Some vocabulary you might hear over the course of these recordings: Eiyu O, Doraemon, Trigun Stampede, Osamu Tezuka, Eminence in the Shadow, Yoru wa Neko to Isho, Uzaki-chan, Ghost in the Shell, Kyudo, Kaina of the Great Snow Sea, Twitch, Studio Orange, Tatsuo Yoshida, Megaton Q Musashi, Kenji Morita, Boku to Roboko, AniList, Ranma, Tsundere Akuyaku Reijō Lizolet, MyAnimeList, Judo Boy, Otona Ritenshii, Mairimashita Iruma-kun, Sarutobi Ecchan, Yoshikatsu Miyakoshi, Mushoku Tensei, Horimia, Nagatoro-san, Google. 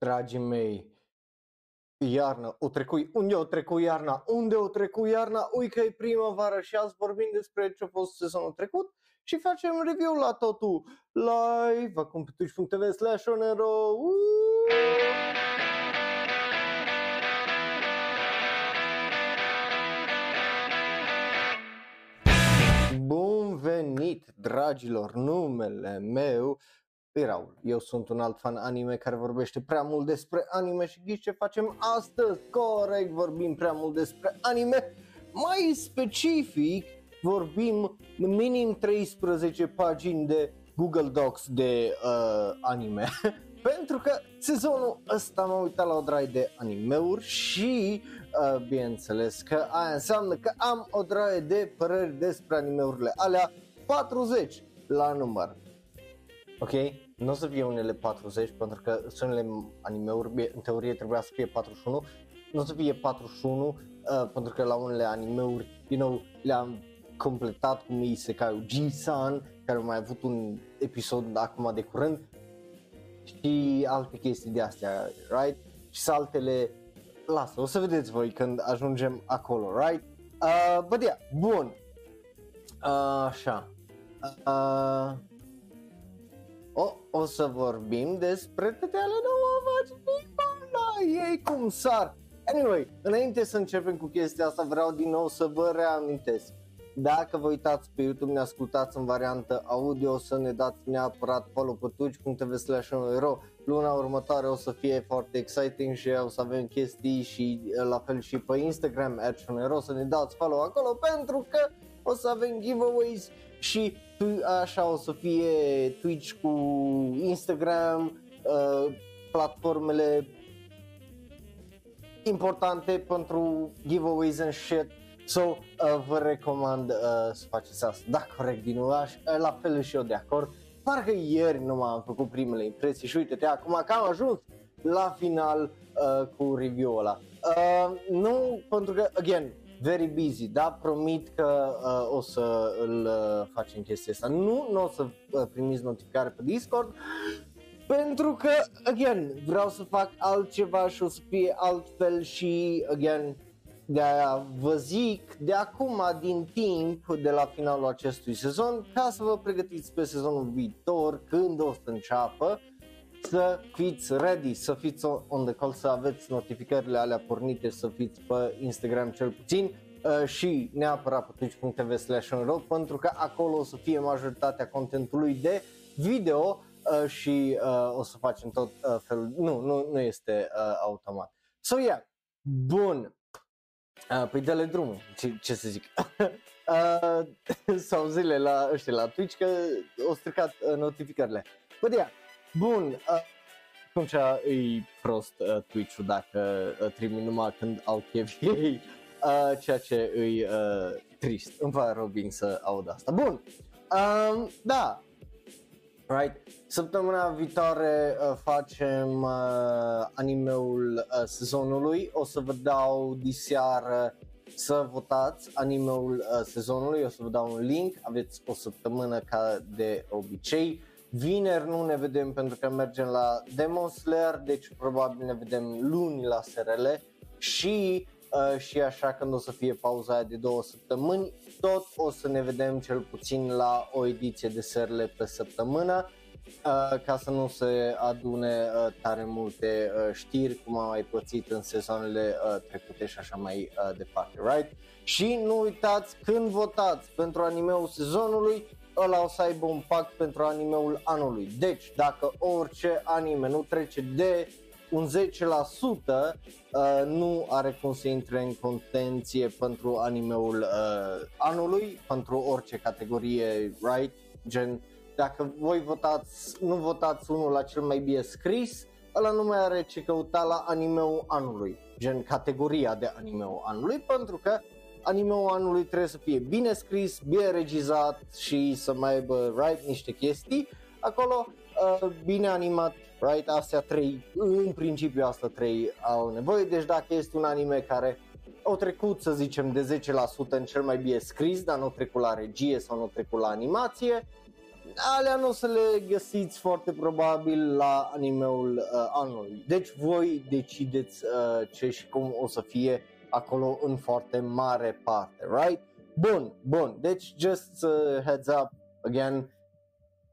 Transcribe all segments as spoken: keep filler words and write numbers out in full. dragii mei, iarna, o trecut, unde o trecut iarna, unde o trecut iarna, ui că e primăvară și azi vorbim despre ce a fost sezonul trecut și facem review la totul live, acum pe twitch.tv slash ShonenRo. Bun venit, dragilor, numele meu e Raul. Eu sunt un alt fan anime care vorbește prea mult despre anime și ghici ce facem astăzi? Corect, vorbim prea mult despre anime, mai specific vorbim minim treisprezece pagini de Google Docs de uh, anime. Pentru că sezonul ăsta m-am uitat la o draie de animeuri și uh, bineînțeles că aia înseamnă că am o draie de păreri despre animeurile alea, patruzeci la număr. Ok? Nu o să fie unele patruzeci, pentru că sunt unele animeuri, în teorie trebuia să fie patruzeci și unu, nu o să fie patruzeci și unu uh, pentru că la unele animeuri, din nou, le-am completat cum Isekai G-san, care a mai avut un episod acum de curând, și alte chestii de astea, right? Și saltele, lasă, o să vedeți voi când ajungem acolo, right? Uh, but yeah, bun, uh, așa, uh, o, o să vorbim despre tăteale nouă, ei cum sar. Anyway, înainte să începem cu chestia asta, vreau din nou să vă reamintesc. Dacă vă uitați pe YouTube, ne ascultați în variantă audio, să ne dați neapărat follow pe twitch.tv slash ShonenRo. Luna următoare o să fie foarte exciting și o să avem chestii și la fel și pe Instagram at ShonenRo, să ne dați follow acolo pentru că o să avem giveaways și așa o să fie Twitch cu Instagram, platformele importante pentru giveaways and shit. So, uh, vă recomand uh, să faceți asta, da, corect, din oraș, la fel și eu de acord. Parcă ieri nu m-am făcut primele impresii și uite-te acum că am ajuns la final uh, cu review-ul ăla. Uh, nu, pentru că, again, very busy, da, promit că uh, o să îl uh, facem chestia asta. Nu, nu o să uh, primiți notificare pe Discord, pentru că, again, vreau să fac altceva și o să fie altfel și, again, de-aia vă zic de acum din timp, de la finalul acestui sezon, ca să vă pregătiți pe sezonul viitor, când o să înceapă, să fiți ready, să fiți on the call, să aveți notificările alea pornite, să fiți pe Instagram cel puțin și neapărat pe twitch.tv slash ShonenRo, pentru că acolo o să fie majoritatea contentului de video și o să facem tot felul, nu, nu, nu este automat. So yeah, bun. Uh, păi dă-le drumul, ce, ce să zic, uh, s-au zile la ăștia la Twitch că au stricat uh, notificările. Bă, dea, bun, uh, atunci e prost uh, Twitch-ul dacă uh, trimit numai când au chef ei, uh, ceea ce e uh, trist, îmi pare Robin să aud asta. Bun, um, da, right, săptămâna viitoare uh, facem uh, animeul uh, sezonului, o să vă dau diseară să votați animeul uh, sezonului, o să vă dau un link, aveți o săptămână ca de obicei. Vineri nu ne vedem pentru că mergem la Demon Slayer, deci probabil ne vedem luni la S R L și, uh, și așa când o să fie pauza aia de două săptămâni. Tot o să ne vedem cel puțin la o ediție de S R L pe săptămână, uh, ca să nu se adune uh, tare multe uh, știri cum am mai pățit în sezoanele uh, trecute și așa mai uh, departe, right? Și nu uitați, când votați pentru animeul sezonului, ăla o să aibă un pact pentru animeul anului. Deci dacă orice anime nu trece de un zece la sută uh, nu are cum să intre în contenție pentru animeul uh, anului, pentru orice categorie, right? Gen, dacă voi votați, nu votați unul la cel mai bine scris, ăla nu mai are ce căuta la animeul anului, gen categoria de animeul anului, pentru că animeul anului trebuie să fie bine scris, bine regizat și să mai aibă, right, niște chestii acolo, uh, bine animat. Right, astea trei, în principiu astea trei au nevoie, deci dacă este un anime care au trecut, să zicem, de zece la sută în cel mai bine scris, dar nu trecut la regie sau nu trecut la animație, alea nu o să le găsiți foarte probabil la animeul uh, anului. Deci voi decideți uh, ce și cum o să fie acolo în foarte mare parte, right? Bun, bun, deci just uh, heads up again,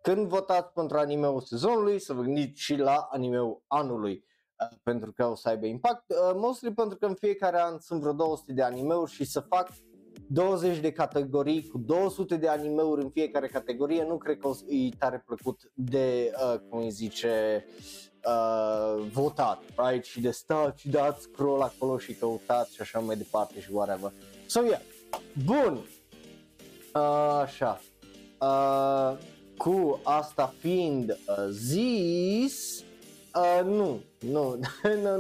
când votați pentru animeul sezonului, să vă gândiți și la animeul anului, uh, pentru că o să aibă impact, uh, mostly pentru că în fiecare an sunt vreo două sute de animeuri și să fac douăzeci de categorii cu două sute de animeuri în fiecare categorie, nu cred că e tare plăcut de, uh, cum îi zice, uh, votat, right? Și de stat și dați scroll acolo și căutați și așa mai departe și whatever. So yeah, bun, uh, așa, uh, cu asta fiind uh, zis, uh, nu, nu,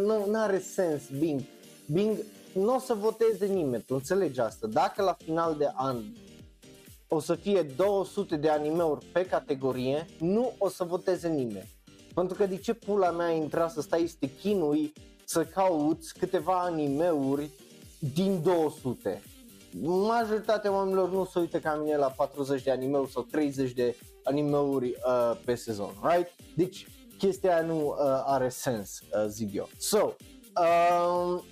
nu, n-are sens, Bing, Bing, nu o să voteze nimeni, tu înțelegi asta? Dacă la final de an o să fie două sute de animeuri pe categorie, nu o să voteze nimeni. Pentru că de ce pula mea intra să stai să te chinui să cauți câteva animeuri din două sute? Majoritatea oamenilor nu se uită ca mine la patruzeci de animeuri sau treizeci de animeuri uh, pe sezon, right? Deci chestia nu uh, are sens, uh, zic eu. So, um,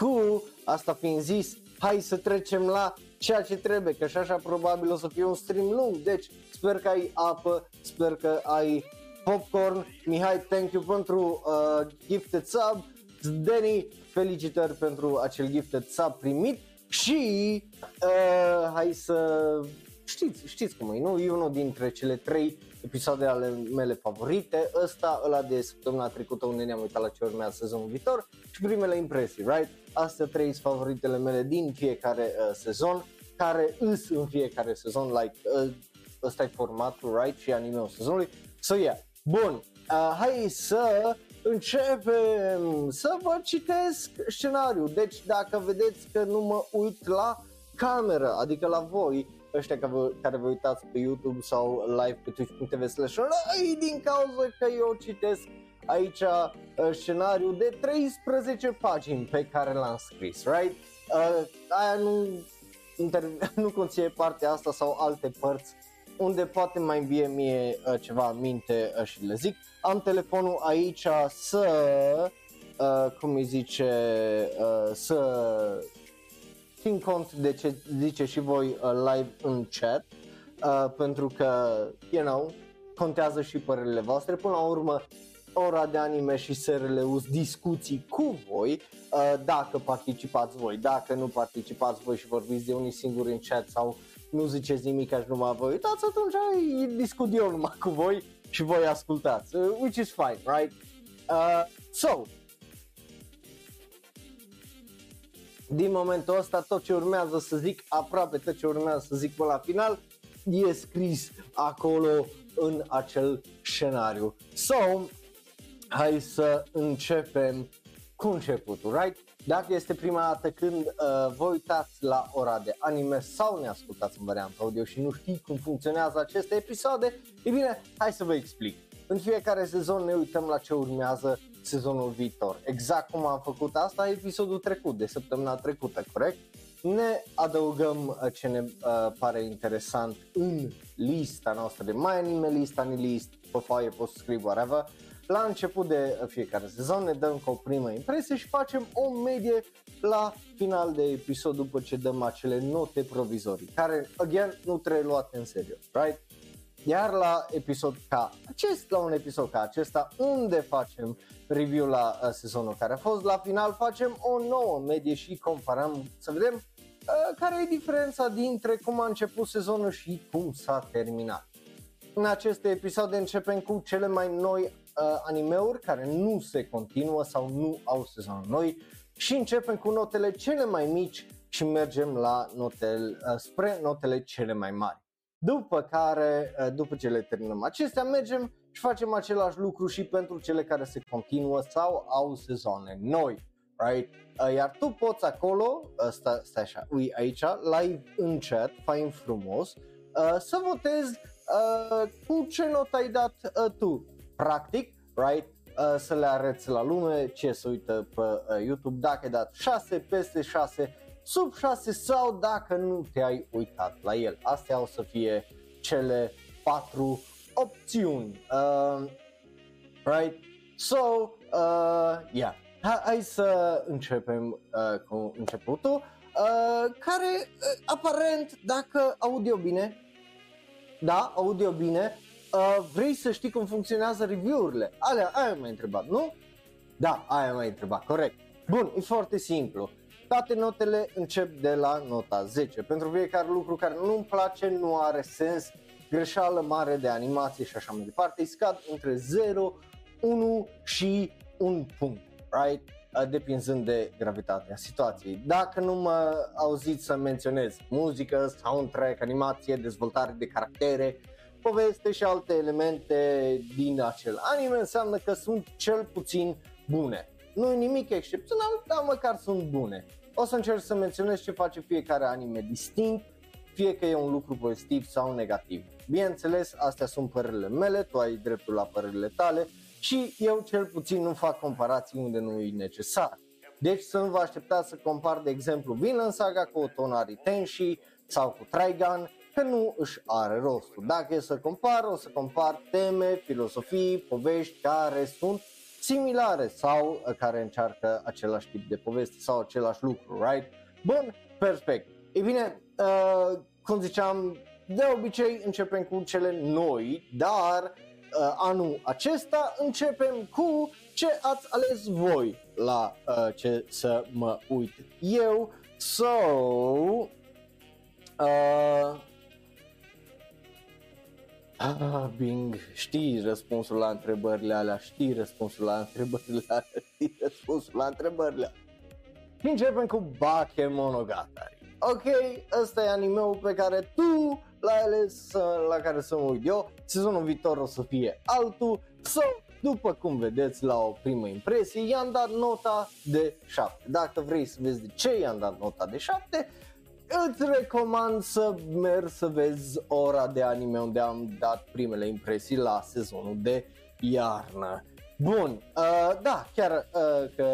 cu asta fiind zis, hai să trecem la ceea ce trebuie, că și așa probabil o să fie un stream lung, deci sper că ai apă, sper că ai popcorn. Mihai, thank you pentru uh, gifted sub, Deni, felicitări pentru acel gifted sub primit și uh, hai să știți, știți cum e, nu? E unul dintre cele trei episoade ale mele favorite, ăsta, ăla de săptămâna trecută unde ne-am uitat la ce urmează sezonul viitor și primele impresii, right? Astea trei sunt favoritele mele din fiecare uh, sezon, care îs în fiecare sezon, like, uh, ăsta e formatul, right? Și anime-ul sezonului, so yeah, bun, uh, hai să începem să vă citesc scenariul, deci dacă vedeți că nu mă uit la cameră, adică la voi, ăștia care vă uitați pe YouTube sau live pe twitch punct t v slash e din cauza că eu citesc aici scenariul de treisprezece pagini pe care l-am scris, right? Uh, aia nu, inter- nu conține partea asta sau alte părți unde poate mai vie mie uh, ceva în minte uh, și le zic. Am telefonul aici să, uh, cum îi zice, uh, să... țin cont de ce zice și voi uh, live în chat, uh, pentru că, you know, contează și părerile voastre. Până la urmă, ora de anime și serele us discuții cu voi, uh, dacă participați voi, dacă nu participați voi și vorbiți de unii singuri în chat sau nu ziceți nimic și numai vă uitați, atunci discut eu numai cu voi și voi ascultați, uh, which is fine, right? Uh, so... Din momentul ăsta tot ce urmează să zic, aproape tot ce urmează să zic până la final, e scris acolo în acel scenariu. So, hai să începem cu începutul, right? Dacă este prima dată când uh, vă uitați la ora de anime sau ne ascultați în variantă audio și nu știi cum funcționează aceste episoade, e bine, hai să vă explic. În fiecare sezon ne uităm la ce urmează sezonul viitor. Exact cum am făcut asta episodul trecut, de săptămâna trecută, corect? Ne adăugăm ce ne uh, pare interesant în lista noastră de MyAnimeList, AniList, pe foaie, poți scriu, whatever. La început de fiecare sezon ne dăm cu o primă impresie și facem o medie la final de episod după ce dăm acele note provizorii, care, again, nu trebuie luate în serios, right? Iar la episod ca acest, la un episod ca acesta, unde facem review la uh, sezonul care a fost, la final facem o nouă medie și comparăm să vedem uh, care e diferența dintre cum a început sezonul și cum s-a terminat. În aceste episoade începem cu cele mai noi uh, animeuri care nu se continuă sau nu au sezon noi și începem cu notele cele mai mici și mergem la notele, uh, spre notele cele mai mari. După care, după ce le terminăm acestea, mergem și facem același lucru și pentru cele care se continuă sau au sezoane noi, right? Iar tu poți acolo, stai, stai așa, ui aici, live în chat, fain frumos, să votezi cu ce notă ai dat tu, practic, right? Să le arăți la lume ce se uită pe YouTube, dacă ai dat șase, peste șase, sub șase sau dacă nu te-ai uitat la el. Astea o să fie cele patru opțiuni. Uh, right? So, uh, yeah. Hai să începem uh, cu începutul, uh, care uh, aparent, dacă audio bine, da, audio bine, uh, vrei să știi cum funcționează review-urile. Alea, aia m-ai întrebat, nu? Da, aia m-ai întrebat, corect. Bun, e foarte simplu. Toate notele încep de la nota zece. Pentru fiecare lucru care nu-mi place, nu are sens, greșeală mare de animație și așa mai departe, îi scad între zero, unu și un punct. Right? Depinzând de gravitatea situației. Dacă nu mă auziți să menționez muzică, soundtrack, animație, dezvoltare de caractere, poveste și alte elemente din acel anime, înseamnă că sunt cel puțin bune. Nu e nimic excepțional, dar măcar sunt bune. O să încerc să menționez ce face fiecare anime distinct, fie că e un lucru pozitiv sau negativ. Bineînțeles, astea sunt părerile mele, tu ai dreptul la părerile tale, și eu cel puțin nu fac comparații unde nu e necesar. Deci să nu vă așteptați să compar, de exemplu, Vinland Saga cu Otona Ritenshii sau cu Trigun, că nu își are rostul. Dacă e să compar, o să compar teme, filosofii, povești care sunt similare sau care încearcă același tip de poveste sau același lucru, right? Bun, perfect. Ei bine, uh, cum ziceam, de obicei începem cu cele noi, dar... anul acesta începem cu ce ați ales voi la uh, ce să mă uit eu. So, uh, ah, Bing, știi răspunsul la întrebările alea, știi răspunsul la întrebările alea, știi răspunsul la întrebările alea. Începem cu Bakemonogatari. Ok, ăsta e anime-ul pe care tu l-ai ales, la care să mă uit eu. Sezonul viitor o să fie altul. So, după cum vedeți la o primă impresie, i-am dat nota de șapte. Dacă vrei să vezi de ce i-am dat nota de șapte, îți recomand să mergi să vezi ora de anime unde am dat primele impresii la sezonul de iarnă. Bun, uh, da, chiar uh, că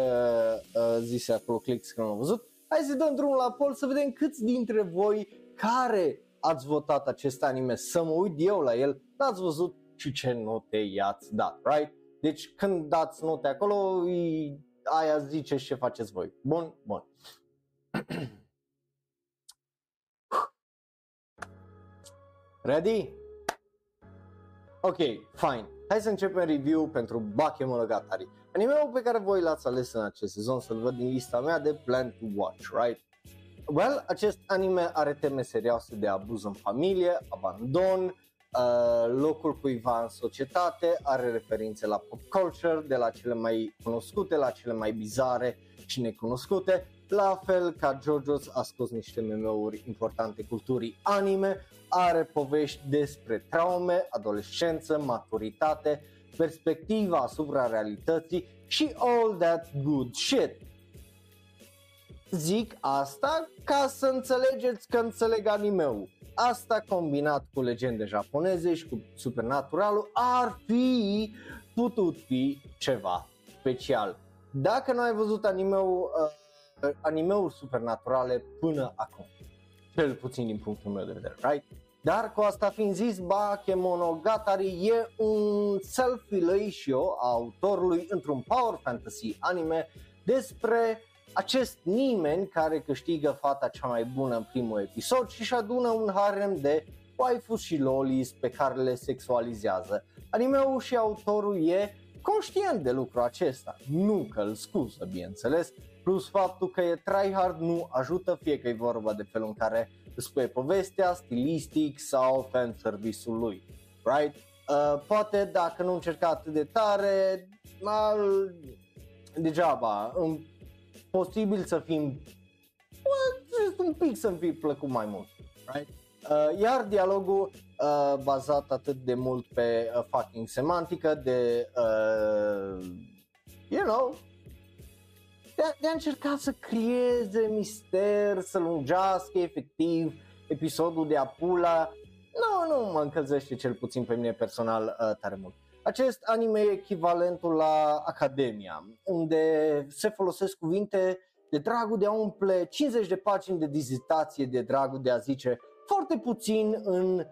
uh, zise acolo click că nu am văzut. Hai să dăm drumul la poll să vedem câți dintre voi care ați votat acest anime să mă uit eu la el, l-ați văzut și ce note i-ați dat, right? Deci când dați note acolo, aia ziceți ce faceți voi. Bun, bun. Ready? Ok, fine. Hai să începem review pentru Bakemonogatari. Anime-ul pe care voi l-ați ales în acest sezon, să-l văd din lista mea de plan to watch, right? Well, acest anime are teme serioase de abuz în familie, abandon, locul cuiva în societate, are referințe la pop culture, de la cele mai cunoscute la cele mai bizare și necunoscute, la fel ca Jojo's a scos niște meme-uri importante culturii anime, are povești despre traume, adolescență, maturitate, perspectiva asupra realității și all that good shit. Zic asta ca să înțelegeți că înțeleg anime-ul. Asta combinat cu legende japoneze și cu supernaturalul ar fi putut fi ceva special. Dacă nu ai văzut anime-ul, uh, anime-uri supernaturale până acum, cel puțin din punctul meu de vedere, right? Dar cu asta fiind zis, Bakemonogatari e un self-relatio a autorului într-un power fantasy anime despre acest nimeni care câștigă fata cea mai bună în primul episod și își adună un harem de waifu și lolis pe care le sexualizează. Anime-ul și autorul e conștient de lucrul acesta, nu că îl scuză, bineînțeles, plus faptul că e tryhard nu ajută, fie că e vorba de felul în care îți spune povestea, stilistic sau fanservice-ul lui, right? Uh, poate dacă nu încerca atât de tare, al... degeaba, îmi... posibil să fim, bă, un pic să-mi fi plăcut mai mult, right? Uh, iar dialogul uh, bazat atât de mult pe uh, fucking semantică, de, uh, you know, de-a, de-a încerca să creeze mister, să lungească efectiv episodul de Apula, nu, nu mă încălzește cel puțin pe mine personal uh, tare mult. Acest anime e echivalentul la Academia, unde se folosesc cuvinte de dragul de a umple cincizeci de pagini de dizertație, de dragul de a zice foarte puțin în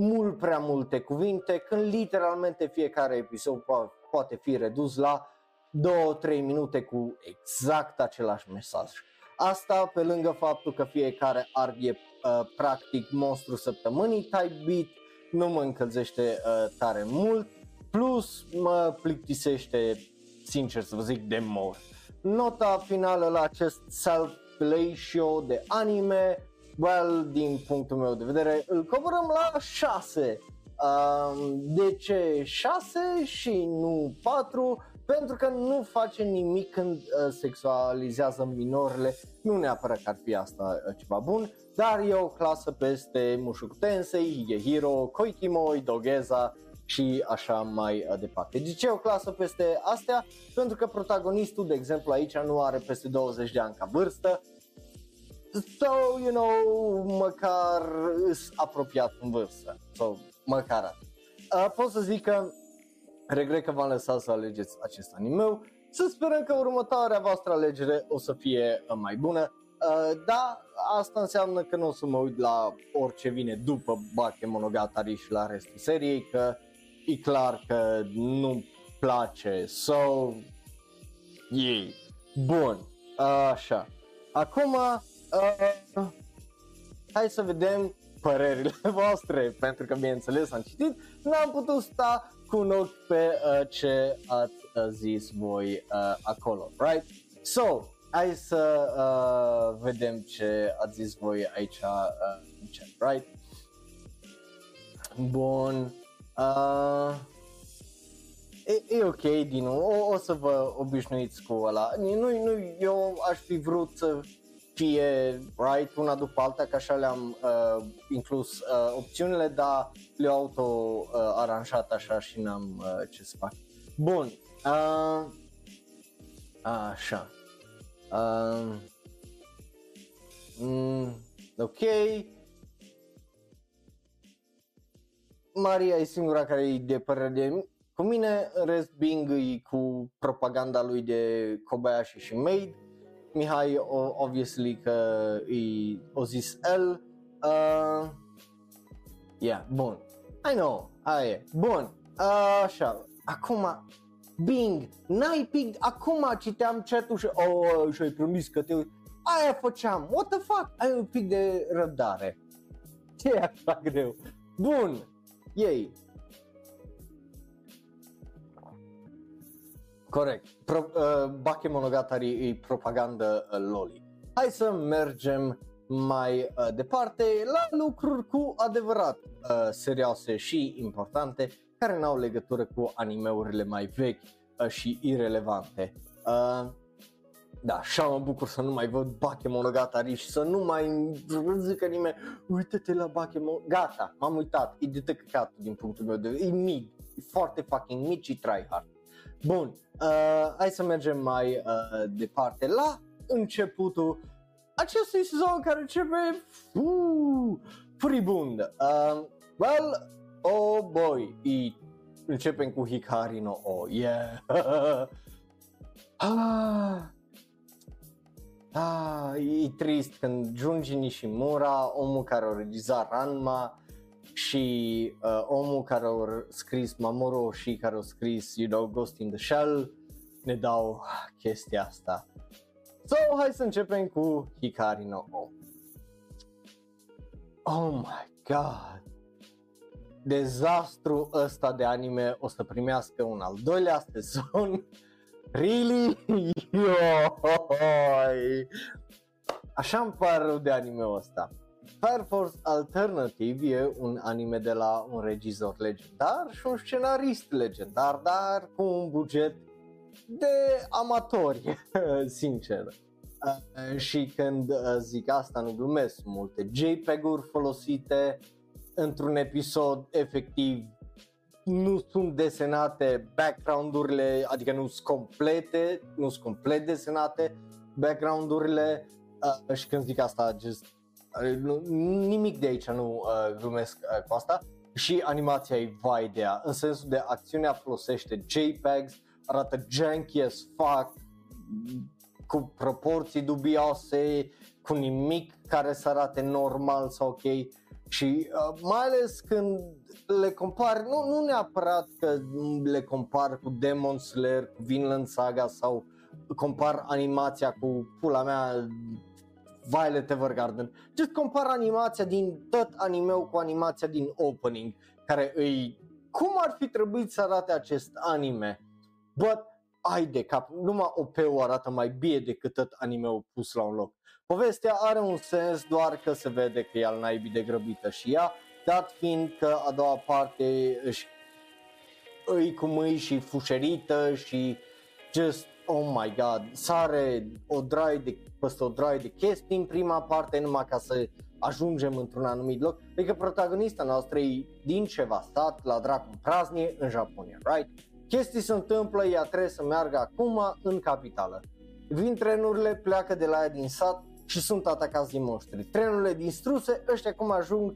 mult prea multe cuvinte, când literalmente fiecare episod po- poate fi redus la două-trei minute cu exact același mesaj. Asta pe lângă faptul că fiecare arc e uh, practic monstru săptămânii type beat, nu mă încălzește uh, tare mult, plus mă plictisește, sincer să vă zic, de mor. Nota finală la acest self-play show de anime, well, din punctul meu de vedere, îl coborăm la șase. Uh, de ce șase și nu patru? Pentru că nu face nimic când uh, sexualizează minorile, nu neapărat că ar fi asta uh, ceva bun, dar e o clasă peste Mushoku Tensei, Hige Hiro, Koikimoi, Dogueza și așa mai uh, departe. De ce e o clasă peste astea? Pentru că protagonistul, de exemplu, aici nu are peste douăzeci de ani ca vârstă, so, you know, măcar îs apropiat în vârstă, so, măcar atât. Uh, pot să zic că regret că v-am lăsat să alegeți acest anime. Să sperăm că următoarea voastră alegere o să fie mai bună. Da, asta înseamnă că nu o să mă uit la orice vine după Bakemonogatari și la restul seriei, că e clar că nu-mi place. So, yeah. Bun, așa. Acum, uh, hai să vedem părerile voastre, pentru că, bineînțeles, am citit, n-am putut sta cu un ochi pe uh, ce ați uh, zis voi uh, acolo, right? So, hai să uh, vedem ce ați zis voi aici uh, în chat, right? Bun, uh, e, e ok din nou, o, o să vă obișnuiți cu ăla, nu, nu, eu aș fi vrut să fie, right, una după alta, că așa le-am uh, inclus uh, opțiunile, dar le-au auto-aranjat uh, așa și n-am uh, ce să fac. Bun, uh, așa, uh, mm, ok, Maria e singura care e de părere de cu mine, în rest Bing cu propaganda lui de Kobayashi și Maid, Mihai, obviously, că îi o zis el. Uh, yeah, bun. I know, aia e. Bun, uh, așa. Acum, Bing, n-ai ping. Acum citeam chat-ul și oh, și-ai promis că te uiți. Aia făceam. What the fuck? Ai un pic de răbdare. Ce e așa greu? Bun, ei. Corect. Pro, uh, Bakemonogatari e propagandă uh, loli. Hai să mergem mai uh, departe la lucruri cu adevărat uh, serioase și importante care n-au legătură cu animeurile mai vechi uh, și irelevante. Uh, da, așa mă bucur să nu mai văd Bakemonogatari și să nu mai zică nimeni uite-te la Bakemonogatari. Gata, m-am uitat, e de tăcăcatul din punctul meu de vedere, e mic, e foarte fucking mic și tryhard. Bun, uh, hai să mergem mai uh, departe la începutul acestui sezon care începe uh, furibund. Uh, well, oh boy, I, începem cu Hikari no Go, yeah. ah, ah, e trist când Junji Nishimura, omul care a regizat Ranma, și uh, omul care a scris Mamoru Oshii, care a scris, you know, Ghost in the Shell, ne dau chestia asta. So, hai să începem cu Hikari no Go. Oh my god. Dezastru ăsta de anime o să primească un al doilea sezon. Really? Ioi. Așa îmi pare rău de anime-ul ăsta. Fire Force Alternative e un anime de la un regizor legendar și un scenarist legendar, dar cu un buget de amatori, sincer. Și când zic asta nu glumesc, multe JPEG-uri folosite într-un episod, efectiv nu sunt desenate background-urile, adică nu sunt complete, nu sunt complet desenate background-urile, și când zic asta just nimic de aici, nu uh, glumesc uh, cu asta. Și animația e vai de ea, în sensul de acțiunea folosește JPEGs, arată janky as fuck, cu proporții dubioase, cu nimic care să arate normal sau ok. Și uh, mai ales când le compar, nu, nu neapărat că le compar cu Demon Slayer, cu Vinland Saga sau compar animația cu pula mea Violet Evergarden, just compar animația din tot anime-ul cu animația din opening, care îi... cum ar fi trebuit să arate acest anime? But, ai de cap, numai O P-ul arată mai bine decât tot anime-ul pus la un loc. Povestea are un sens, doar că se vede că e al naibii de grăbită și ea, dat fiind că a doua parte își îi cu mâini și fușerită și just, oh my god, sare o draie de, peste o draie de chestii în prima parte numai ca să ajungem într-un anumit loc. Adică protagonista noastră e din ceva stat la dracu praznie în Japonia, right? Chestii se întâmplă, ea trebuie să meargă acum în capitală. Vin trenurile, pleacă de la ea din sat și sunt atacați din monștri. Trenurile distruse, ăștia cum ajung,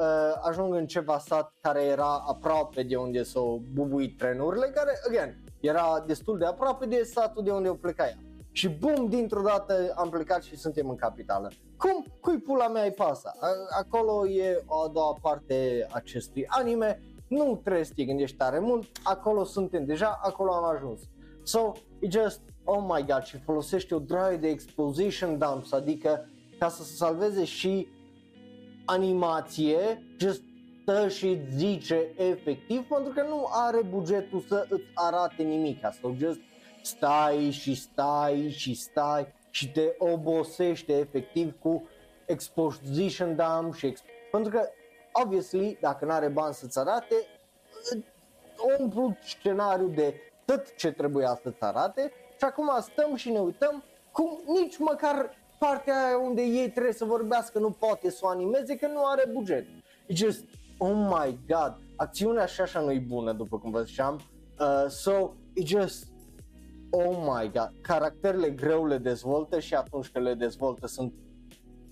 uh, ajung în ceva sat care era aproape de unde s-au bubuit trenurile, care, again, era destul de aproape de satul de unde o pleca ea. Și bum, dintr-o dată am plecat și suntem în capitală. Cum? Cui pula mea-i pasă? Acolo e o a doua parte acestui anime, nu trebuie să te gândești tare mult, acolo suntem deja, acolo am ajuns. So, it just, oh my god, și folosește o draie de exposition dumps, adică ca să salveze și animație, just tă și zice efectiv, pentru că nu are bugetul să îți arate nimic, so just stai și stai și stai și te obosește efectiv cu exposition dump și exp- pentru că obviously, dacă n-are bani să-ți arate, umplu scenariul de tot ce trebuia să-ți arate și acum stăm și ne uităm cum nici măcar partea aia unde ei trebuie să vorbească nu poate să o animeze, că nu are buget. Just, oh my god, acțiunea și așa nu-i bună, după cum vă ziceam. Uh, so, it just, oh my god, caracterele greu le dezvoltă și atunci când le dezvoltă sunt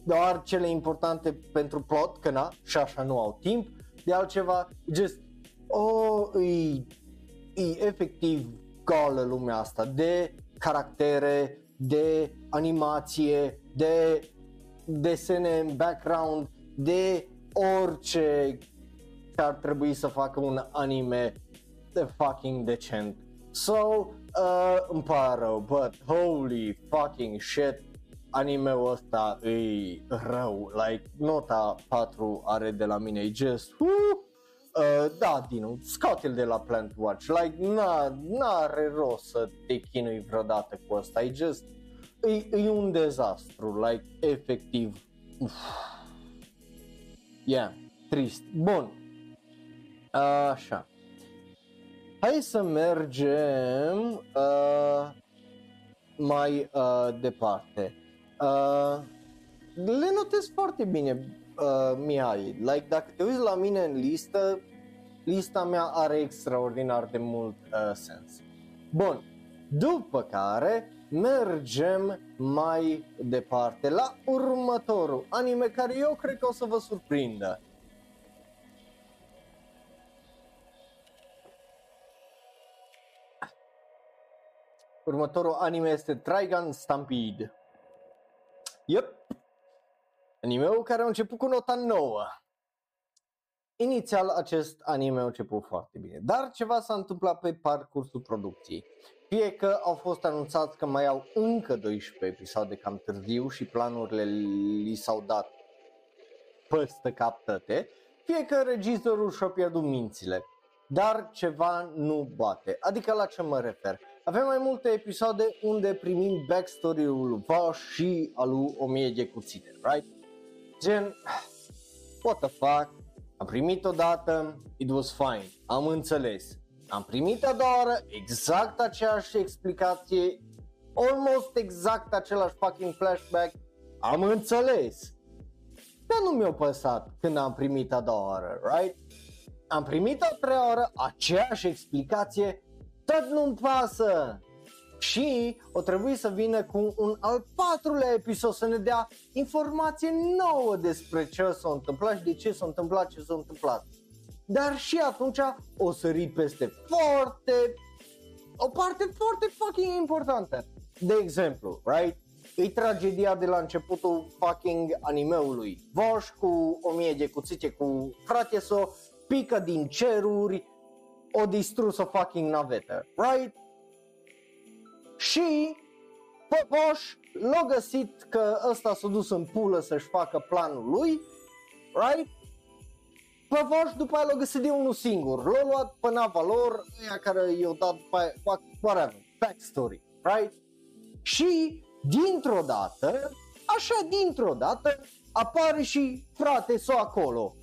doar cele importante pentru plot, că na, și așa nu au timp de altceva, just, oh, e, e efectiv goală lumea asta de caractere, de animație, de desene în background, de orice ar trebui să facă un anime de fucking decent. So, uh, îmi pare rău, but holy fucking shit, anime-ul ăsta e rău, like nota patru are de la mine, e just, uh, uh, da, Dinu, scoate-l de la Plant Watch, like, na, n-are rost să te chinui vreodată cu ăsta, e just, e, e un dezastru, like, efectiv, uf. Yeah, trist, bun, așa, hai să mergem uh, mai uh, departe. Uh, le notez foarte bine, uh, Mihai, like, dacă te uiți la mine în listă, lista mea are extraordinar de mult uh, sens. Bun, după care mergem mai departe la următorul anime care eu cred că o să vă surprindă. Următorul anime este Trigun Stampede. Yep. Anime-ul care a început cu nota nouă. Inițial acest anime a început foarte bine, dar ceva s-a întâmplat pe parcursul producției. Fie că au fost anunțați că mai au încă doisprezece episoade cam târziu și planurile li s-au dat păstă cap tăte, fie că regizorul și-a pierdut mințile, dar ceva nu bate. Adică la ce mă refer? Avem mai multe episoade unde primim backstory-ul lui Vash și al lui o mie de cuțite, right? Gen, what the fuck, am primit odată, it was fine, am înțeles. Am primit a doua oră exact aceeași explicație, almost exact același fucking flashback, am înțeles. Dar nu mi-a păsat când am primit a doua oră, right? Am primit a treia oră aceeași explicație, tot nu-mi pasă. Și o trebuie să vină cu un al patrulea episod să ne dea informație nouă despre ce s-a întâmplat și de ce s-a întâmplat ce s-a întâmplat. Dar și atunci o sări peste foarte, o parte foarte fucking importantă. De exemplu, right? E tragedia de la începutul fucking animeului. Vosh cu o mie de cuțite cu frate-so, pică din ceruri, o distrus o fucking navetă, right? Și Vosh l-a găsit că ăsta s-a dus în pulă să-și facă planul lui, right? Pe Vosh după aia l-a găsit de unul singur, l-a luat pe nava lor, aia care i-a dat după aia, whatever, backstory, right? Și dintr-o dată, așa dintr-o dată, apare și frate-so acolo.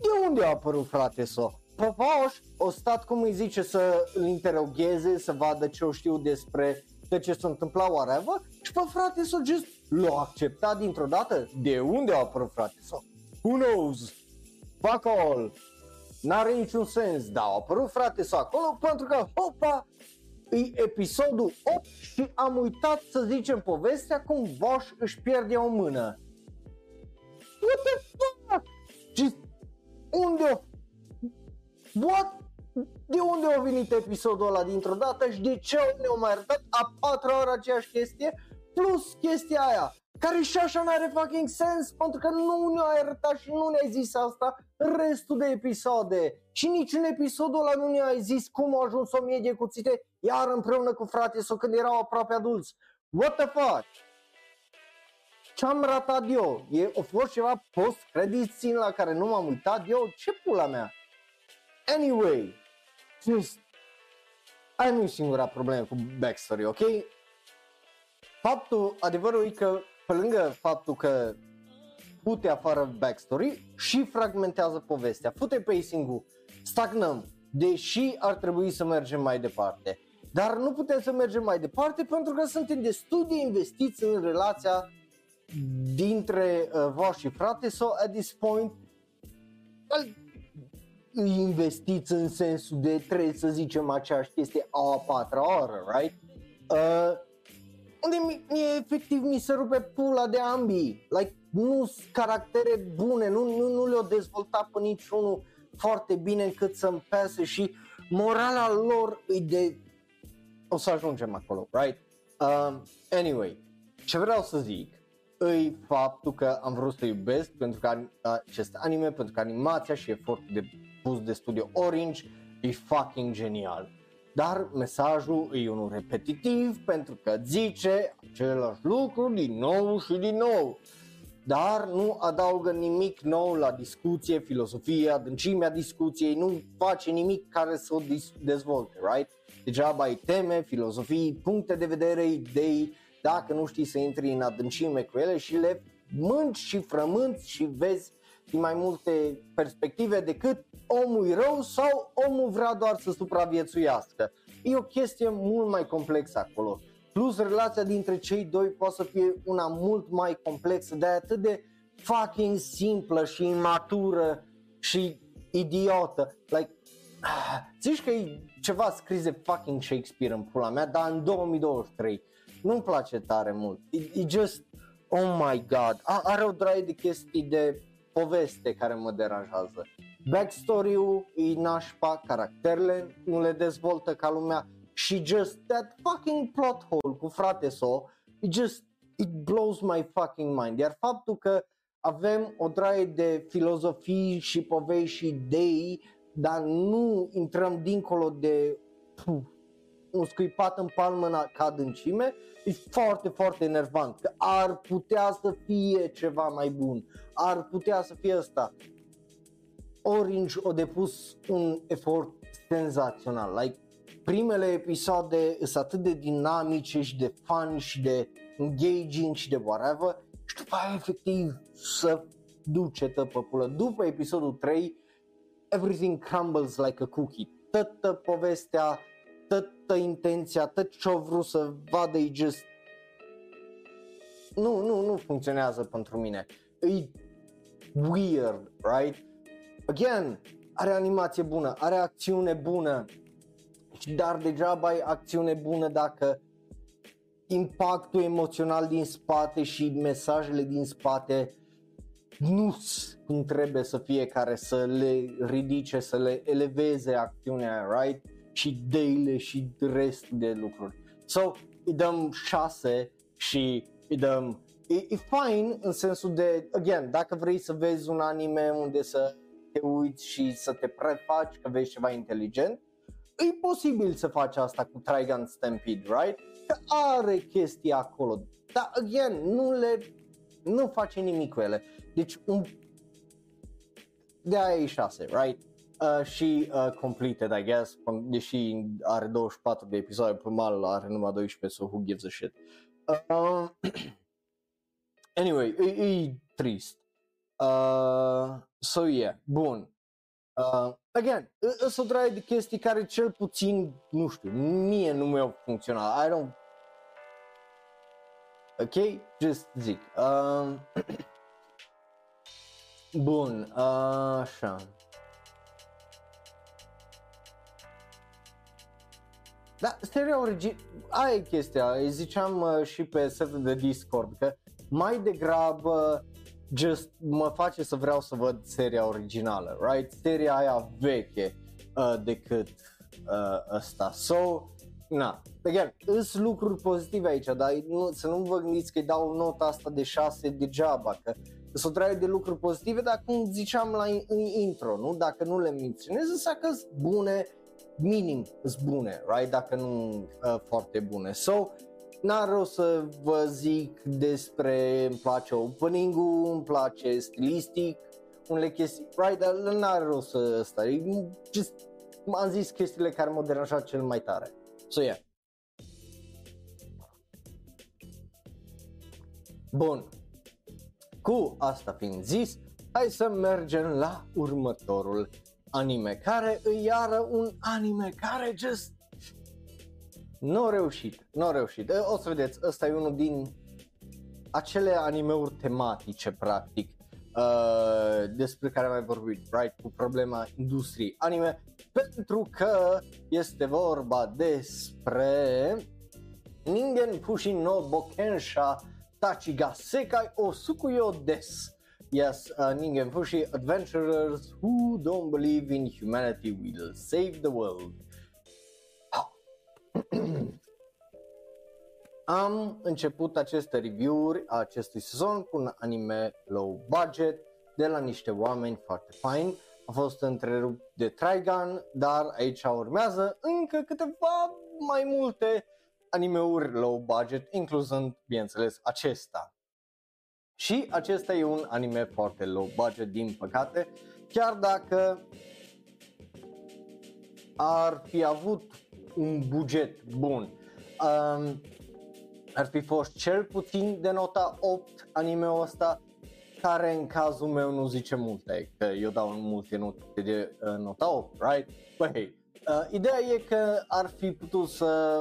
De unde a apărut frate-so? Păpaoș o stat, cum îi zice, să îl interogheze, să vadă ce o știu despre de ce s-a întâmplat oareva. Și pe frate-so just l-a acceptat dintr-o dată. De unde a apărut frate-so? Who knows? Fuck all. N-are niciun sens, dar a apărut frate-so acolo pentru că, hopa, e episodul opt și am uitat să zicem povestea cum Vosh își pierde o mână. What the fuck? Just, unde What? De unde a venit episodul ăla dintr-o dată și de ce ne-au mai arătat a patra oră aceeași chestie plus chestia aia care și așa n-are fucking sens pentru că nu ne-a arătat și nu ne-a zis asta restul de episoade și niciun episodul ăla nu ne-a zis cum a ajuns o mie de cuțite iar împreună cu frate-so când erau aproape adulți. What the fuck? Ce-am ratat eu? E, a fost ceva post-credit la care nu m-am uitat eu? Ce pula mea? Anyway, just... aia nu-i singura problemă cu backstory, ok? Faptul, adevărul e că, pe lângă faptul că fute afară backstory și fragmentează povestea, fute pacing-ul, stagnăm, deși ar trebui să mergem mai departe. Dar nu putem să mergem mai departe pentru că suntem destul de investiți în relația dintre uh, Vosh și frate-so at this point. Îi investiți în sensul de trebuie să zicem aceeași chestie a patra oră, right? Uh, unde mi, mie, efectiv mi se rupe pula de ambii, like, nu sunt caractere bune, nu, nu, nu le-au dezvoltat pe niciunul foarte bine încât să-mi pese și morala lor îi de... o să ajungem acolo, right? Uh, anyway, ce vreau să zic îi faptul că am vrut să iubesc pentru că acest anime, pentru că animația și efortul de pus de Studio Orange e fucking genial. Dar mesajul e unul repetitiv pentru că zice același lucru din nou și din nou. Dar nu adaugă nimic nou la discuție, filosofie, adâncimea discuției, nu face nimic care să o dezvolte, right? Degeaba ai teme, filozofii, puncte de vedere, idei, dacă nu știi să intri în adâncime cu ele și le mânci și frămânți și vezi din mai multe perspective decât omul rău sau omul vrea doar să supraviețuiască. E o chestie mult mai complexă acolo. Plus relația dintre cei doi poate să fie una mult mai complexă, dar atât de fucking simplă și imatură și idiotă. Like, zici că e ceva scris de fucking Shakespeare în pula mea, dar în două mii douăzeci și trei. Nu-mi place tare mult. E, e just, oh my god, A, are o draie de chestii de poveste care mă deranjează. Backstory-ul e nașpa, caracterele nu le dezvoltă ca lumea și just that fucking plot hole cu frate-so, it just, it blows my fucking mind. Iar faptul că avem o draie de filozofii și povești și idei, dar nu intrăm dincolo de... Puh, un scuipat în palmă în adâncime, e foarte, foarte enervant, că ar putea să fie ceva mai bun, ar putea să fie ăsta. Orange a depus un efort senzațional, like, primele episoade sunt atât de dinamice și de fun și de engaging și de whatever și după aia efectiv să duce tăpăpulă. După episodul trei, everything crumbles like a cookie, toată povestea, toată intenția, tot ce-o vrut să vadă e just... Nu, nu, nu funcționează pentru mine. E weird, right? Again, are animație bună, are acțiune bună, dar degeaba ai acțiune bună dacă impactul emoțional din spate și mesajele din spate nu cum trebuie să fie care să le ridice, să le eleveze acțiunea, right? Și ideile și restul de lucruri. So, îi dăm șase și îi dăm... E, e fain în sensul de, again, dacă vrei să vezi un anime unde să te uiți și să te prefaci că vezi ceva inteligent, e posibil să faci asta cu Trigun Stampede, right? Că are chestii acolo, dar, again, nu le, nu face nimic cu ele. Deci, un... de-aia e șase, right? Uh, și uh, completed, I guess, deși are douăzeci și patru de episoade, pe mal are numai doisprezece, so who gives a shit. Uh, anyway, e, e trist. Uh, so yeah, bun. Uh, again, îs o draie de chestii care cel puțin, nu știu, mie nu mi-au funcționat. I don't... Ok? Just zic. Uh, bun, uh, așa. Da, seria origine, aia e chestia, ziceam uh, și pe setul de Discord că mai degrabă just mă face să vreau să văd seria originală, right? Seria aia veche uh, decât uh, ăsta. So, na, again, îs lucruri pozitive aici, dar nu, să nu vă gândiți că îi dau nota asta de șase degeaba, că s-o draie de lucruri pozitive, dar cum ziceam la in, în intro, nu? Dacă nu le menționez, însă că sunt bune, minim sunt bune, right? Dacă nu uh, foarte bune. So, n-ar rău să vă zic despre, îmi place opening-ul, îmi place stilistic, unele chestii, right? Dar n-ar rău să ăsta, just, am zis chestiile care m-au deranjat cel mai tare. So, yeah. Bun. Cu asta fiind zis, hai să mergem la următorul anime, care îi iară un anime care just n-a reușit, n-a reușit. O să vedeți, ăsta e unul din acele anime-uri tematice, practic, uh, despre care am mai vorbit, right, cu problema industriei anime, pentru că este vorba despre Ningen Fushin no Bokensha Tachiga Sekai Osukuyou Desu. Yes, uh, Ningen Fushin, adventurers who don't believe in humanity will save the world. Am început aceste review-uri a acestui sezon cu un anime low budget de la niște oameni foarte faini. A fost întrerupt de Trigun, dar aici urmează încă câteva mai multe anime-uri low budget, incluzând, bineînțeles, acesta. Și acesta e un anime foarte low budget, din păcate, chiar dacă ar fi avut un buget bun, um, ar fi fost cel puțin de nota opt anime-ul ăsta, care în cazul meu nu zice multe, că eu dau multe note de uh, nota opt, right? But hey, uh, ideea e că ar fi putut să,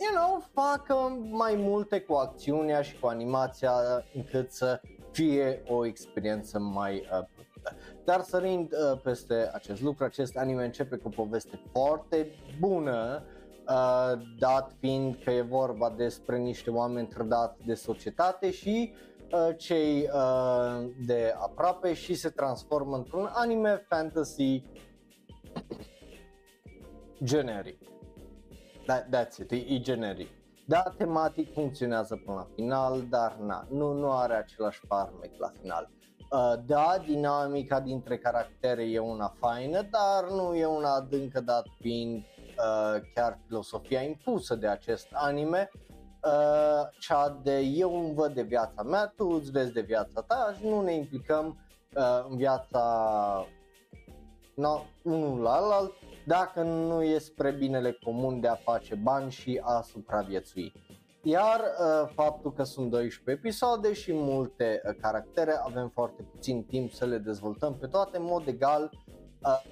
you know, facă mai multe cu acțiunea și cu animația încât să fie o experiență mai uh, plăcută. Dar sărind uh, peste acest lucru, acest anime începe cu o poveste foarte bună, uh, dat fiind că e vorba despre niște oameni trădați de societate și uh, cei uh, de aproape, și se transformă într-un anime fantasy generic. That, that's it, e, e generic. Da, tematic funcționează până la final, dar na, nu, nu are același farmec la final. Uh, da, dinamica dintre caractere e una faină, dar nu e una adâncă, dat fiind uh, chiar filosofia impusă de acest anime, uh, cea de eu îmi văd de viața mea, tu îți vezi de viața ta și nu ne implicăm uh, în viața no, unul la alt, dacă nu e spre binele comun de a face bani și a supraviețui. Iar uh, faptul că sunt doisprezece episoade și multe uh, caractere, avem foarte puțin timp să le dezvoltăm pe toate, în mod egal uh,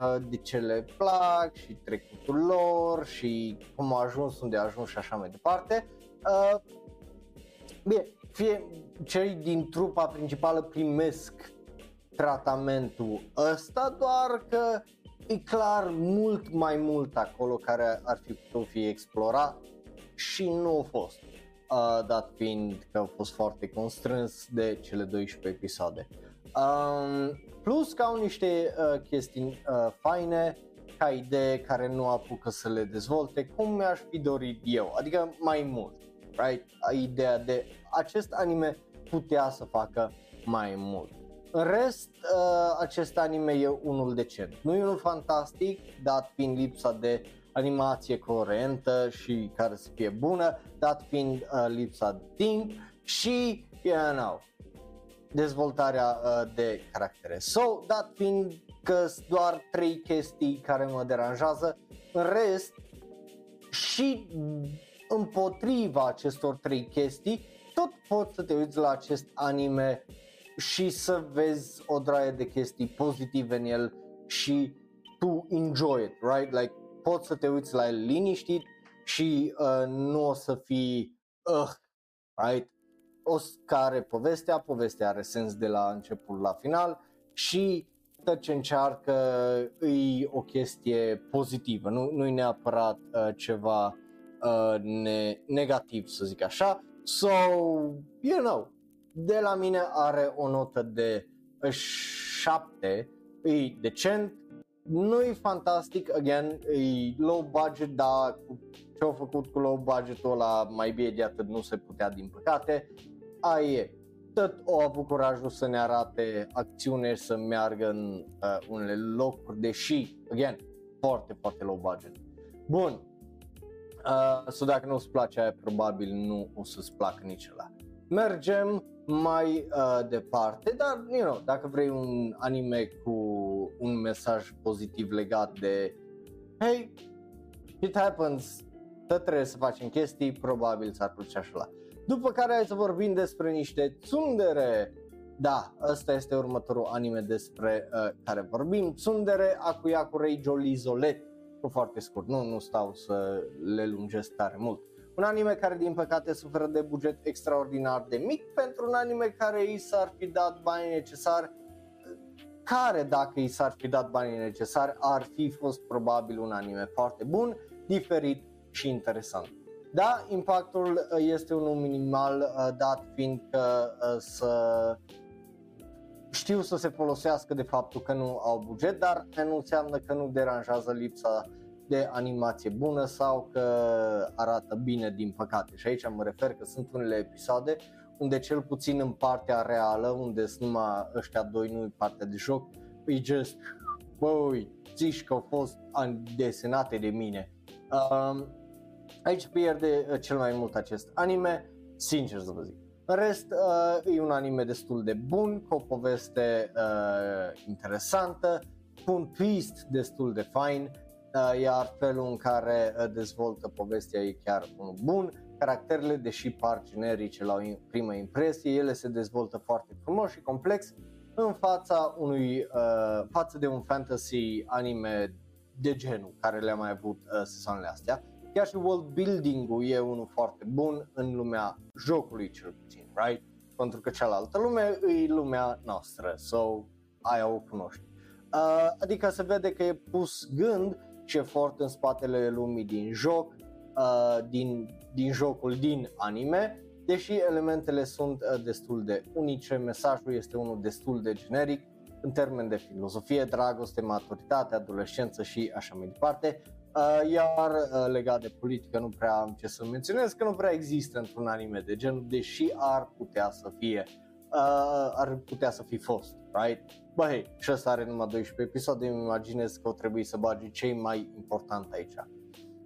uh, de ce le plac și trecutul lor și cum au ajuns, unde au ajuns și așa mai departe. Uh, bine, fie cei din trupa principală primesc tratamentul ăsta, doar că e clar mult mai mult acolo care ar fi putut fi explorat și nu a fost, uh, dat fiind că a fost foarte constrâns de cele doisprezece episoade. Um, plus că au niște uh, chestii uh, faine ca idee care nu apucă să le dezvolte cum mi-aș fi dorit eu, adică mai mult, right? Ideea de acest anime putea să facă mai mult. În rest, acest anime e unul decent, nu e unul fantastic, dat fiind lipsa de animație coerentă și care să fie bună, dat fiind lipsa de timp și, you know, dezvoltarea de caractere. So, dat fiind că sunt doar trei chestii care mă deranjează, în rest și împotriva acestor trei chestii, tot poți să te uiți la acest anime și să vezi o draie de chestii pozitive în el și tu enjoy it, right? Like, poți să te uiți la el liniștit și uh, nu o să fii uh, right? O care povestea, povestea are sens de la început la final și tot ce încearcă e o chestie pozitivă, nu, nu-i neapărat uh, ceva uh, ne- negativ, să zic așa. So, you know, de la mine are o notă de șapte, e decent, nu-i fantastic, again, e low budget, dar ce-au făcut cu low budgetul ăla mai bine de atât nu se putea, din păcate. Aia e, tot o avut curajul să ne arate acțiune, să meargă în uh, unele locuri, deși, again, foarte, foarte low budget. Bun, uh, so dacă nu îți place aia, probabil nu o să-ți placă nici ăla. Mergem mai uh, departe, dar, you know, dacă vrei un anime cu un mesaj pozitiv legat de hey, it happens, tot trebuie să facem chestii, probabil s-ar plăcea și ăla. După care hai să vorbim despre niște tsundere. Da, ăsta este următorul anime despre uh, care vorbim, Tsundere Akuyaku Reijō Lizolet, cu foarte scurt, nu, nu stau să le lungesc tare mult. Un anime care din păcate suferă de buget extraordinar de mic pentru un anime care i s-ar fi dat banii necesari, care dacă i s-ar fi dat banii necesari ar fi fost probabil un anime foarte bun, diferit și interesant. Da, impactul este unul minimal, dat fiind că să știu să se folosească de faptul că nu au buget, dar nu înseamnă că nu deranjează lipsa de animație bună sau că arată bine, din păcate. Și aici mă refer că sunt unele episoade unde cel puțin în partea reală, unde sunt numai ăștia doi, nu-i partea de joc, e just, băi, zici că au fost desenate de mine. Um, aici pierde cel mai mult acest anime, sincer să vă zic. În rest, uh, e un anime destul de bun, cu o poveste uh, interesantă, cu un twist destul de fain, uh, iar felul în care dezvoltă povestea e chiar unul bun. Caracterele, deși par generice la o primă impresie, ele se dezvoltă foarte frumos și complex în fața unui, uh, față de un fantasy anime de genul care le-am mai avut uh, sezoanele astea. Chiar și world building-ul e unul foarte bun în lumea jocului, cel puțin, right? Pentru că cealaltă lume e lumea noastră, so aia o cunoști. Uh, adică se vede că e pus gând și efort în spatele lumii din joc, uh, din din jocul din anime, deși elementele sunt uh, destul de unice, mesajul este unul destul de generic în termen de filozofie, dragoste, maturitate, adolescență și așa mai departe, uh, iar uh, legat de politică nu prea am ce să menționez, că nu prea există într-un anime de genul, deși ar putea să fie, uh, ar putea să fi fost, right? Bă, hei, și ăsta are numai doisprezece episoade, îmi imaginez că o trebuie să bagi ce mai important aici.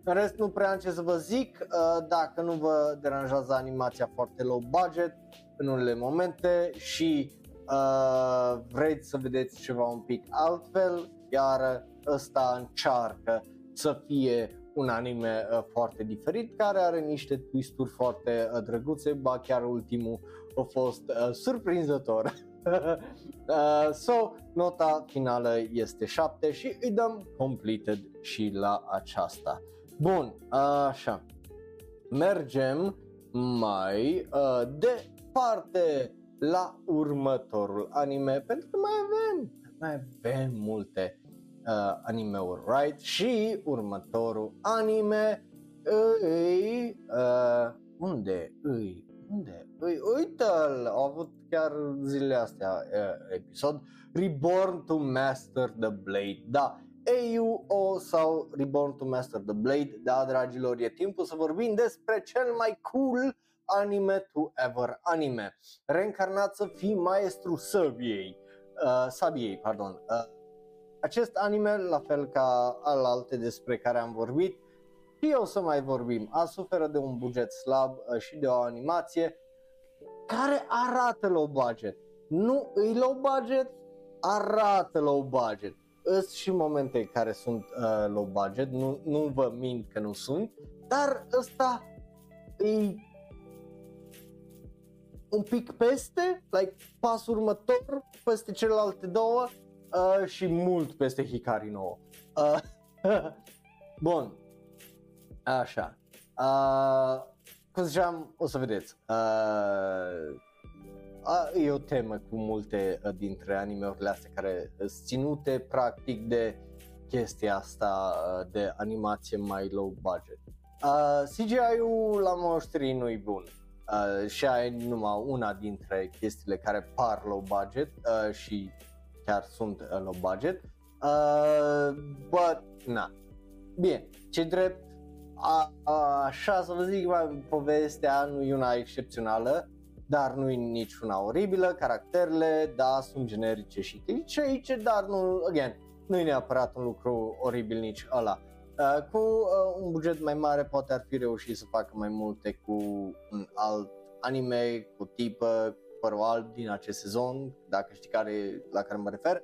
În rest nu prea am ce să vă zic, dacă nu vă deranjează animația foarte low budget în unele momente și uh, vreți să vedeți ceva un pic altfel, iar ăsta încearcă să fie un anime foarte diferit, care are niște twist-uri foarte drăguțe, ba chiar ultimul a fost uh, surprinzător. uh, so, nota finală este șapte și îi dăm completed și la aceasta. Bun, așa, mergem mai uh, departe la următorul anime, pentru că mai avem, mai avem multe uh, anime-uri, right? Și următorul anime îi, uh, unde îi, unde îi, uite-l, au avut chiar zilele astea uh, episod, Reborn to Master the Blade, da. Eiyu O sau Reborn to Master the Blade. Da, dragilor, e timpul să vorbim despre cel mai cool anime to ever anime. Reîncarnat să fii maestru sabiei. Uh, sabiei, pardon. Uh, acest anime, la fel ca alalte despre care am vorbit, și o să mai vorbim, a suferă de un buget slab și de o animație care arată low budget. Nu îi low budget, arată low budget. Sunt și momente care sunt uh, low budget, nu, nu vă mint că nu sunt, dar ăsta e un pic peste, like pasul următor, peste celelalte două uh, și mult peste Hikari no Go. Uh, Bun. Așa, uh, cum ziceam, o să vedeți, uh, uh, e o temă cu multe uh, dintre anime-urile astea care sunt ținute practic de chestia asta uh, de animație mai low budget. Uh, C G I-ul la moștri nu-i bun uh, și aia e numai una dintre chestiile care par low budget uh, și chiar sunt uh, low budget, uh, but na, bine, ce drept. A, a, așa să vă zic, povestea nu e una excepțională, dar nu e niciuna oribilă, caracterele, da, sunt generice și cliceice, dar nu, again, nu e neapărat un lucru oribil nici ăla. Uh, cu uh, un buget mai mare poate ar fi reușit să facă mai multe cu un alt anime, cu tipă, cu părul alb din acest sezon, dacă știi care, la care mă refer.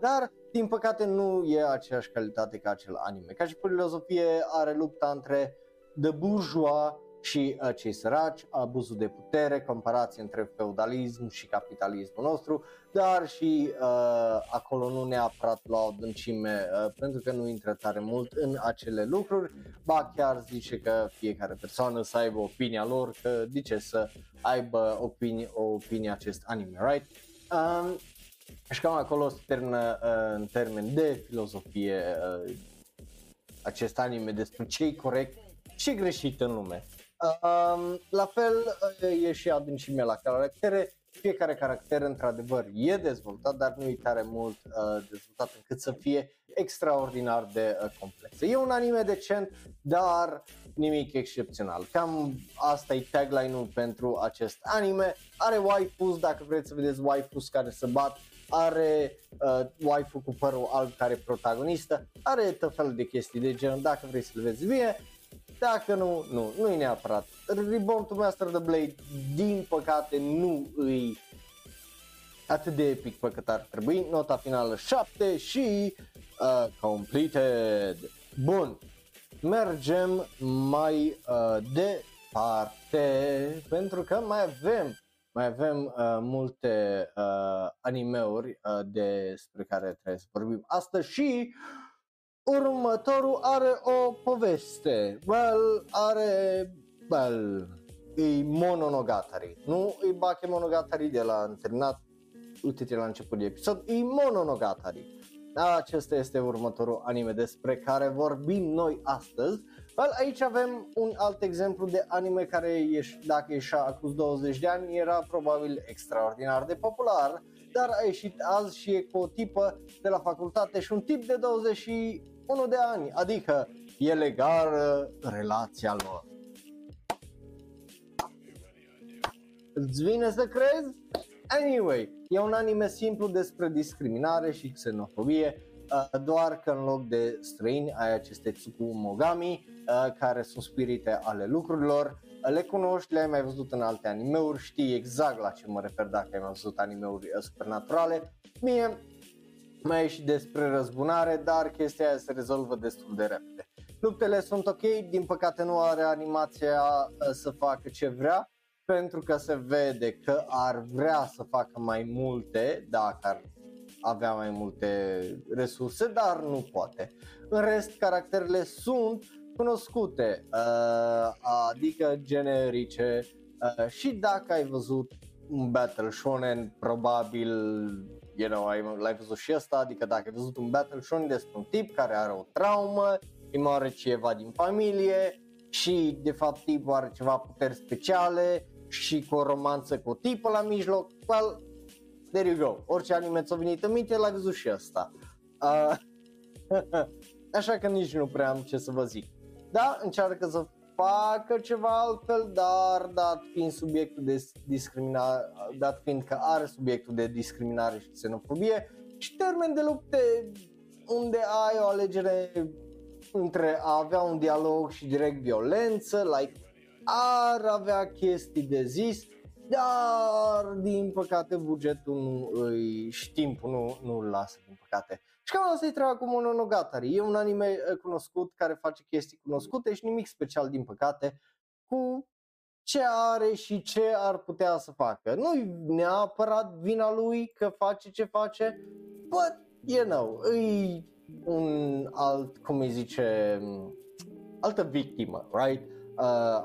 Dar, din păcate, nu e aceeași calitate ca acel anime. Ca și filozofie, are lupta între de bourgeois și uh, cei săraci, abuzul de putere, comparație între feudalism și capitalismul nostru, dar și uh, acolo nu neapărat la o adâncime, uh, pentru că nu intră tare mult în acele lucruri. Ba chiar zice că fiecare persoană să aibă opinia lor, că de ce să aibă opinie, o opinie acest anime, right? Um, Și cam acolo se termină uh, în termen de filozofie uh, acest anime despre ce-i corect și greșit în lume. Uh, um, la fel uh, e și adâncimea la caractere. Fiecare caracter într-adevăr e dezvoltat, dar nu e tare mult uh, dezvoltat încât să fie extraordinar de uh, complexă. E un anime decent, dar nimic excepțional. Cam asta e tagline-ul pentru acest anime. Are waifus, dacă vreți să vedeți waifus care se bat, are uh, waifu cu părul alb care e protagonistă, are tot felul de chestii de genul, dacă vrei să-l vezi bine. Dacă nu, nu, nu e neapărat. Reborn to Master the Blade, din păcate, nu îi atât de epic pe cât ar trebui. Nota finală șapte și uh, completed. Bun, mergem mai uh, departe, pentru că mai avem mai avem uh, multe uh, anime-uri uh, despre care trebuie să vorbim astăzi și următorul are o poveste. Well, are, well, e Mononogatari. Nu e Bakemonogatari de la însemnat, uite-te la început de episod, e Mononogatari. Acesta este următorul anime despre care vorbim noi astăzi. Well, aici avem un alt exemplu de anime care, dacă ieșea acum douăzeci de ani, era probabil extraordinar de popular, dar a ieșit azi și e cu o tipă de la facultate și un tip de douăzeci și unu de ani, adică e legală relația lor. Îți vine să crezi? Anyway, e un anime simplu despre discriminare și xenofobie, doar că în loc de străini ai aceste Tsukumogami care sunt spirite ale lucrurilor. Le cunoști, le-ai mai văzut în alte anime-uri, știi exact la ce mă refer dacă ai mai văzut anime-uri supernaturale. Mie mai e și despre răzbunare, dar chestia aia se rezolvă destul de repede. Luptele sunt ok, din păcate nu are animația să facă ce vrea, pentru că se vede că ar vrea să facă mai multe dacă ar avea mai multe resurse, dar nu poate. În rest, caracterele sunt cunoscute, adică generice, și dacă ai văzut un battle shonen, probabil, you know, l-ai văzut și ăsta, adică dacă ai văzut un battle shonen despre un tip care are o traumă, îi moare ceva din familie și de fapt tipul are ceva puteri speciale și cu o romanță cu tipul la mijloc, well, there you go, orice anime ți-a venit în minte, l-ai văzut și ăsta. Așa că nici nu prea am ce să vă zic. Da, încearcă să facă ceva altfel, dar dat fiind subiectul de discriminare, dat fiind că are subiectul de discriminare și xenofobie și termen de lupte unde ai o alegere între a avea un dialog și direct violență, like, ar avea chestii de zis, dar din păcate bugetul nu îi, și timpul nu, nu îl lasă, din păcate. Și cam asta e treaba cu Mononogatari, e un anime cunoscut care face chestii cunoscute și nimic special, din păcate, cu ce are și ce ar putea să facă. Nu-i neapărat vina lui că face ce face, but, you know, îi un alt, cum îi zice, altă victimă, right, uh,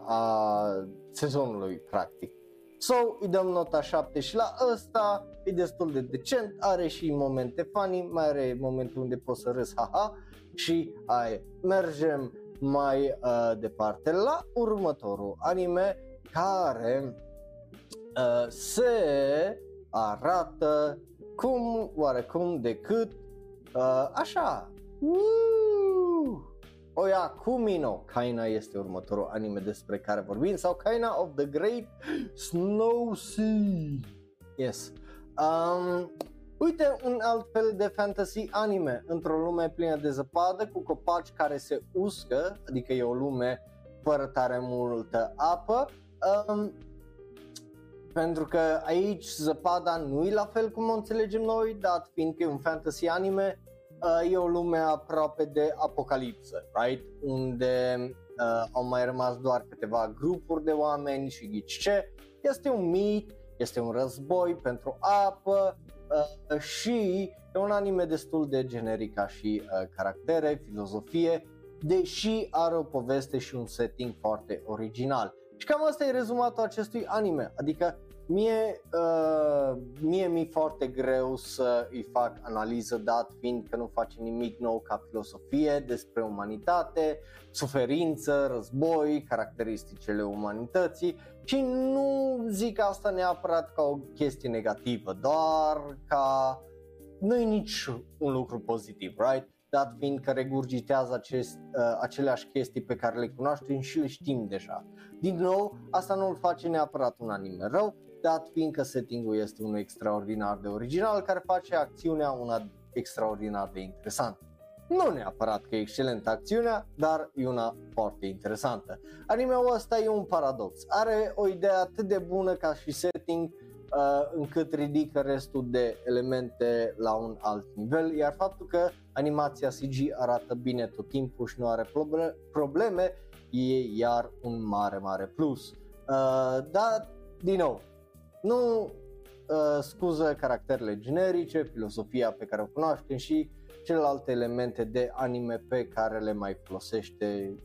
a sezonului, practic. So, îi dăm nota șapte și la ăsta e destul de decent, are și momente funny, mai are momentul unde poți să râzi, haha, și ai. Mergem mai uh, departe la următorul anime care uh, se arată cum, oarecum decât Uh, așa, uh! Oyakumi no Kaina este următorul anime despre care vorbim, sau Kaina of the Great Snow Sea. Yes. Um, uite un alt fel de fantasy anime, într-o lume plină de zăpadă, cu copaci care se uscă, adică e o lume fără tare multă apă. Um, Pentru că aici zăpada nu e la fel cum o înțelegem noi, dat fiindcă e un fantasy anime, e o lume aproape de apocalipsă, right? Unde uh, au mai rămas doar câteva grupuri de oameni și ghici ce, este un mit, este un război pentru apă uh, și e un anime destul de generic ca și uh, caractere, filozofie, deși are o poveste și un setting foarte original. Și cam asta e rezumatul acestui anime, adică mie, uh, mie mi-e foarte greu să îi fac analiză, dat fiind că nu face nimic nou ca filosofie despre umanitate, suferință, război, caracteristicile umanității, și nu zic asta neapărat ca o chestie negativă, doar ca nu-i nici un lucru pozitiv, right? Dat fiind că regurgitează acest, uh, aceleași chestii pe care le cunoaștem și le știm deja. Din nou, asta nu îl face neapărat un anime rău, dat fiind că setting-ul este unul extraordinar de original, care face acțiunea una extraordinar de interesantă. Nu neapărat că e excelentă acțiunea, dar e una foarte interesantă. Anime-ul ăsta e un paradox, are o idee atât de bună ca și setting, Uh, încât ridică restul de elemente la un alt nivel, iar faptul că animația C G arată bine tot timpul și nu are probleme e iar un mare, mare plus. Uh, dar, din nou, nu uh, scuză caracterele generice, filosofia pe care o cunoaștem și celelalte elemente de anime pe care le mai folosește,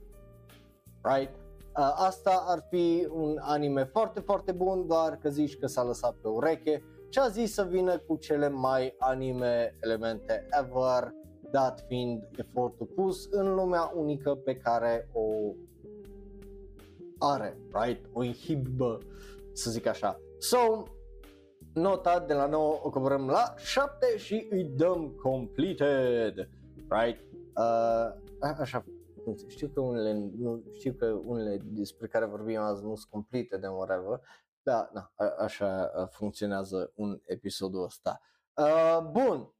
right? Asta ar fi un anime foarte, foarte bun, doar că zici că s-a lăsat pe ureche și a zis să vină cu cele mai anime elemente ever, dat fiind efortul pus în lumea unică pe care o are, right? O inhibă, să zic așa. So, nota de la nouă o coborăm la șapte și îi dăm completed, right? Uh, așa. Știu că unele, nu, știu că unele despre care vorbim azi nu sunt complete de whatever, dar na, a, așa funcționează un episodul ăsta. Uh, bun,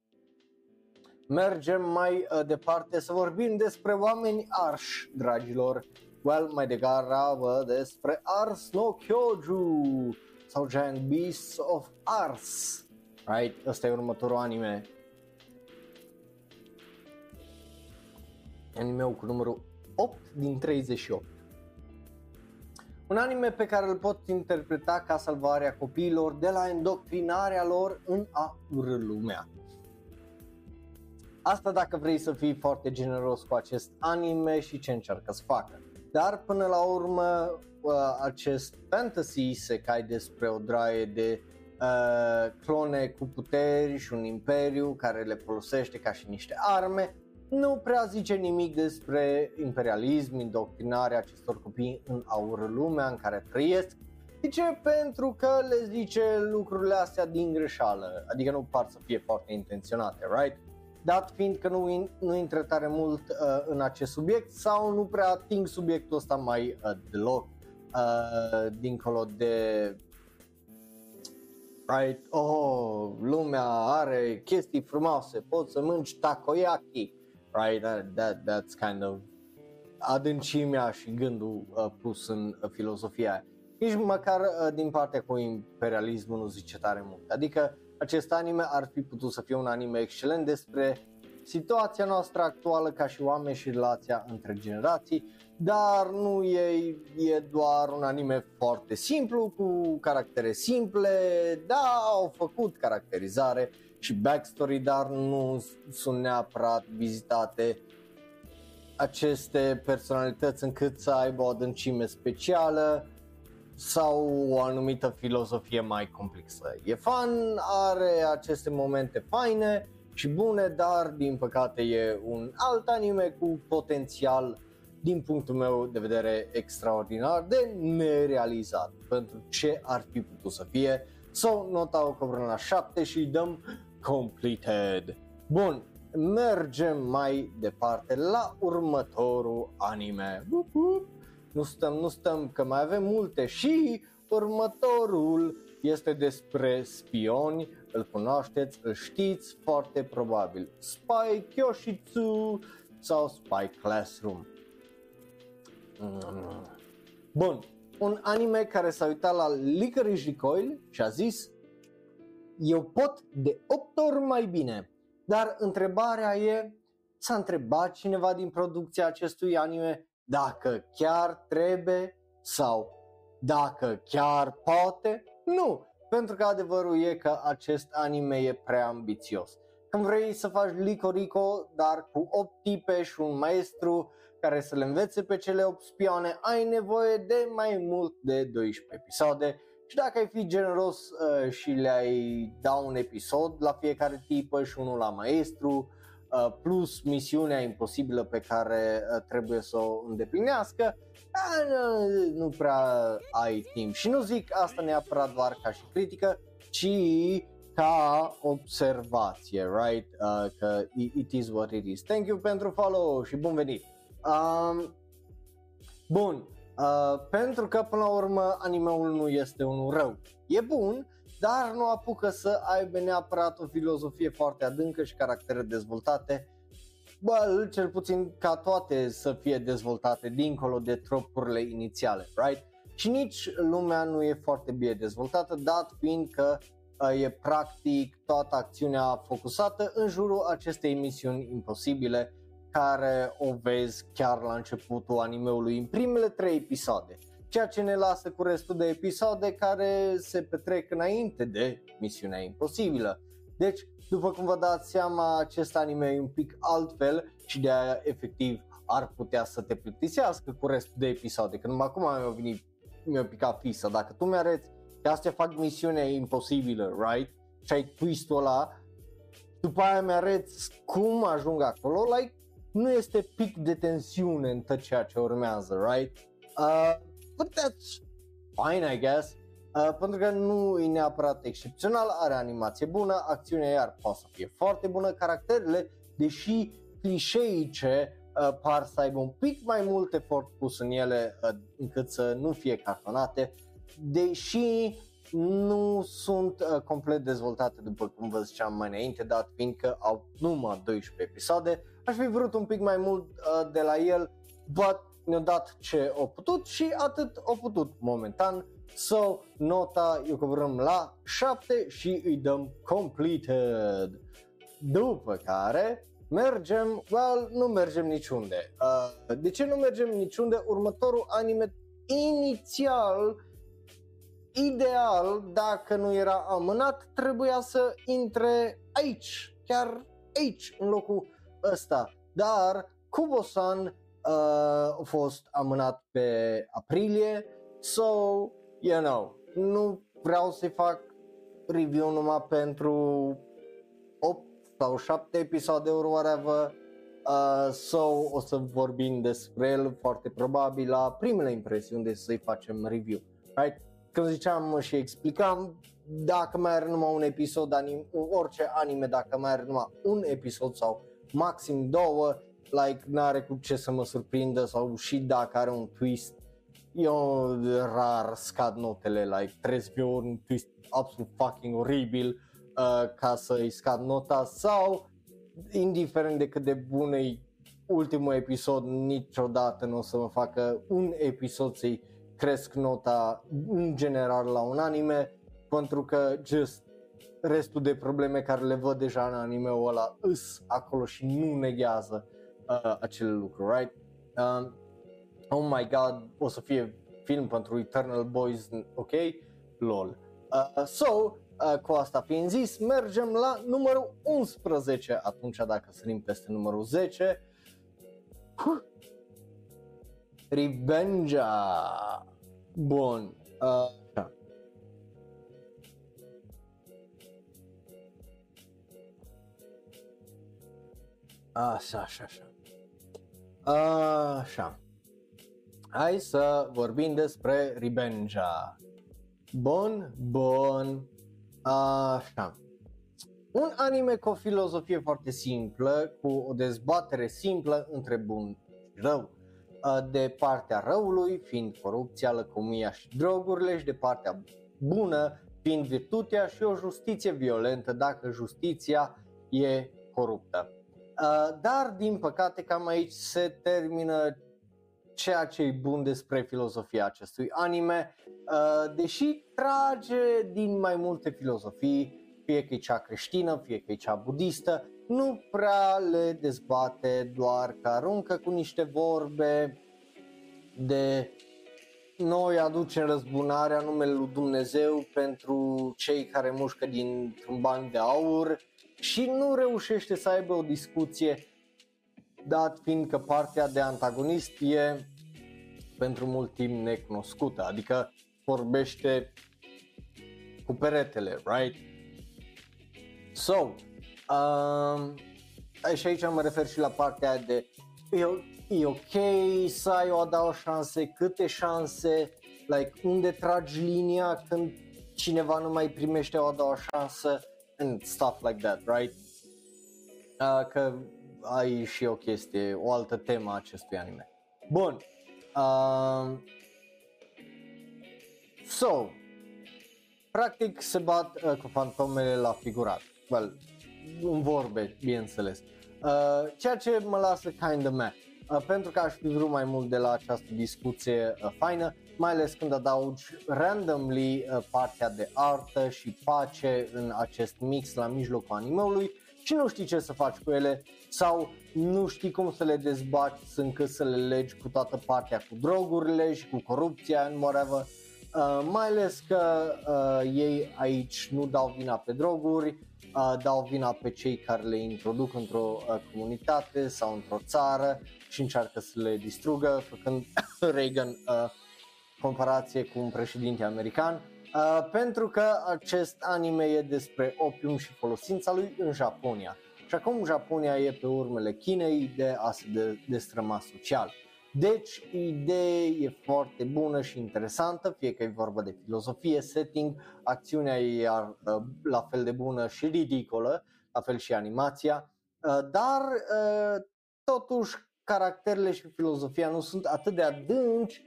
mergem mai uh, departe să vorbim despre oameni arși, dragilor. Well, mai degrabă despre Ars no Kyoju sau Giant Beasts of Ars. Right, ăsta e următorul anime. Anime-ul cu numărul opt din treizeci și opt. Un anime pe care îl pot interpreta ca salvarea copiilor de la indoctrinarea lor în a urâ lumea. Asta dacă vrei să fii foarte generos cu acest anime și ce încearcă să facă. Dar până la urmă acest fantasy se cai despre o draie de uh, clone cu puteri și un imperiu care le folosește ca și niște arme. Nu prea zice nimic despre imperialism, indoctrinarea acestor copii în aur lumea în care trăiesc, zice pentru că le zice lucrurile astea din greșeală, adică nu par să fie foarte intenționate, right? dat fiind că nu, in, nu intră tare mult uh, în acest subiect sau nu prea ating subiectul ăsta mai uh, deloc, uh, dincolo de right, oh, lumea are chestii frumoase, poți să mânci takoyaki, right, that, that, that's kind of adâncimea și gândul uh, pus în uh, filozofia. Nici măcar uh, din partea cu imperialismul nu zice tare mult, adică acest anime ar fi putut să fie un anime excelent despre situația noastră actuală ca și oameni și relația între generații, dar nu e, e doar un anime foarte simplu, cu caractere simple, da, au făcut caracterizare și backstory, dar nu sunt neapărat vizitate aceste personalități încât să aibă o adâncime specială sau o anumită filozofie mai complexă. E fun, are aceste momente faine și bune, dar din păcate e un alt anime cu potențial, din punctul meu de vedere, extraordinar de nerealizat pentru ce ar fi putut să fie. So, nota o coborâm la șapte și dăm completed. Bun, mergem mai departe la următorul anime. Uhuh. Nu stăm, nu stăm, că mai avem multe și următorul este despre spioni, îl cunoașteți, îl știți foarte probabil, Spy Kyoshitsu sau Spy Classroom. Mm. Bun, un anime care s-a uitat la Licorice Recoil și a zis, eu pot de opt ori mai bine, dar întrebarea e, s-a întrebat cineva din producția acestui anime dacă chiar trebuie sau dacă chiar poate? Nu, pentru că adevărul e că acest anime e prea ambițios. Când vrei să faci Licorico, dar cu opt tipe și un maestru care să le învețe pe cele opt spioane, ai nevoie de mai mult de doisprezece episoade și dacă ai fi generos uh, și le-ai da un episod la fiecare tipă și unul la maestru, plus misiunea imposibilă pe care trebuie să o îndeplinească, nu prea ai timp. Și nu zic asta neapărat doar ca și critică, ci ca observație, right? Uh, că it is what it is. Thank you pentru follow și bun venit! Um, bun, uh, pentru că până la urmă animeul nu este unul rău, e bun, dar nu apucă să aibă neapărat o filozofie foarte adâncă și caractere dezvoltate, bă, cel puțin ca toate să fie dezvoltate dincolo de tropurile inițiale, right? Și nici lumea nu e foarte bine dezvoltată, dat fiind că e practic toată acțiunea focusată în jurul acestei misiuni imposibile, care o vezi chiar la începutul animeului în primele trei episoade. Ceea ce ne lasă cu restul de episoade care se petrec înainte de misiunea imposibilă. Deci, după cum vă dați seama, acest anime e un pic altfel și de aia efectiv ar putea să te plictisească cu restul de episoade. Că numai acum mi-a venit, mi-a picat fisa, dacă tu mi-arăți că astea fac misiunea imposibilă, right? Și ai twist-ul ăla, după aia mi-arăți cum ajung acolo, like, nu este pic de tensiune în tot ceea ce urmează, right? Uh, But that's fine, I guess, uh, pentru că nu e neapărat excepțional, are animație bună, acțiunea iar poate să fie foarte bună, caracterele, deși clișeice, uh, par să aibă un pic mai mult efort pus în ele, uh, încât să nu fie cartonate, deși nu sunt uh, complet dezvoltate, după cum vă ziceam mai înainte, dat fiindcă au numai doisprezece episoade, aș fi vrut un pic mai mult uh, de la el, but ne-a dat ce o putut și atât o putut momentan. So, nota eu coborâm la șapte și îi dăm completed. După care mergem, well, nu mergem niciunde. Uh, de ce nu mergem niciunde? Următorul anime inițial, ideal, dacă nu era amânat, trebuia să intre aici, chiar aici, în locul ăsta. Dar Kubo-san Uh, a fost amânat pe aprilie, so, you know, nu vreau să-i fac review numai pentru opt sau șapte episoade or whatever, uh, so o să vorbim despre el foarte probabil la primele impresiuni, deci să-i facem review, right? că ziceam și explicam, dacă mai are numai un episod anime, orice anime, dacă mai are numai un episod sau maxim două, like, n-are cu ce să mă surprindă, sau și dacă are un twist, eu rar scad notele, like, trebuie să fie un twist absolut fucking oribil uh, ca să-i scad nota, sau indiferent de cât de bună e ultimul episod, niciodată nu o să mă facă un episod să-i cresc nota în general la un anime, pentru că just restul de probleme care le văd deja în anime-ul ăla îs acolo și nu neghează uh, acele lucruri, right? Uh, oh my god, o să fie film pentru Eternal Boys, ok? Lol. Uh, so, uh, cu asta fiind zis, mergem la numărul unsprezece, atunci dacă sărim peste numărul zece. Huh. Revenge-a. Bun. Uh, Așa, așa, așa. Așa. Hai să vorbim despre Revenge-a. Bun, bun. Așa. Un anime cu o filozofie foarte simplă, cu o dezbatere simplă între bun și rău. De partea răului fiind corupția, lăcomia și drogurile, și de partea bună fiind virtutea și o justiție violentă, dacă justiția e coruptă. Dar din păcate cam aici se termină ceea ce e bun despre filozofia acestui anime, deși trage din mai multe filozofii, fie că e cea creștină, fie că e cea budistă, nu prea le dezbate, doar că aruncă cu niște vorbe de noi aducem răzbunarea numele lui Dumnezeu pentru cei care mușcă din bani de aur, și nu reușește să aibă o discuție, dat fiindcă partea de antagonist e pentru mult timp necunoscută, adică vorbește cu peretele, right? So, um, și aici mă refer și la partea de e, e ok să ai o a da o șanse, câte șanse, like, unde tragi linia când cineva nu mai primește o a da o șansă, and stuff like that, right? Uh, că ai și o chestie, o altă temă a acestui anime. Bun. Uh, so, practic se bat uh, cu fantomele la figurat. Well, în vorbe, bineînțeles. Uh, ceea ce mă lasă kind of mad, uh, pentru că aș fi vrut mai mult de la această discuție uh, faină, mai ales când adaugi randomly uh, partea de artă și pace în acest mix la mijlocul anime-ului și nu știi ce să faci cu ele, sau nu știi cum să le dezbați încât să le legi cu toată partea cu drogurile și cu corupția în whatever. Uh, mai ales că uh, ei aici nu dau vina pe droguri, uh, dau vina pe cei care le introduc într-o uh, comunitate sau într-o țară și încearcă să le distrugă, făcând Reagan uh, comparație cu un președinte american, uh, pentru că acest anime e despre opium și folosința lui în Japonia. Și acum Japonia e pe urmele Chinei de a se destrăma social. Deci ideea e foarte bună și interesantă, fie că e vorba de filozofie, setting, acțiunea e iar, uh, la fel de bună și ridicolă, la fel și animația, uh, dar uh, totuși caracterele și filozofia nu sunt atât de adânci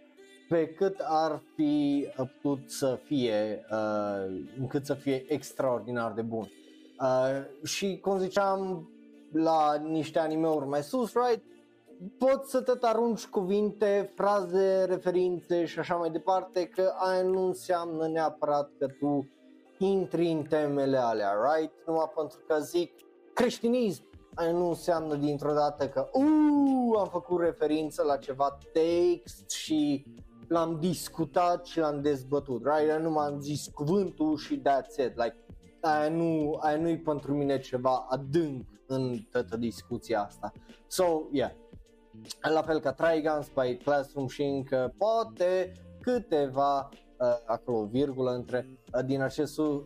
pe cât ar fi putut să fie, uh, încât să fie extraordinar de bun. Uh, și cum ziceam la niște anime-uri mai sus, right? Poți să tot arunci cuvinte, fraze, referințe și așa mai departe, că aia nu înseamnă neapărat că tu intri în temele alea, right? Numai pentru că zic creștinism, aia nu înseamnă dintr-o dată că uuu, am făcut referință la ceva text și l-am discutat și l-am dezbătut, right? Aia nu am zis cuvântul și that's it, like, aia nu, aia nu-i pentru mine ceva adânc în toată discuția asta. So, yeah. La fel ca Trigun, Spy Classroom și încă poate câteva, uh, acolo o virgulă între, uh, din, acest, uh,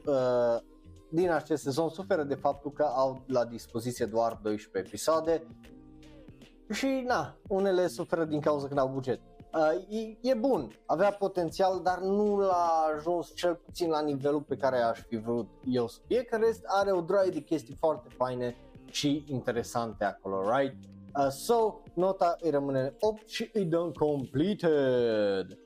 din acest sezon suferă de faptul că au la dispoziție doar doisprezece episoade și na, unele suferă din cauza că n-au buget. Uh, e, e bun, avea potențial, dar nu l-a ajuns cel puțin la nivelul pe care aș fi vrut eu să fie, că rest are o droaie de chestii foarte faine și interesante acolo, right? Uh, so, nota îi rămâne opt și îi dăm completed.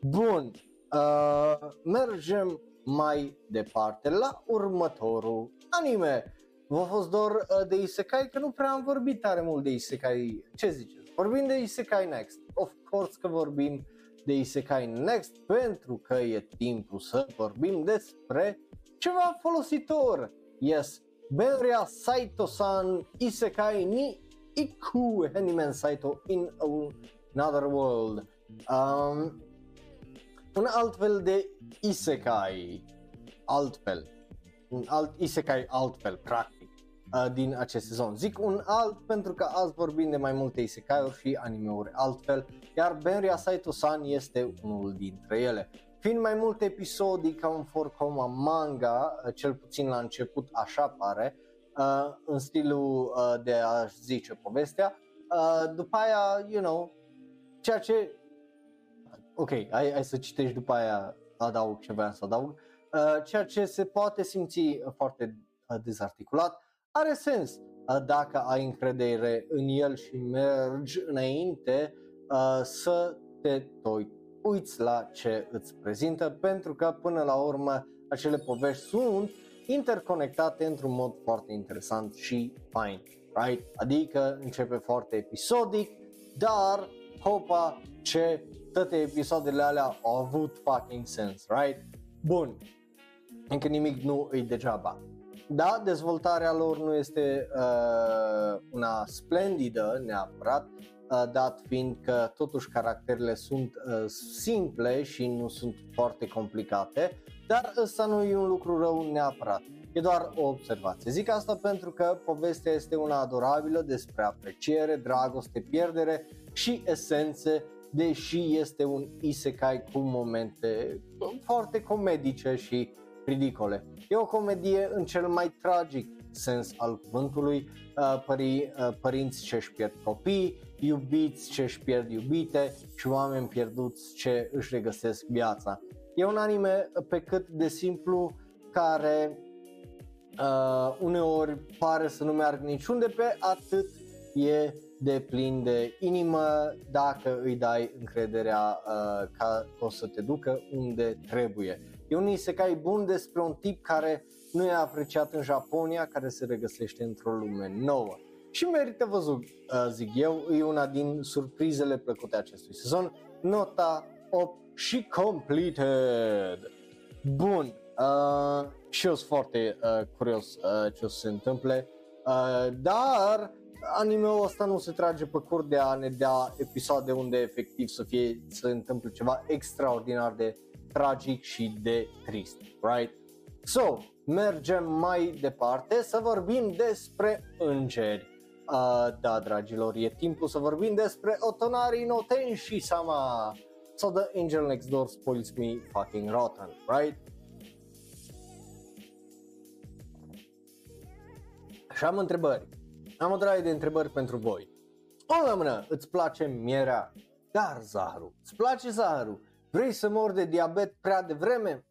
Bun, uh, mergem mai departe la următorul anime. V-a fost dor uh, de Isekai, că nu prea am vorbit tare mult de Isekai, ce ziceți? Vorbim de Isekai Next, of course că vorbim de Isekai Next, pentru că e timpul să vorbim despre ceva folositor. Yes, Benriya Saito-san Isekai ni iku, Handyman Saito in Another World. Um, un alt fel de Isekai, altfel, un alt Isekai altfel, practic. Din acest sezon. Zic un alt pentru că azi vorbim de mai multe isekai-uri și anime-uri altfel, iar Benriya Saito-san este unul dintre ele. Fiind mai multe episodii ca un forcoma manga, cel puțin la început așa pare, în stilul de a zice povestea, după aia, you know, ceea ce... Ok, hai, hai să citești după aia, adaug ce vreau să adaug, ceea ce se poate simți foarte dezarticulat, are sens dacă ai încredere în el și mergi înainte să te toi, uiți la ce îți prezintă, pentru că până la urmă acele povești sunt interconectate într-un mod foarte interesant și fain, right? Adică începe foarte episodic, dar hopa ce toate episoadele alea au avut fucking sens, right? Bun, încă nimic nu îi degeaba. Da, dezvoltarea lor nu este uh, una splendidă neapărat, uh, dat fiind că totuși caracterele sunt uh, simple și nu sunt foarte complicate, dar ăsta nu e un lucru rău neapărat, e doar o observație. Zic asta pentru că povestea este una adorabilă despre apreciere, dragoste, pierdere și esențe, deși este un isekai cu momente foarte comedice și ridicole. E o comedie în cel mai tragic sens al cuvântului, pări, părinți ce-și pierd copii, iubiți ce-și pierd iubite și oameni pierduți ce își regăsesc viața. E un anime pe cât de simplu care uh, uneori pare să nu meargă niciunde, pe atât e de plin de inimă dacă îi dai încrederea uh, ca o să te ducă unde trebuie. E un isekai bun despre un tip care nu e apreciat în Japonia, care se regăsește într-o lume nouă. Și merită văzut, zic eu, e una din surprizele plăcute acestui sezon. Nota opt și completed. Bun, uh, și eu sunt foarte uh, curios uh, ce o să se întâmple, uh, dar anime-ul ăsta nu se trage pe cur de a ne dea episoade unde efectiv să fie, să se întâmple ceva extraordinar de tragic și de trist, right? So, mergem mai departe să vorbim despre îngeri. Uh, da, dragilor, e timpul să vorbim despre Otona Ritenshii sama. So the angel next door spoils me fucking rotten, right? Și am întrebări. Am o draie de întrebări pentru voi. O la mână, îți place mierea, dar zahărul. Îți place zahărul? Vrei să mori de diabet prea devreme?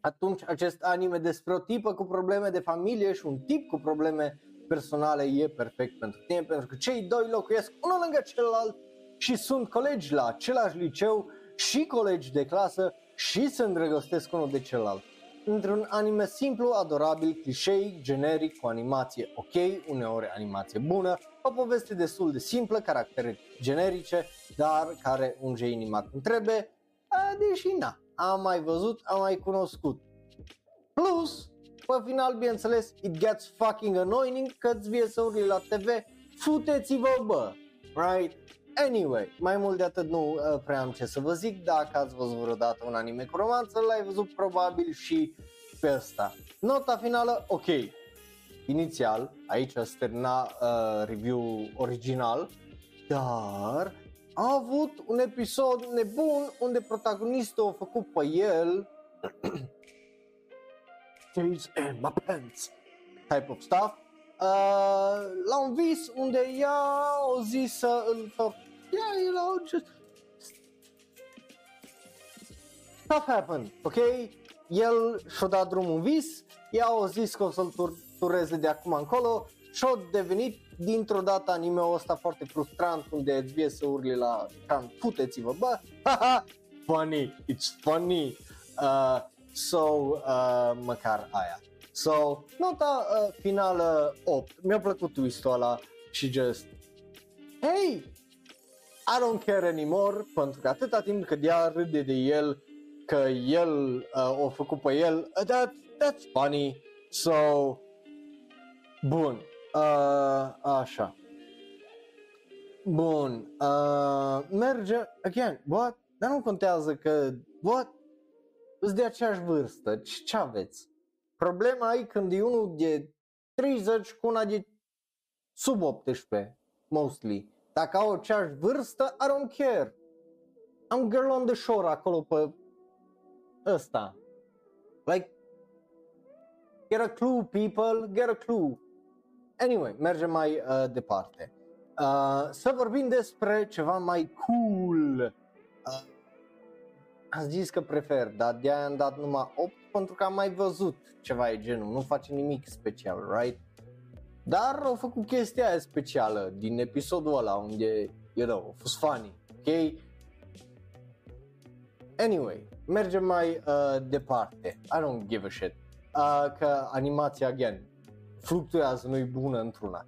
Atunci acest anime despre o tipă cu probleme de familie și un tip cu probleme personale e perfect pentru tine, pentru că cei doi locuiesc unul lângă celălalt și sunt colegi la același liceu și colegi de clasă și se îndrăgostesc unul de celălalt. Într-un anime simplu, adorabil, clișeic, generic, cu animație ok, uneori animație bună, o poveste destul de simplă, caractere generice, dar care unge inima când trebuie. Deși na, am mai văzut, am mai cunoscut. Plus, pe final, bineînțeles, it gets fucking annoying că-ți vie să urli la T V, futeți-vă bă, right? Anyway, mai mult de atât nu uh, prea am ce să vă zic. Dacă ați văzut vreodată un anime cu romanță, l-ai văzut probabil și pe ăsta. Nota finală, ok. Inițial, aici se termina uh, review-ul original, dar... a avut un episod nebun unde protagonistul a făcut pe el She's in my pants type of stuff uh, la un vis unde ea o zis să îl fac, yeah, you know, just stuff happened, ok? El și-a dat drumul în vis, ea a zis că o să-l tureze de acum încolo și-a devenit dintr-o dată anime-ul ăsta foarte frustrant unde îți vie să urli la can, puteți-vă, bă, haha, funny, it's funny, uh, so, uh, măcar aia. So, nota uh, finală opt, mi-a plăcut twist-ul ăla și just, hey, I don't care anymore, pentru că atâta timp cât ea râde de el, că el uh, o făcut pe el, that, that's funny, so, bun, uh, așa, bun, uh, merge, again, what, dar nu contează că, what, îți de aceeași vârstă, ce aveți? Problema e când e unul de treizeci cu una de sub optsprezece, mostly. Dacă au aceeași vârstă, I don't care. Am girl on the shore acolo pe ăsta. Like, get a clue, people, get a clue. Anyway, mergem mai uh, departe. Uh, să vorbim despre ceva mai cool. Uh, am zis că prefer, dar de-aia am dat numai opt. Pentru că am mai văzut ceva de genul, nu face nimic special, right? Dar au făcut chestia aia specială din episodul ăla unde, you know, a fost funny, ok? Anyway, mergem mai uh, departe, I don't give a shit, uh, că animația, again, fluctuează, nu-i bună într-una.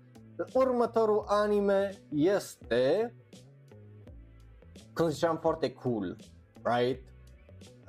Următorul anime este, cum ziceam, foarte cool, right?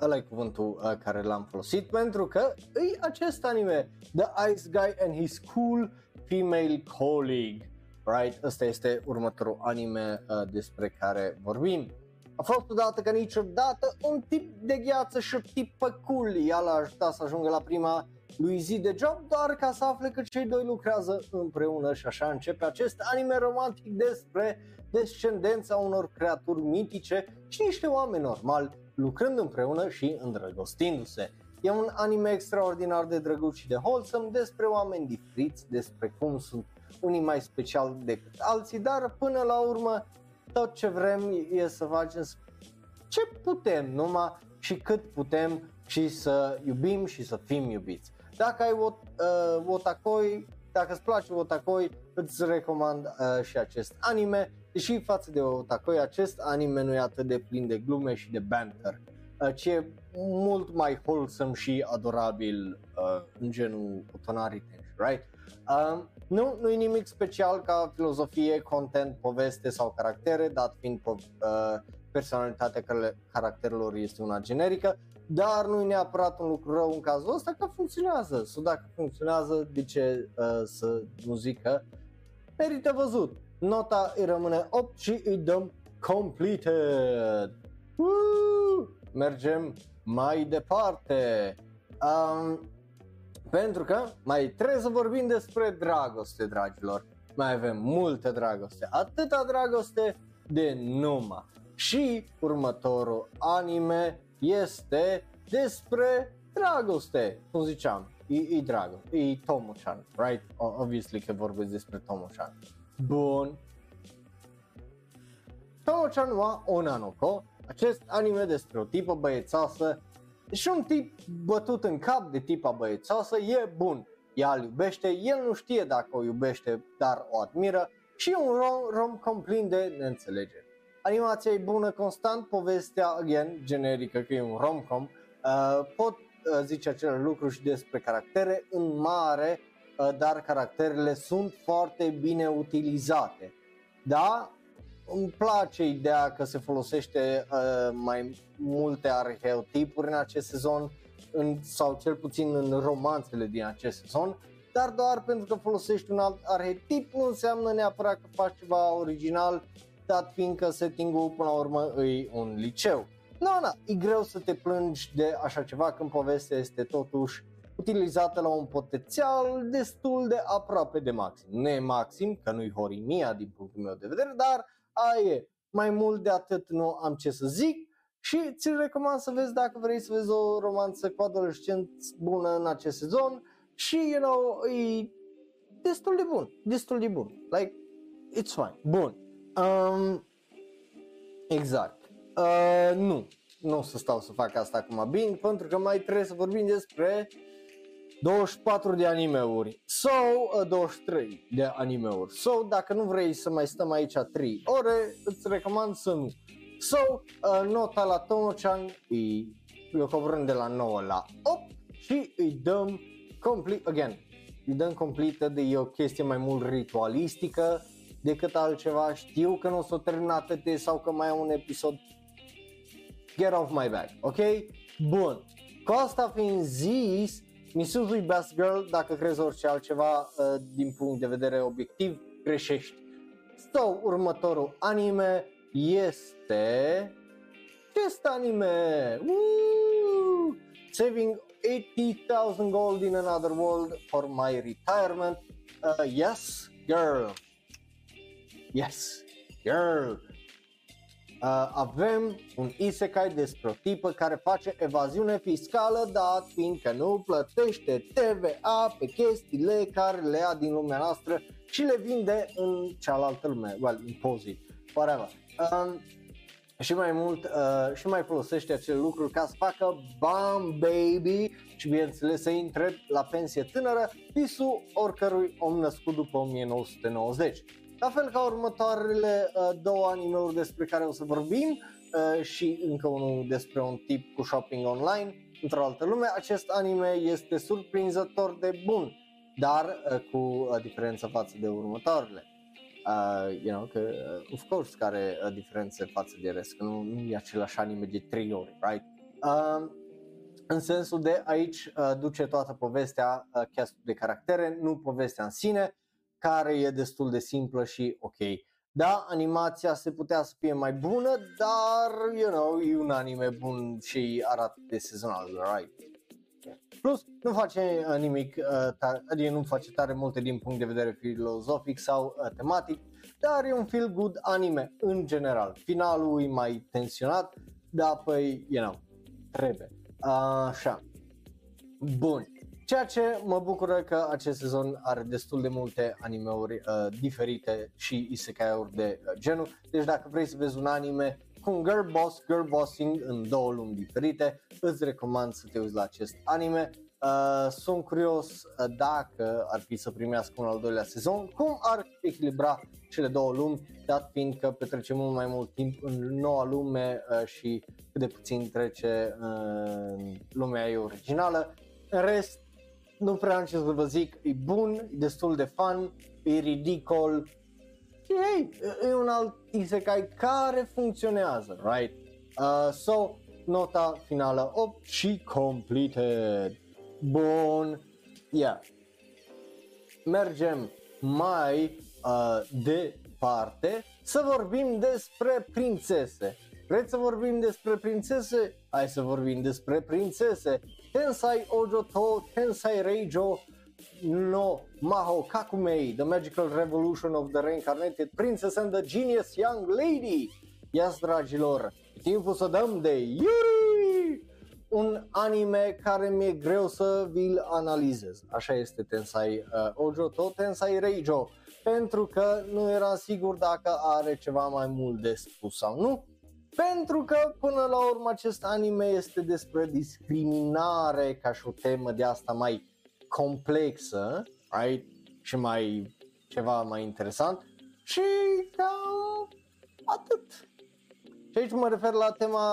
Ăla-i cuvântul uh, care l-am folosit pentru că e acest anime, The Ice Guy and His Cool Female Colleague, right? Ăsta este următorul anime uh, despre care vorbim. A fost odată ca niciodată un tip de gheață și un tip pe cool, ea l-a ajutat să ajungă la prima lui zi de job doar ca să afle că cei doi lucrează împreună și așa începe acest anime romantic despre descendența unor creaturi mitice și niște oameni normali lucrând împreună și îndrăgostindu-se. E un anime extraordinar de drăguț și de wholesome despre oameni diferiți, despre cum sunt unii mai special decât alții, dar până la urmă tot ce vrem e să facem ce putem numai și cât putem și să iubim și să fim iubiți. Dacă ai uh, otakoi, dacă îți place otakoi, îți recomand uh, și acest anime. Deși față de otakoi, acest anime nu e atât de plin de glume și de banter, ci e mult mai wholesome și adorabil uh, în genul Otona Ritenshii, right? Uh, nu, nu e nimic special ca filozofie, content, poveste sau caractere, dat fiind po- uh, personalitatea caracterelor este una generică, dar nu e neapărat un lucru rău în cazul ăsta că funcționează. So, dacă funcționează, de ce uh, să nu zic că merită văzut? Nota îi rămâne opt și îi dăm completed. Woo! Mergem mai departe. Um, pentru că mai trebuie să vorbim despre dragoste, dragilor. Mai avem multă dragoste, atâta dragoste de numai. Și următorul anime este despre dragoste, cum ziceam, e, e dragoste, e Tomo-chan, right? Obviously că vorbesc despre Tomo-chan. Bun. Tomo-chan wa Onnanoko, acest anime despre o tipă băiețoasă și un tip bătut în cap de tipa băiețoasă e bun. Ea îl iubește, el nu știe dacă o iubește, dar o admiră și e un rom, rom-com plin de neînțelegeri. Animația e bună constant, povestea, again, generică că e un rom-com, uh, pot uh, zice același lucru și despre caractere în mare, dar caracterele sunt foarte bine utilizate. Da, îmi place ideea că se folosește uh, mai multe arhetipuri în acest sezon în, sau cel puțin în romanțele din acest sezon, dar doar pentru că folosești un alt arhetip nu înseamnă neapărat că faci ceva original, dat fiindcă setting-ul până la urmă e un liceu. Nu, no, no, e greu să te plângi de așa ceva când povestea este totuși utilizată la un potențial destul de aproape de maxim. Ne maxim, că nu-i horimia din punctul meu de vedere, dar aia e. Mai mult de atât nu am ce să zic și ți-l recomand să vezi dacă vrei să vezi o romanță cu adolescenți bună în acest sezon și, you know, e destul de bun, destul de bun. Like, it's fine. Bun. Um, exact. Uh, nu. nu o să stau să fac asta acum bine, pentru că mai trebuie să vorbim despre douăzeci și patru de animeuri sau douăzeci și trei de animeuri. Sau dacă nu vrei să mai stăm aici trei ore, îți recomand să nu. Sau nota la Tomo-chan e, eu coborâm de la nouă la opt și îi dăm complete, again, îi dăm completă, de e o chestie mai mult ritualistică decât altceva. Știu că nu s-o terminat de sau că mai e un episod. Get off my back, ok? Bun, cu asta fiind zis, Misuzui Best Girl, dacă crezi orice altceva din punct de vedere obiectiv, greșești. Sau următorul anime este... Test anime! Woo! Saving eighty thousand gold in another world for my retirement. Uh, yes, girl. Yes, girl. Uh, avem un isekai despre o tipă care face evaziune fiscală, dar fiindcă nu plătește T V A pe chestiile care le ia din lumea noastră și le vinde în cealaltă lume, well, impozit, whatever. Um, și mai mult, uh, și mai folosește acel lucru ca să facă bam baby și bineînțeles să intre la pensie tânără, visul oricărui om născut după o mie nouă sute nouăzeci. La fel ca următoarele uh, două anime-uri despre care o să vorbim uh, și încă unul despre un tip cu shopping online într-o altă lume, acest anime este surprinzător de bun, dar uh, cu uh, diferență față de următoarele. Uh, you know, că, uh, of course, care uh, diferențe față de rest, că nu, nu e același anime de trei ori, right? Uh, în sensul de aici uh, duce toată povestea, uh, castul de caractere, nu povestea în sine, care e destul de simplă și ok. Da, animația se putea să fie mai bună, dar, you know, e un anime bun și arată de sezonal, right? Plus, nu face nimic, adică nu face tare multe din punct de vedere filozofic sau tematic, dar e un feel-good anime în general. Finalul e mai tensionat, dar, păi, you know, trebuie. Așa. Bun. Ceea ce mă bucură că acest sezon are destul de multe anime-uri uh, diferite și isekai-uri de uh, genul. Deci dacă vrei să vezi un anime cu un girl boss, girl bossing în două lumi diferite, îți recomand să te uiți la acest anime. Uh, sunt curios dacă ar fi să primească un al doilea sezon, cum ar echilibra cele două lumi, dat fiindcă petrecem mult mai mult timp în noua lume uh, și cât de puțin trece uh, lumea ei originală. În rest, nu prea am ce să vă zic, e bun, e destul de fun, e ridicol și hey, e un alt isekai care funcționează, right? Uh, so, nota finală opt și completed. Bun, yeah. Mergem mai uh, departe să vorbim despre prințese. Vreți să vorbim despre prințese? Hai să vorbim despre prințese. Tensai Ōjo to Tensai Reijō no Mahō Kakumei, The Magical Revolution of the Reincarnated Princess and the Genius Young Lady. Ia-s, dragilor, e timpul să dăm de Yuri! Un anime care mi-e greu să vi-l analizez. Așa este Tensai Ōjo to Tensai Reijō, pentru că nu eram sigur dacă are ceva mai mult de spus sau nu. Pentru că, până la urmă, acest anime este despre discriminare ca și o temă de asta mai complexă, right? Și mai ceva mai interesant și cam atât. Și aici mă refer la tema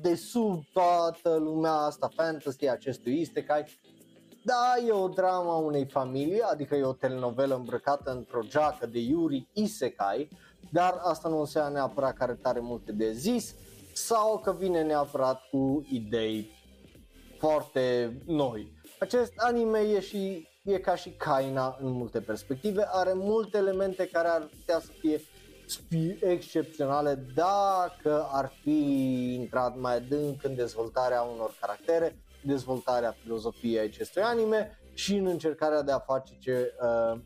de sub toată lumea asta, fantasy, acestui isekai. Da, e o drama unei familii, adică e o telenovelă îmbrăcată într-o geacă de Yuri isekai, dar asta nu înseamnă neapărat că are tare multe de zis sau că vine neapărat cu idei foarte noi. Acest anime e, și, e ca și Kaina în multe perspective, are multe elemente care ar putea să fie excepționale dacă ar fi intrat mai adânc în dezvoltarea unor caractere, dezvoltarea filozofiei acestui anime și în încercarea de a face ce... Uh,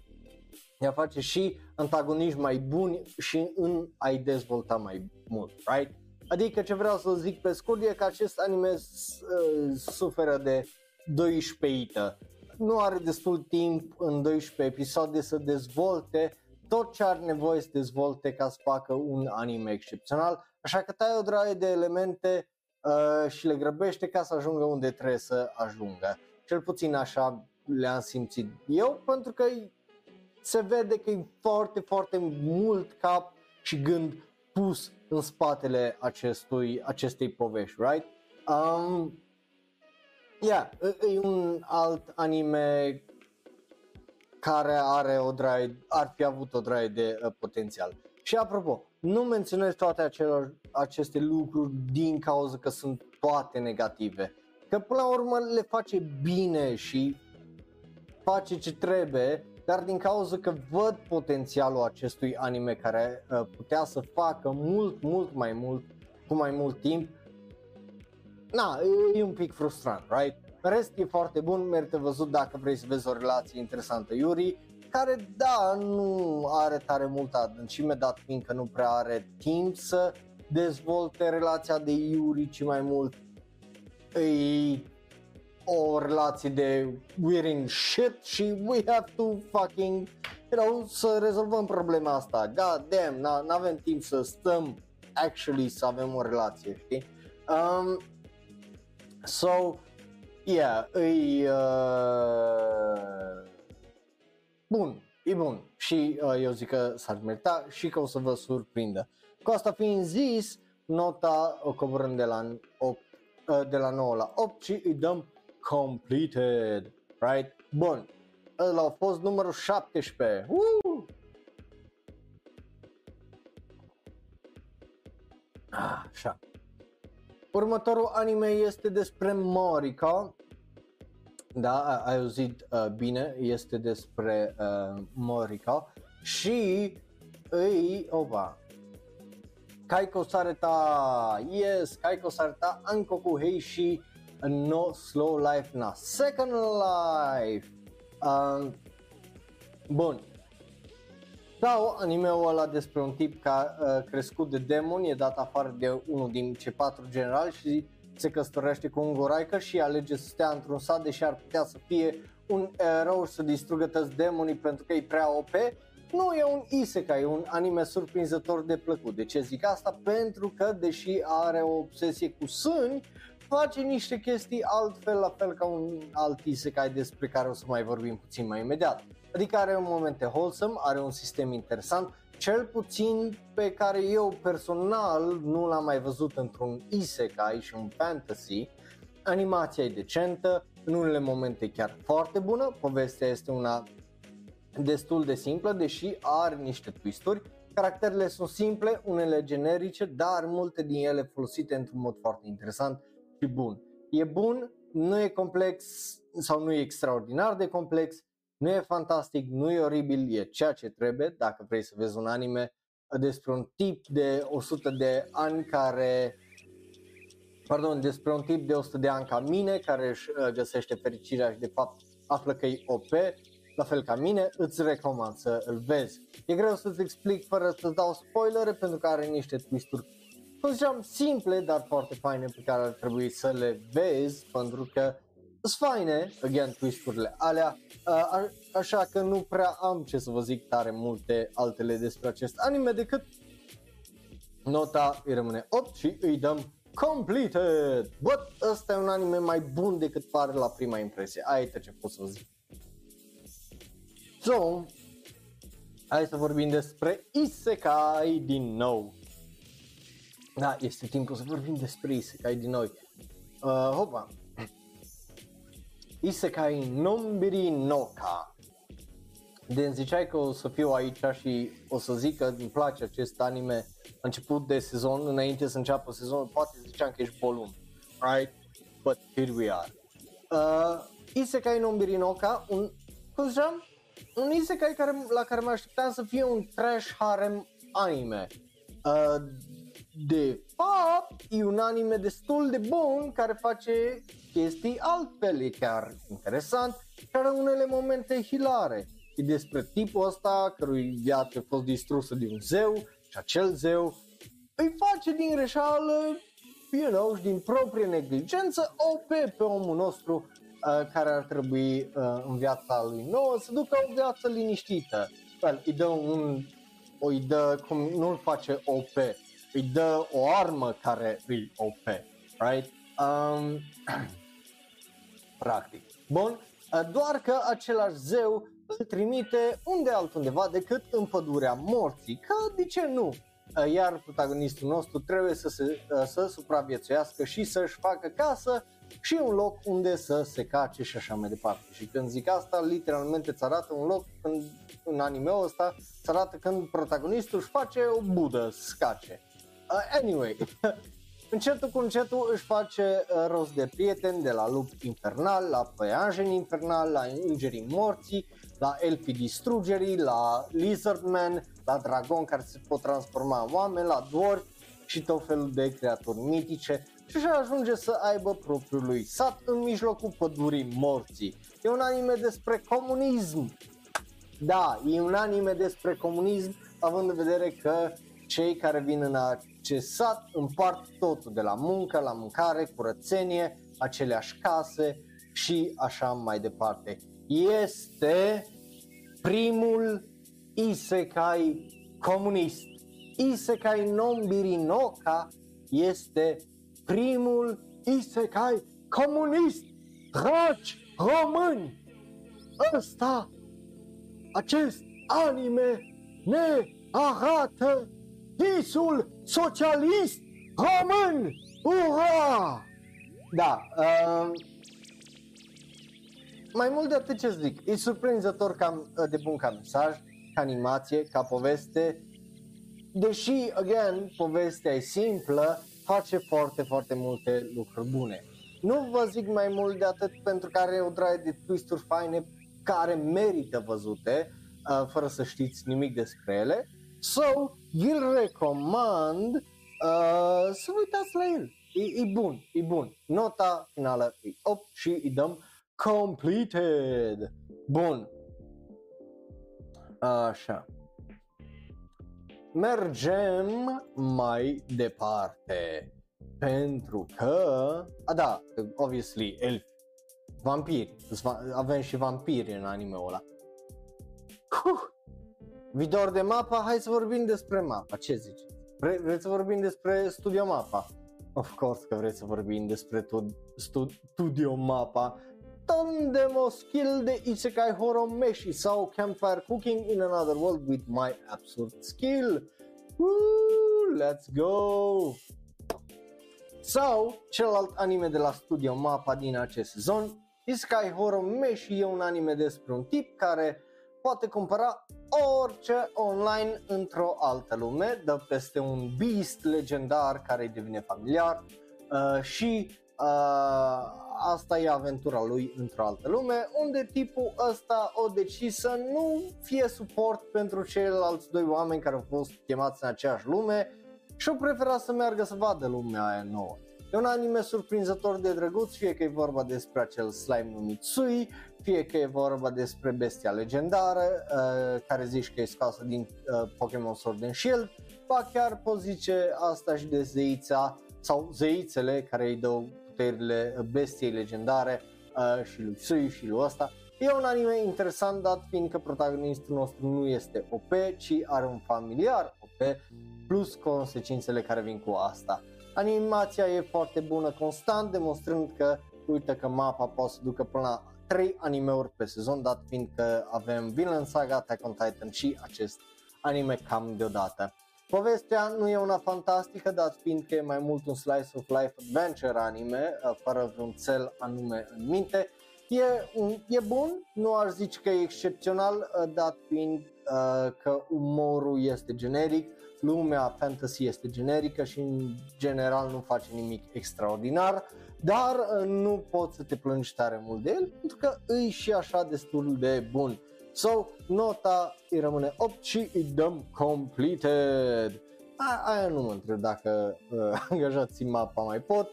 de a face și antagoniști mai buni și în a-i dezvolta mai mult, right? Adică ce vreau să zic pe scurt e că acest anime uh, suferă de doisprezece-ită. Nu are destul timp în doisprezece episoade să dezvolte tot ce are nevoie să dezvolte ca să facă un anime excepțional, așa că tai o draie de elemente uh, și le grăbește ca să ajungă unde trebuie să ajungă. Cel puțin așa le-am simțit eu, pentru că se vede că e foarte, foarte mult cap și gând pus în spatele acestui, acestei povești, right? Um, yeah, e un alt anime care are o draie, ar fi avut o draie de uh, potențial. Și apropo, nu menționez toate acelor, aceste lucruri din cauza că sunt toate negative, că până la urmă le face bine și face ce trebuie, dar din cauza că văd potențialul acestui anime care uh, putea să facă mult, mult mai mult, cu mai mult timp, na, e un pic frustrant, right? În rest e foarte bun, merită văzut dacă vrei să vezi o relație interesantă Yuri, care da, nu are tare multă adâncime, dat fiindcă nu prea are timp să dezvolte relația de Yuri, ci mai mult e o relație de we're in shit și we have to fucking, you know, să rezolvăm problema asta, god damn, n-avem timp să stăm actually să avem o relație, știi? Um, so, yeah, e uh, bun, e bun și uh, eu zic că s-ar merita și că o să vă surprindă. Cu asta fiind zis, nota o coborâm de la opt, de la nouă la opt și îi dăm completed, right? Bun, ăla a fost numărul șaptesprezece. Uh! Așa. Următorul anime este despre Morika. Da, ai auzit uh, bine, este despre uh, Morika și îi, opa, Kaiko sareta, yes, Kaiko sareta Ankoku Heishi no Slow Life na Second Life. Uh, bun. Sau anime-ul ăla despre un tip ca uh, crescut de demoni, e dat afară de unul din cei patru generali și se căsătorește cu un goraică și alege să stea într-un sat, deși ar putea să fie un erou și să distrugă toți demonii pentru că e prea O P. Nu e un isekai, e un anime surprinzător de plăcut. De ce zic asta? Pentru că, deși are o obsesie cu sâni, face niște chestii altfel, la fel ca un alt isekai despre care o să mai vorbim puțin mai imediat. Adică are momente wholesome, are un sistem interesant, cel puțin pe care eu personal nu l-am mai văzut într-un isekai și un fantasy. Animația e decentă, în unele momente chiar foarte bună, povestea este una destul de simplă, deși are niște twisturi. Caracterele sunt simple, unele generice, dar multe din ele folosite într-un mod foarte interesant și bun. E bun, nu e complex sau nu e extraordinar de complex, nu e fantastic, nu e oribil, e ceea ce trebuie dacă vrei să vezi un anime despre un tip de o sută de ani care, pardon, despre un tip de o sută de ani ca mine, care își găsește fericirea și de fapt află că e O P, la fel ca mine, îți recomand să îl vezi. E greu să-ți explic fără să-ți dau spoilere pentru că are niște twist-uri, cum ziceam, simple, dar foarte faine pe care ar trebui să le vezi pentru că sunt faine, again, twist-urile alea, a, așa că nu prea am ce să vă zic tare multe altele despre acest anime decât nota îi rămâne opt și îi dăm completed. But ăsta e un anime mai bun decât pare la prima impresie, aia e ce pot să vă zic. So, hai să vorbim despre isekai din nou. Da, este timpul să vorbim despre isekai din nou. Uh, hopa. Isekai Nonbiri Nōka. De-mi ziceai că o să fiu aici și o să zic că îmi place acest anime început de sezon, înainte să înceapă sezonul, poate ziceam că ești bolum, right? But here we are. Uh, Isekai Nonbiri Nōka, un, cum ziceam? Un isekai care, la care mă așteptam să fie un trash harem anime. Uh, de fapt, e un anime destul de bun care face chestii altfel, e chiar interesant și are unele momente hilare. E despre tipul ăsta cărui viață a fost distrusă de un zeu și acel zeu îi face din greșeală, you know, și din proprie negligență O P pe omul nostru care ar trebui uh, în viața lui nouă să ducă o viață liniștită. Well, îi dă un, o, îi dă, cum nu-l face O P, îi dă o armă care îi O P, right? Um, practic. Bun, doar că același zeu îl trimite unde altundeva decât în pădurea morții, că de ce nu? Iar protagonistul nostru trebuie să, se, să supraviețuiască și să-și facă casă și un loc unde să se cace și așa mai departe. Și când zic asta, literalmente îți arată un loc, când, în anime-ul ăsta, îți arată când protagonistul își face o budă să cace. Uh, anyway, încetul cu încetul își face rost de prieteni, de la lup infernal, la păianjeni infernal, la îngerii morții, la elfii distrugerii, la lizardman, la dragon care se pot transforma în oameni, la dwarf și tot felul de creaturi mitice. Și așa ajunge să aibă propriul lui sat în mijlocul pădurii morții. E un anime despre comunism. Da, e un anime despre comunism, având în vedere că cei care vin în acest sat împart totul, de la muncă, la mâncare, curățenie, aceleași case și așa mai departe. Este primul isekai comunist. Isekai Nonbiri Nōka este primul isekai comunist. Dragi români, ăsta, acest anime ne arată visul socialist român. Ura! Da, uh, mai mult de atât ce zic, e surprinzător cam, de bun ca mesaj, ca animație, ca poveste. Deși, again, povestea e simplă, face foarte, foarte multe lucruri bune. Nu vă zic mai mult de atât pentru că are o draie de twist-uri faine care merită văzute, uh, fără să știți nimic despre ele. So, îl recomand uh, să vă uitați la el. E, e bun, e bun. Nota finală e opt și îi dăm completed. Bun. Așa. Mergem mai departe. Pentru că... A, da, obviously, el... vampiri. Avem și vampiri în anime-ul ăla. Huh. Vidor de MAPA, hai să vorbim despre MAPA, ce zici? Vre- vreți să vorbim despre Studio MAPA? Of course că vreți să vorbim despre tu- stu- Studio MAPA. Tandemo skill de Isekai Horo Meshi sau Campfire Cooking in Another World with My Absurd Skill. Woo, let's go! Sau celălalt anime de la Studio MAPA din acest sezon, Isekai Horo Meshi, e un anime despre un tip care poate cumpăra orice online într-o altă lume, dă peste un beast legendar care îi devine familiar uh, și uh, asta e aventura lui într-o altă lume, unde tipul ăsta o decis să nu fie suport pentru ceilalți doi oameni care au fost chemați în aceeași lume și o prefera să meargă să vadă lumea aia nouă. E un anime surprinzător de drăguț, fie că e vorba despre acel slime numit Sui, fie că e vorba despre bestia legendară, uh, care zici că e scoasă din uh, Pokémon Sword and Shield, ba chiar poți zice asta și de zeița sau zeițele care îi dau puterile bestiei legendare uh, și lui Sui și lui ăsta. E un anime interesant, dat fiindcă protagonistul nostru nu este O P, ci are un familiar O P, plus consecințele care vin cu asta. Animația e foarte bună constant, demonstrând că, uite că MAPA poate să ducă până la trei anime-uri pe sezon, dat fiindcă avem Vinland Saga, Attack on Titan și acest anime cam deodată. Povestea nu e una fantastică, dat fiindcă e mai mult un slice of life adventure anime, fără vreun cel anume în minte. E, un, e bun, nu aș zice că e excepțional, dat fiind uh, că umorul este generic, lumea fantasy este generică și în general nu face nimic extraordinar, dar nu poți să te plângi tare mult de el pentru că îi și așa destul de bun. So, nota îi rămâne opt și îi dăm completed. A, aia nu mă întreb dacă uh, angajații MAPA mai pot,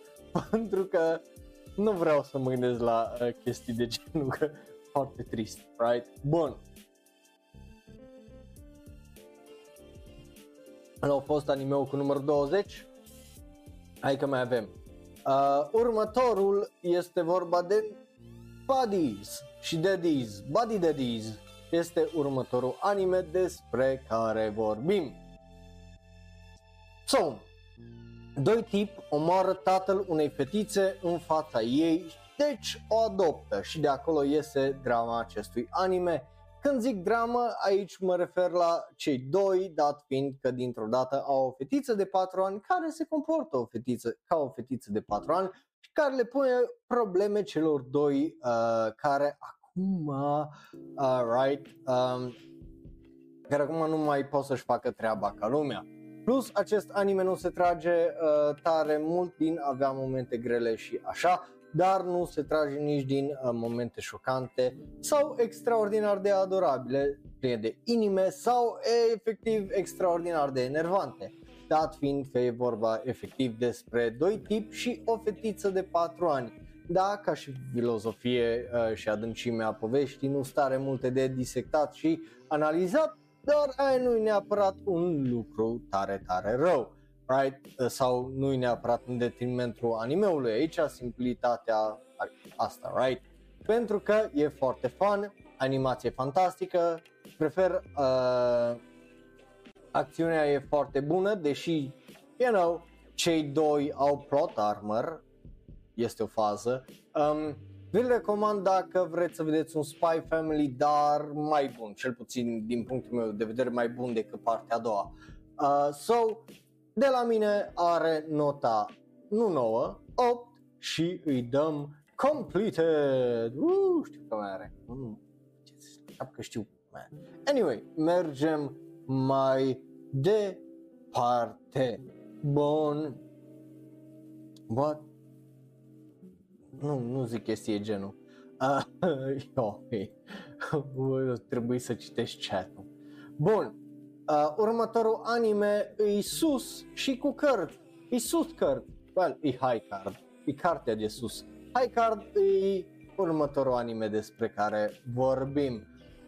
pentru că nu vreau să mă gândesc la uh, chestii de genul, că foarte trist, right? Bun. Ăla a fost anime-ul cu numărul douăzeci. Hai că mai avem. Uh, următorul este vorba de Buddies și Daddies. Buddy Daddies este următorul anime despre care vorbim. So, Doi tipi omoară tatăl unei fetițe în fața ei, deci o adoptă și de acolo iese drama acestui anime. Când zic dramă, aici mă refer la cei doi, dat fiind că dintr-o dată au o fetiță de patru ani care se comportă o fetiță, ca o fetiță de patru ani și care le pune probleme celor doi uh, care acum uh, right, um, care acum nu mai pot să-și facă treaba ca lumea. Plus, acest anime nu se trage uh, tare mult din avea momente grele și așa, dar nu se trage nici din uh, momente șocante sau extraordinar de adorabile, pline de inime sau efectiv extraordinar de enervante, dat fiind că e vorba efectiv despre doi tipi și o fetiță de patru ani. Da, ca și filozofie uh, și adâncimea poveștii nu stare multe de disectat și analizat, dar aia nu-i neapărat un lucru tare, tare rău, right? Sau nu-i neapărat în detrimentul animeului aici, simplitatea asta, right? Pentru că e foarte fun, animație fantastică, prefer, uh, acțiunea e foarte bună, deși, you know, cei doi au plot armor, este o fază. Um, Vi-l recomand dacă vreți să vedeți un Spy Family, dar mai bun, cel puțin din punctul meu de vedere mai bun decât partea a doua. Uh, so, de la mine are nota nu nouă, opt și îi dăm completed. Uh, știu că mai are. Mm, că știu. Man. Anyway, mergem mai departe. Bun. What? Nu, nu zic chestie genul. Uh, ok, trebuie să citești chat-ul. Bun, uh, următorul anime e sus și cu cărți. E sus cărți. Well, e High Card. E cartea de sus. High Card e următorul anime despre care vorbim.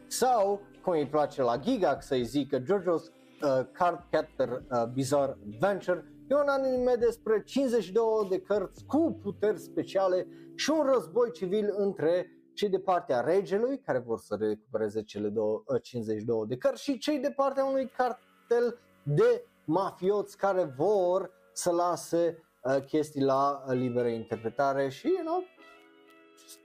Sau, cum îi place la Gigax să-i zică, Jojo's uh, Card Captor uh, Bizarre Adventure. E un anime despre cincizeci și două de cărți cu puteri speciale și un război civil între cei de partea regelui, care vor să recupereze cele cincizeci și două de cărți, și cei de partea unui cartel de mafioți care vor să lase chestii la liberă interpretare și, you know,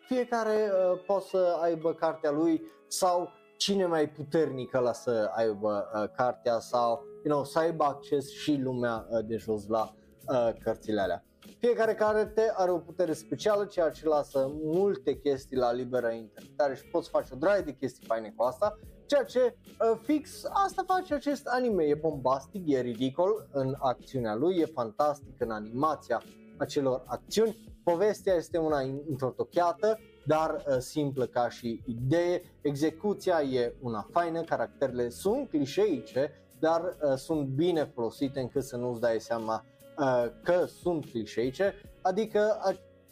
fiecare poate să aibă cartea lui sau cine mai puternic ăla să aibă cartea sau, you know, să aibă acces și lumea de jos la uh, cărțile alea. Fiecare carte are o putere specială, ceea ce lasă multe chestii la liberă interpretare și poți face o draie de chestii faine cu asta, ceea ce uh, fix asta face acest anime. E bombastic, e ridicol în acțiunea lui, e fantastic în animația acelor acțiuni. Povestea este una întortocheată, dar uh, simplă ca și idee. Execuția e una faină, caracterele sunt clișeice, dar uh, sunt bine folosite încât să nu-ți dai seama uh, că sunt clișeice, adică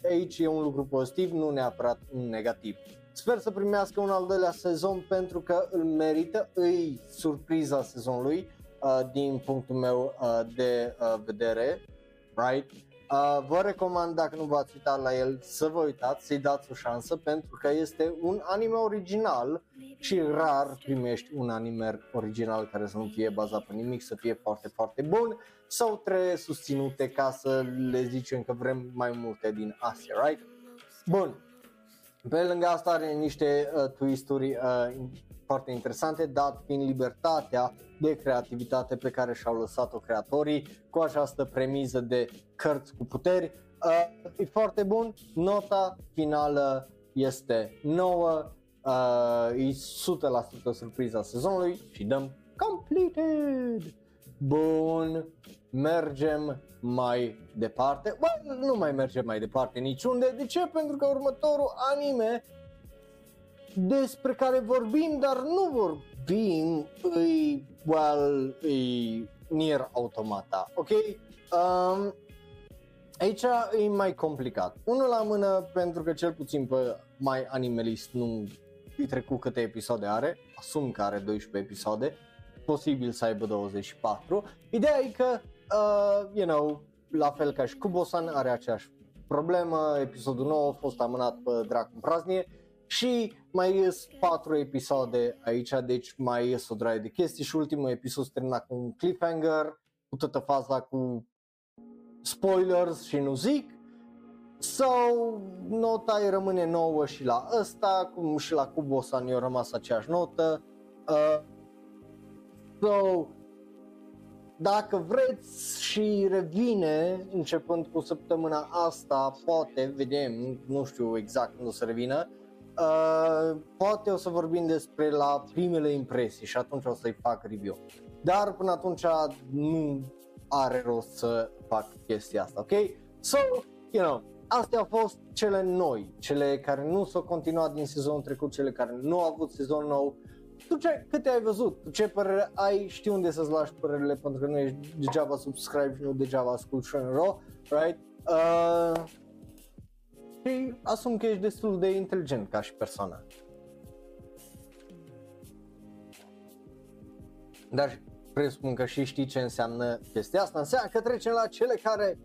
aici e un lucru pozitiv, nu neapărat un negativ. Sper să primească un al doilea sezon pentru că îl merită, îi surpriza sezonului uh, din punctul meu uh, de uh, vedere, right? Uh, vă recomand, dacă nu v-ați uitat la el, să vă uitați, să-i dați o șansă, pentru că este un anime original și rar primești un anime original care să nu fie bazat pe nimic, să fie foarte, foarte bun sau trebuie susținute ca să le zicem că vrem mai multe din astea, right? Bun, pe lângă asta are niște uh, twist-uri uh, foarte interesante, dat fiind libertatea de creativitate pe care și-au lăsat-o creatorii cu această premiză de cărți cu puteri. Uh, e foarte bun, nota finală este nouă, uh, e o sută la sută surpriza sezonului și dăm completed! Bun, mergem mai departe. Bă, nu mai mergem mai departe niciunde. De ce? Pentru că următorul anime despre care vorbim, dar nu vorbim, îi, well, îi Nier Automata, ok? Um, aici e mai complicat, unul la mână, pentru că cel puțin pe MyAnimeList nu îi trecut câte episoade are, asum că are doisprezece episoade, posibil să aibă douăzeci și patru, ideea e că, uh, you know, la fel ca și Kubo-san, are aceeași problemă, episodul nouă a fost amânat pe dracu în praznie, și mai ies patru episoade aici, deci mai ies o draie de chestii și ultimul episod se termina cu un cliffhanger, cu toată faza cu spoilers și nu zic. Sau nota îi rămâne nouă și la ăsta, cum și la Kubo-san i-a rămas aceeași notă. Uh, so, dacă vreți și revine, începând cu săptămâna asta, poate, vedem, nu știu exact când o să revină, uh, poate o să vorbim despre la primele impresii și atunci o să-i fac review. Dar până atunci nu are rost să fac chestia asta, ok? So, you know, astea au fost cele noi, cele care nu s-au continuat din sezonul trecut, cele care nu au avut sezon nou. Tu ce, câte ai văzut? Tu ce părere ai? Știi unde să-ți lași părerile, pentru că nu ești degeaba subscribe și nu degeaba ascult ShonenRo, right? Uh, și asum că ești destul de inteligent ca și persoană. Dar presupun că și știi ce înseamnă chestia asta. Înseamnă că trecem la cele care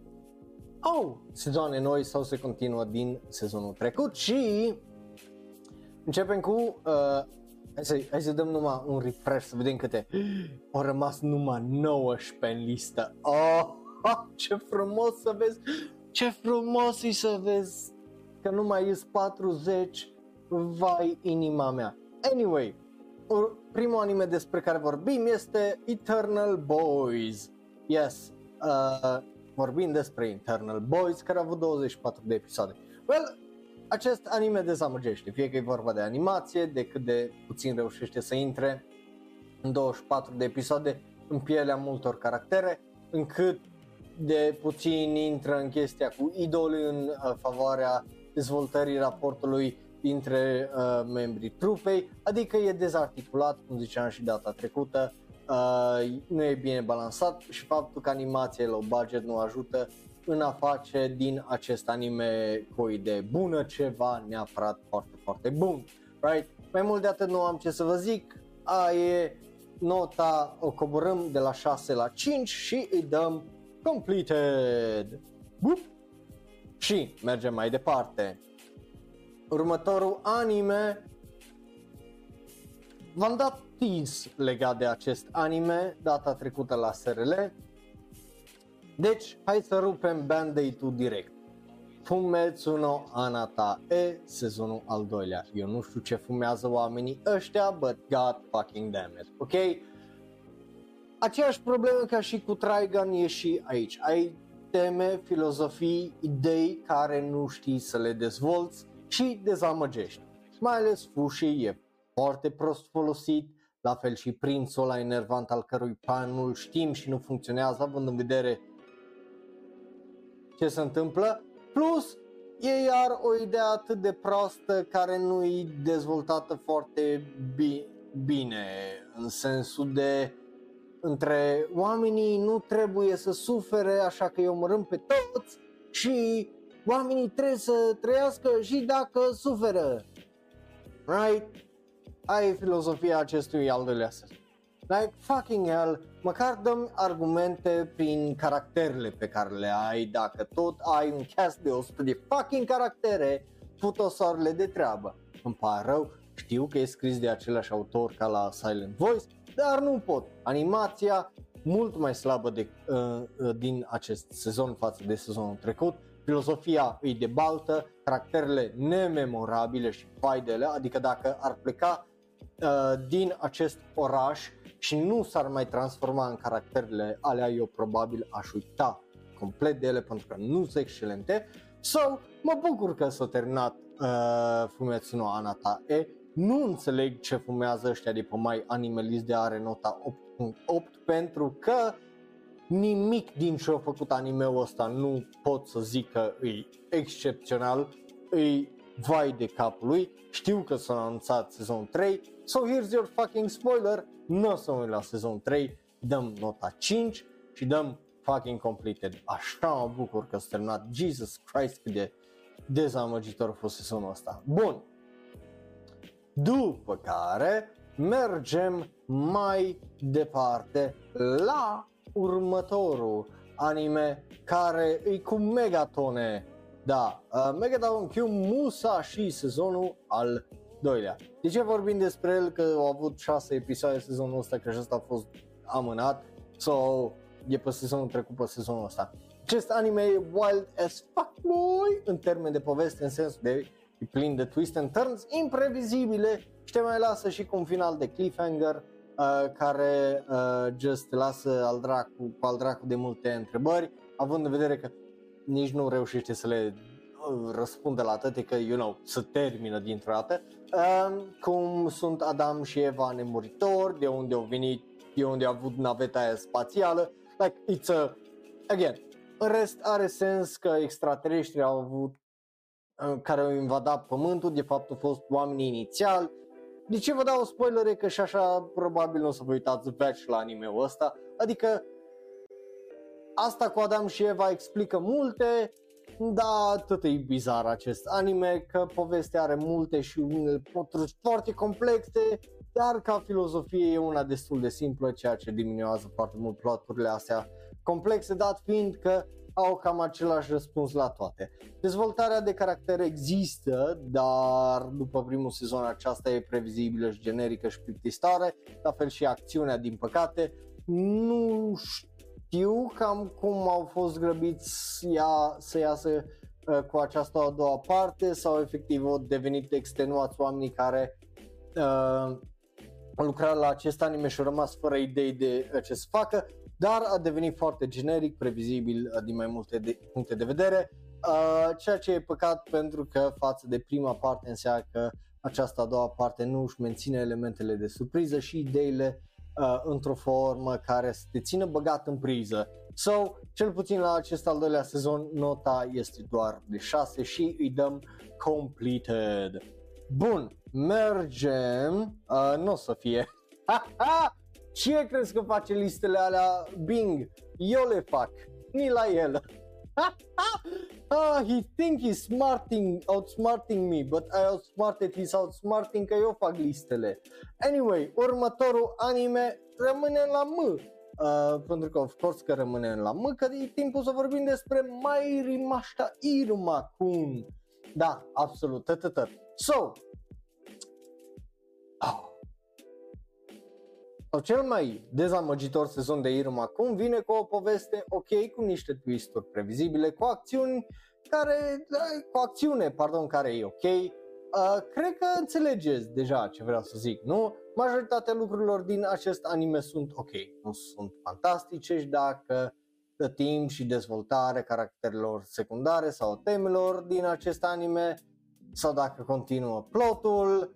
au sezoane noi sau se continuă din sezonul trecut și începem cu... Uh, Hai să, hai să dăm numai un refresh să vedem câte. Au rămas numai nouăsprezece în listă. Oh, ce frumos să vezi, ce frumos e să vezi că nu mai ies patruzeci, vai inima mea. Anyway, primul anime despre care vorbim este Eternal Boys. Yes, uh, vorbim despre Eternal Boys care a avut douăzeci și patru de episoade. Well, acest anime dezamăgește, fie că e vorba de animație, de cât de puțin reușește să intre în douăzeci și patru de episoade în pielea multor caractere, încât de puțin intră în chestia cu idoli în favoarea dezvoltării raportului dintre uh, membrii trupei, adică e dezarticulat, cum ziceam și data trecută, uh, nu e bine balansat și faptul că animația low budget nu ajută în a face din acest anime cu o idee bună ceva neapărat foarte, foarte bun, right? Mai mult de atât nu am ce să vă zic. Aie nota o coborâm de la șase la cinci și îi dăm completed. Bup! Și mergem mai departe. Următorul anime, v-am dat tease legat de acest anime data trecută la S R L. Deci, hai să rupem band-aid-ul direct. Fumetsu no Anata e sezonul al doilea. Eu nu știu ce fumează oamenii ăștia, but god fucking damn it, ok? Aceeași problemă ca și cu Trigun e și aici. Ai teme, filozofii, idei care nu știi să le dezvolți și dezamăgești. Mai ales Fushii e foarte prost folosit. La fel și prințul ăla enervant al cărui plan nu știm și nu funcționează, având în vedere ce se întâmplă, plus e iar o idee atât de proastă care nu e dezvoltată foarte bi- bine, în sensul de între oamenii nu trebuie să sufere, așa că îi omorâm pe toți și oamenii trebuie să trăiască și dacă suferă, right? Aia e filozofia acestui al doilea sezon. Like fucking hell, măcar dăm argumente prin caracterele pe care le ai, dacă tot ai un cast de o sută de fucking caractere, fut-o soarele de treabă. Îmi pare rău, știu că e scris de același autor ca la Silent Voice, dar nu pot. Animația mult mai slabă de, uh, din acest sezon față de sezonul trecut, filozofia îi de baltă, caracterele nememorabile și faidele, adică dacă ar pleca uh, din acest oraș și nu s-ar mai transforma în caracterele alea, eu probabil aș uita complet de ele pentru că nu sunt excelente. So, mă bucur că s-a terminat uh, Fumetsu no Anata-e, nu înțeleg ce fumează ăștia de pe MyAnimeList de are nota opt punct opt pentru că nimic din ce a făcut anime-ul ăsta nu pot să zic că e excepțional, e vai de capul lui, știu că s-a anunțat sezon trei, so here's your fucking spoiler, nu o să uit la sezon trei, dăm nota cinci și dăm fucking completed, așa mă bucur că s-a terminat, Jesus Christ cât de dezamăgitor a fost sezonul ăsta. Bun, după care mergem mai departe la următorul anime care e cu megatone, da, uh, Megaton Q Musashi, sezonul al doilea. De ce vorbim despre el? Că au avut șase episoade sezonul ăsta, că și ăsta a fost amânat, sau so, e pe sezonul trecut pe sezonul ăsta. Acest anime e wild as fuck boy în termen de poveste, în sensul de plin de twist and turns imprevizibile și te mai lasă și cu un final de cliffhanger uh, care uh, just te lasă al dracu, al dracu de multe întrebări, având în vedere că nici nu reușește să le răspunde la toate, că, you know, se termină dintr-o dată. Uh, cum sunt Adam și Eva nemuritori, de unde au venit, de unde a avut naveta aia spațială, like, it's a, again, în rest are sens că extraterestri au avut, uh, care au invadat pământul, de fapt au fost oamenii inițiali. De ce vă dau spoilere, că și așa probabil nu o să vă uitați veci la anime-ul ăsta, adică asta cu Adam și Eva explică multe. Da, tot e bizar acest anime, că povestea are multe și unele ploturi foarte complexe, dar ca filozofie e una destul de simplă, ceea ce diminuează foarte mult ploturile astea complexe, dat fiind că au cam același răspuns la toate. Dezvoltarea de caracter există, dar după primul sezon aceasta e previzibilă și generică și plictisitoare, la fel și acțiunea, din păcate. Nu știu Știu cam cum au fost grăbiți ia, să iasă uh, cu această a doua parte, sau efectiv au devenit extenuați oamenii care uh, au lucrat la acest anime și au rămas fără idei de uh, ce să facă, dar a devenit foarte generic, previzibil uh, din mai multe de, puncte de vedere, uh, ceea ce e păcat, pentru că față de prima parte înseamnă că această a doua parte nu își menține elementele de surpriză și ideile Uh, într-o formă care să te țină băgat în priză. So, cel puțin la acest al doilea sezon, nota este doar de șase și îi dăm completed. Bun, mergem, uh, nu o să fie. Cine crezi că face listele alea? Bing, eu le fac, ni la el. uh, He think he's smarting, outsmarting me, but I outsmarted his outsmarting, că eu fac listele. Anyway, următorul anime rămâne la M, uh, pentru că of course că rămâne la M, că e timpul să vorbim despre Mairimashita Iruma-kun. Da, absolut, tătătă. So, oh. Cel mai dezamăgitor sezon de Iruma-kun vine cu o poveste ok, cu niște twisturi previzibile, cu acțiuni care, cu acțiune, pardon, care e ok. Uh, cred că înțelegeți deja ce vreau să zic, nu? Majoritatea lucrurilor din acest anime sunt ok, nu sunt fantastice, și dacă dă timp și dezvoltare caracterelor secundare sau temelor din acest anime, sau dacă continuă plotul,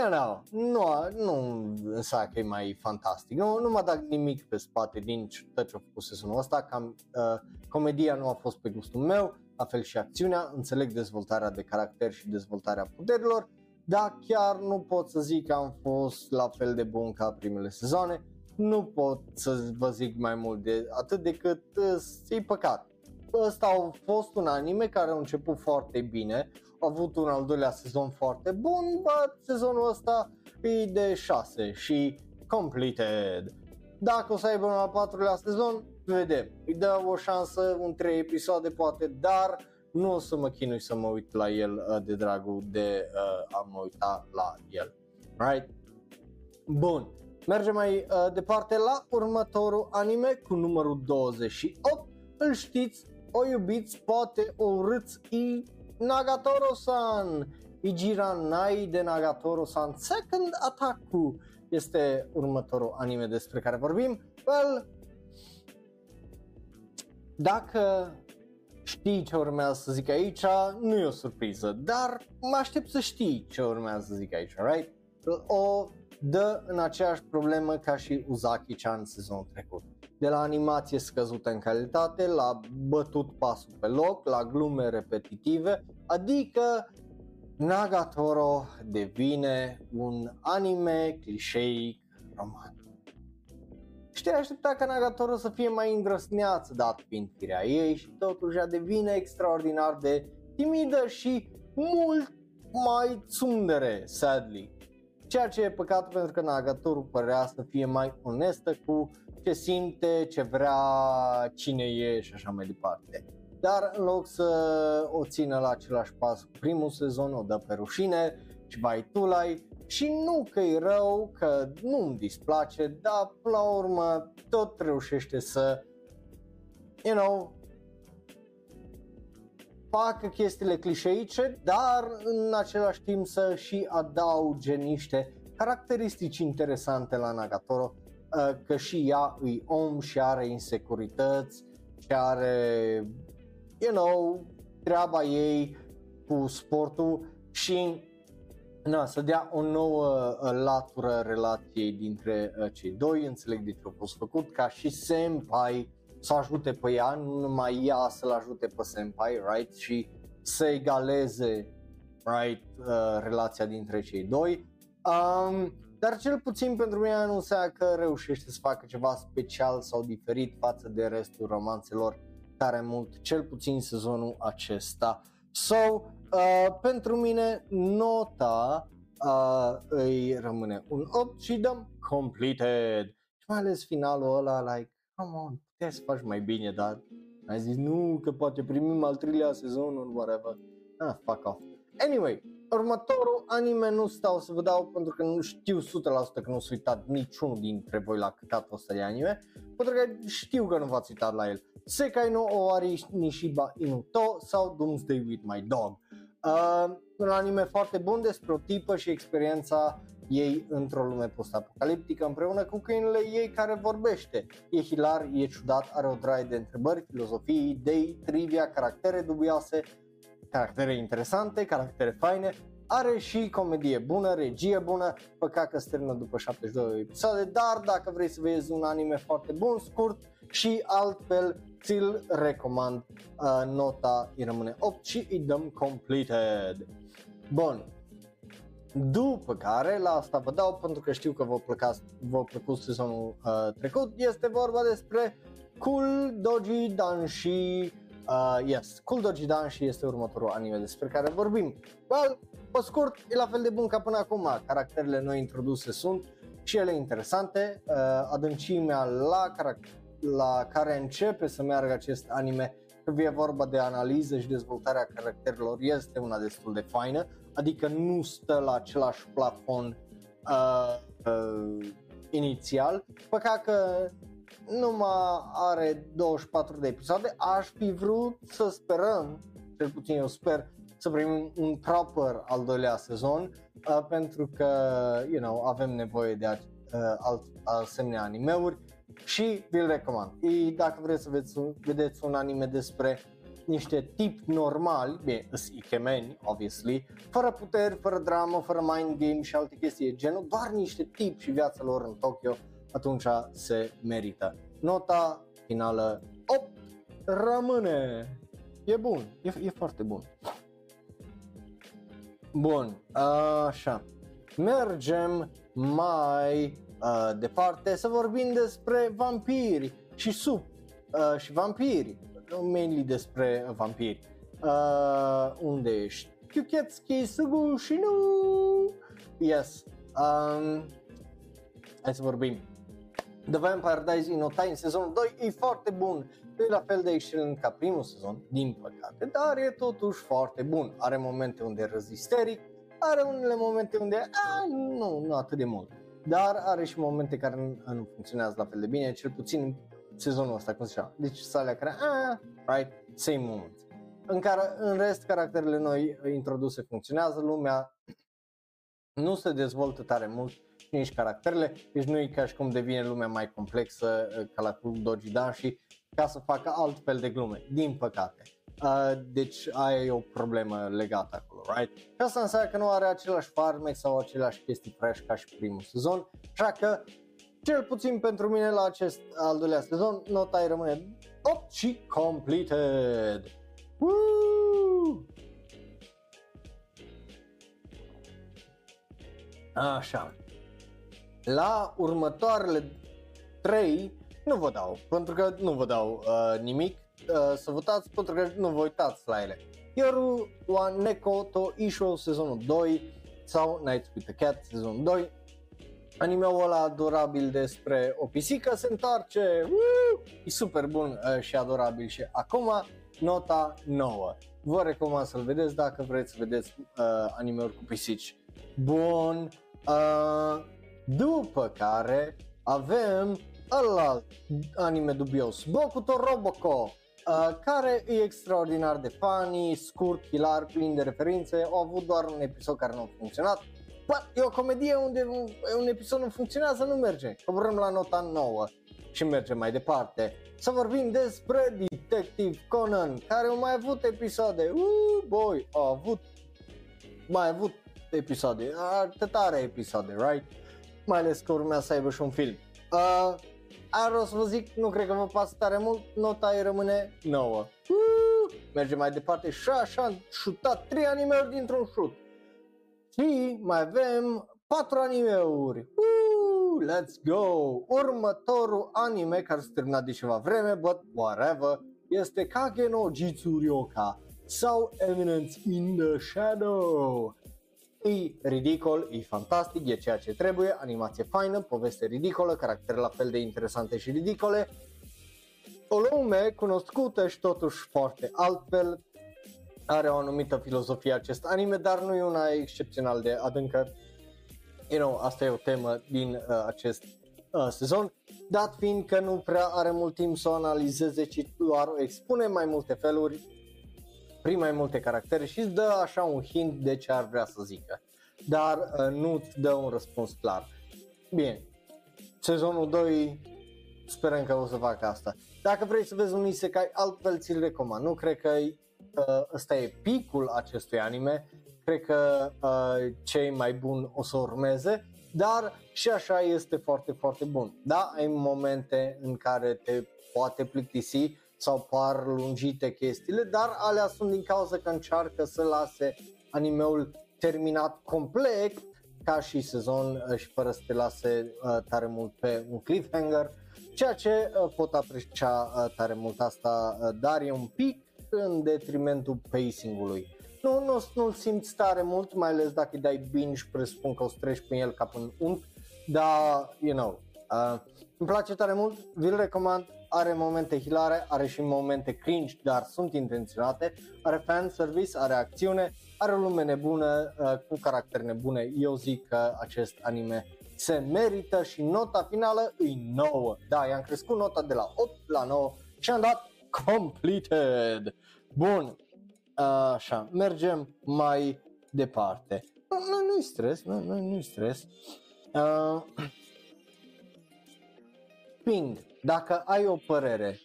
you know, nu, nu înseamnă că e mai fantastic, nu, nu m-a dat nimic pe spate din tot ce a făcut sezonul ăsta, cam, uh, comedia nu a fost pe gustul meu, la fel și acțiunea, înțeleg dezvoltarea de caracter și dezvoltarea puterilor, dar chiar nu pot să zic că am fost la fel de bun ca primele sezoane, nu pot să vă zic mai mult de atât decât e păcat. Ăsta a fost un anime care a început foarte bine, a avut un al doilea sezon foarte bun, dar sezonul ăsta e de șase și completed. Dacă o să aibă un al patrulea sezon, vedem, îi dă o șansă, un trei episoade poate, dar nu o să mă chinui să mă uit la el de dragul de uh, a mă uita la el. Right? Bun, mergem mai uh, departe la următorul anime cu numărul douăzeci și opt, îl știți, o iubiți, poate o urâți, i Nagatoro-san, Ijiranai de Nagatoro-san Second Attack-u este următorul anime despre care vorbim. Well, dacă știi ce urmează să zic aici, nu e o surpriză, dar mă aștept să știi ce urmează să zic aici, right? O dă în aceeași problemă ca și Uzaki-chan sezonul trecut. De la animație scăzută în calitate, la bătut pasul pe loc, la glume repetitive, adică Nagatoro devine un anime clișeic roman. Și te-ai aștepta ca Nagatoro să fie mai îndrăsneață, dat fiind firea ei, și totuși ea devine extraordinar de timidă și mult mai tsundere, sadly. Ceea ce e păcat, pentru că Nagatoro părea să fie mai onestă cu ce simte, ce vrea, cine e și așa mai departe. Dar în loc să o țină la același pas cu primul sezon, o dă pe rușine și vai tulai, și nu că e rău, că nu-mi displace, dar la urmă tot reușește să, you know, facă chestiile clișeice, dar în același timp să și adauge niște caracteristici interesante la Nagatoro, că și ea îi om și are insecurități și are, you know, treaba ei cu sportul și na, să dea o nouă latură relației dintre cei doi. Înțeleg de ce a fost făcut ca și senpai să ajute pe ea, nu numai ea să-l ajute pe senpai, right? Și să egaleze, right, uh, relația dintre cei doi. Um, dar cel puțin pentru mine nu înseamnă că reușește să facă ceva special sau diferit față de restul romanțelor care mult, cel puțin sezonul acesta. So, uh, pentru mine nota uh, îi rămâne un opt și dăm completed. Și mai ales finalul ăla, like, come on, puteai să faci mai bine, dar ai zis nu, că poate primim al treilea sezonul, whatever. Ah, fuck off. Anyway, următorul anime nu stau să vă dau pentru că nu știu o sută la sută că nu s-a uitat niciunul dintre voi la căcatul ăsta de anime, pentru că știu că nu v-ați uitat la el. Sekai no Owari Nishiba Inuto sau Doomsday with My Dog. Uh, un anime foarte bun despre o tipă și experiența ei într-o lume post-apocaliptică împreună cu câinele ei care vorbește. E hilar, e ciudat, are o draie de întrebări, filozofii, idei, trivia, caractere dubioase, caractere interesante, caractere faine, are și comedie bună, regie bună, păcat că se termină după șaptezeci și doi episoade, dar dacă vrei să vezi un anime foarte bun, scurt și altfel, ți-l recomand. Uh, nota îi rămâne opt și îi dăm completed. Bun. După care, la asta vă dau pentru că știu că v-a plăcut sezonul uh, trecut, este vorba despre Cool Doji Danshi. Uh, yes, Cool Doji Danshi este următorul anime despre care vorbim. Well, pe scurt, e la fel de bun ca până acum. Caracterele noi introduse sunt și ele interesante. Uh, adâncimea la, caract- la care începe să meargă acest anime, când e vorba de analiză și dezvoltarea caracterelor, este una destul de faină. Adică nu stă la același plafon uh, uh, inițial. Păcat că numai are douăzeci și patru de episoade. Aș fi vrut să sperăm, cel puțin eu sper, să primim un proper al doilea sezon, uh, pentru că, you know, avem nevoie de uh, alt, asemenea animeuri și vi-l recomand. E, dacă vreți să vedeți un, vedeți un anime despre niște tipi normali, bine, ikemeni, obviously, fără puteri, fără dramă, fără mind game și alte chestii genul, doar niște tipi și viața lor în Tokyo, atunci se merită. Nota finală opt rămâne. E bun, e, e foarte bun. Bun, așa, mergem mai uh, departe să vorbim despre vampiri și sub uh, și vampiri, mainly despre vampiri. Uh, unde ești? Kyuketsuki Sugu și nu. Yes. Um, hai să vorbim. The Vampire Diaries in Time sezonul doi e foarte bun. E la fel de excelent ca primul sezon, din păcate, dar e totuși foarte bun. Are momente unde răzi isteric, are unele momente unde a, nu, nu atât de mult, dar are și momente care nu, nu funcționează la fel de bine, cel puțin sezonul ăsta, cum zicea. Deci salea care, a, right, same moment. În care, în rest, caracterele noi introduse funcționează, lumea nu se dezvoltă tare mult, nici caracterele, deci nu e ca și cum devine lumea mai complexă ca la Club Doji Danshi, ca să facă altfel de glume, din păcate. Uh, deci aia e o problemă legată acolo, right? Și asta înseamnă că nu are același farmec sau aceleași chestii fresh ca și primul sezon, așa că cel puțin pentru mine la acest al doilea sezon, nota îi rămâne opt și completed. Woo! Așa. La următoarele trei nu vă dau, pentru că nu vă dau uh, nimic uh, să votați, pentru că nu vă uitați la ele. Yoru wa Neko to Isho sezonul doi sau Nights with the Cat sezonul doi. Anime-ul ăla adorabil despre o pisică se întoarce. Woo! E super bun uh, și adorabil și acum nota nouă. Vă recomand să-l vedeți dacă vreți să vedeți uh, anime-uri cu pisici. Bun. Uh, după care avem ălalt anime dubios, Boku to Roboko, uh, care e extraordinar de funny, scurt, hilar, plin de referințe. Au avut doar un episod care nu a funcționat. But, e o comedie unde un, un episod nu funcționează, nu merge. Coborâm la nota nouă și mergem mai departe. Să vorbim despre Detective Conan, care au mai avut episoade. Uuu, boy, au avut, mai avut episoade, atâtare episoade, right? Mai ales că urmea să aibă și un film. Uh, Ar o să vă zic, nu cred că vă pasă tare mult, nota îi rămâne nouă. Uuu, mergem mai departe și așa am șutat trei anime-uri dintr-un șut. Și mai avem patru anime-uri. Uuu, let's go! Următorul anime care s-a terminat de ceva vreme, but whatever, este Kage no Jitsuryoka sau Eminence in the Shadow. E ridicol, e fantastic, e ceea ce trebuie, animație faină, poveste ridicolă, caractere la fel de interesante și ridicole. O lume cunoscută și totuși foarte altfel, are o anumită filozofie acest anime, dar nu e una excepțional de adâncă. You know, asta e o temă din uh, acest uh, sezon, dat fiind că nu prea are mult timp să o analizeze, ci doar o expune mai multe feluri, prin mai multe caractere și îți dă așa un hint de ce ar vrea să zică, dar uh, nu îți dă un răspuns clar. Bine, sezonul doi sperăm că o să facă asta. Dacă vrei să vezi un isekai altfel, ți-l recomand. Nu cred că uh, ăsta e picul acestui anime, cred că uh, cei mai buni o să urmeze, dar și așa este foarte, foarte bun. Da, ai momente în care te poate plictisi sau par lungite chestiile, dar alea sunt din cauza că încearcă să lase animeul terminat complet ca și sezon și fără să te lase tare mult pe un cliffhanger, ceea ce pot aprecia tare mult asta, dar e un pic în detrimentul pacing-ului. Nu, nu, nu-l simți tare mult, mai ales dacă îi dai binge, presupun că o să treci prin el ca până unt, dar, you know, uh, îmi place tare mult, vi-l recomand. Are momente hilare, are și momente cringe, dar sunt intenționate, are fanservice, are acțiune, are o lume nebună, uh, cu caractere nebune. Eu zic că acest anime se merită și nota finală e nouă. Da, i-am crescut nota de la opt la nouă și am dat completed. Bun, așa, mergem mai departe. Nu, nu, nu-i stres, nu, nu, nu-i stres. Uh, ping. Dacă ai o părere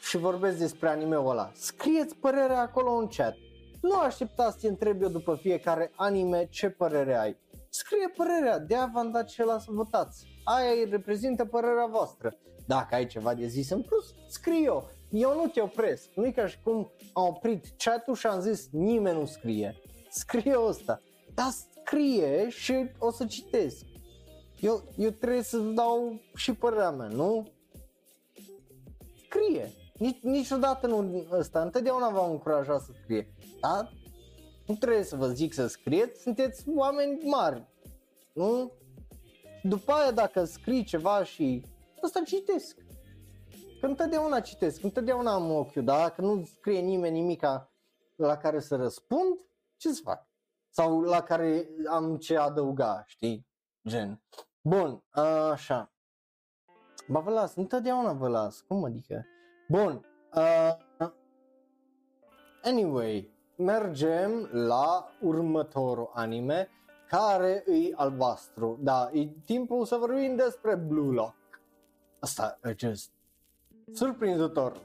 și vorbesc despre anime-ul ăla, scrieți părerea acolo în chat. Nu așteptați să întreb eu după fiecare anime ce părere ai. Scrie părerea, de-aia v-am dat ce la să votați. Aia reprezintă părerea voastră. Dacă ai ceva de zis în plus, scrie-o. Eu nu te opresc. Nu-i ca și cum am oprit chat-ul și am zis nimeni nu scrie. Scrie ăsta. Dar scrie și o să citesc. Eu, eu trebuie să dau și părerea mea, nu? Scrie. Nici, niciodată nu ăsta, întotdeauna v-am încurajat să scrie, da? Nu trebuie să vă zic să scrieți, sunteți oameni mari, nu? După aia dacă scrii ceva și ăsta citesc, că întotdeauna citesc, întotdeauna am ochiul, da? Dacă nu scrie nimeni nimica la care să răspund, ce să fac? Sau la care am ce adăuga, știi? Gen. Bun, așa. Ba vă las, întotdeauna vă las, cum adică? Bun, uh, anyway, mergem la următorul anime, care e albastru. Da, e timpul să vorbim despre Blue Lock. Asta e just surprinzător,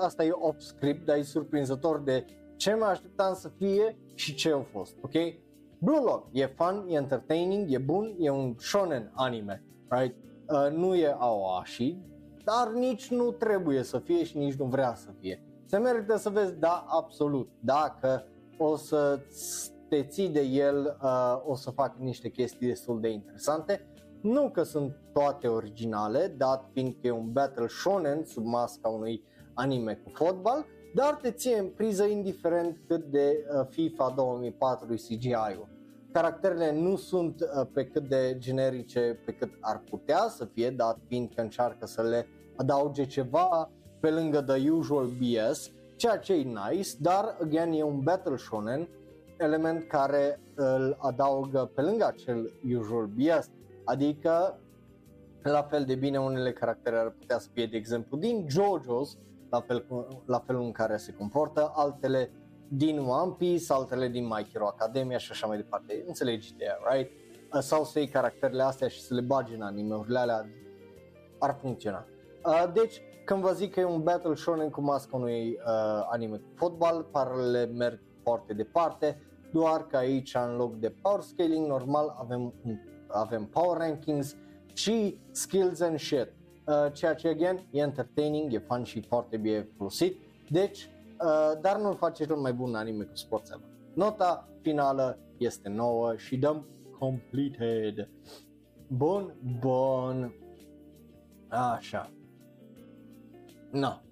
asta e off script, dar e surprinzător de ce mă așteptam să fie și ce a fost, ok? Blue Lock e fun, e entertaining, e bun, e un shonen anime, right? Uh, nu e Aoashi, dar nici nu trebuie să fie și nici nu vrea să fie. Se merită să vezi, da, absolut. Dacă o să te ții de el, uh, o să fac niște chestii destul de interesante. Nu că sunt toate originale, dat fiindcă e un battle shonen sub masca unui anime cu fotbal, dar te ție în priză indiferent cât de uh, FIFA două mii patru C G I-ul. Caracterele nu sunt uh, pe cât de generice pe cât ar putea să fie, dar fiind că încearcă să le adauge ceva pe lângă the usual B S, ceea ce e nice, dar again e un battle shonen, element care îl adaugă pe lângă acel usual B S, adică la fel de bine unele caractere ar putea să fie, de exemplu, din Jojo's, la fel, la felul în care se comportă, altele din One Piece, altele din My Hero Academia și așa mai departe, înțelegi ideea, right? Sau să iei caracterele astea și să le bagi în anime-urile alea, ar funcționa. Deci, când vă zic că e un battle shonen cu masca unui anime cu fotbal, paralele merg foarte departe, doar că aici, în loc de power scaling, normal avem, avem power rankings și skills and shit, ceea ce, again, e entertaining, e fun și foarte bine folosit, deci, dar nu-l face cel mai bun anime cu Sport șapte. Nota finală este nouă și dăm completed. Bun, bun. Așa. Na.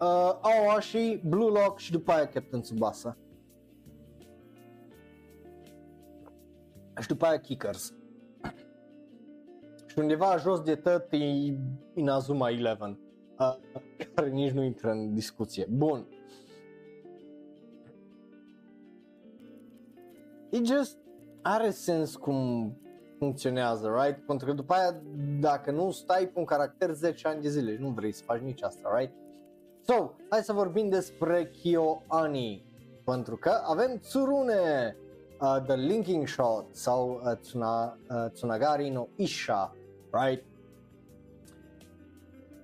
Uh, Aua și Blue Lock și după aia Captain Tsubasa. Și după aia Kickers. Și undeva jos de tot e Inazuma Eleven, uh, care nici nu intră în discuție. Bun. It just are sens cum funcționează, right? Pentru că după aia, dacă nu stai pe un caracter zece ani de zile, nu vrei să faci nici asta, right? So, hai să vorbim despre KyoAni, pentru că avem Tsurune, uh, The Linking Shot sau uh, tsuna, uh, Tsunagari no Isha, right?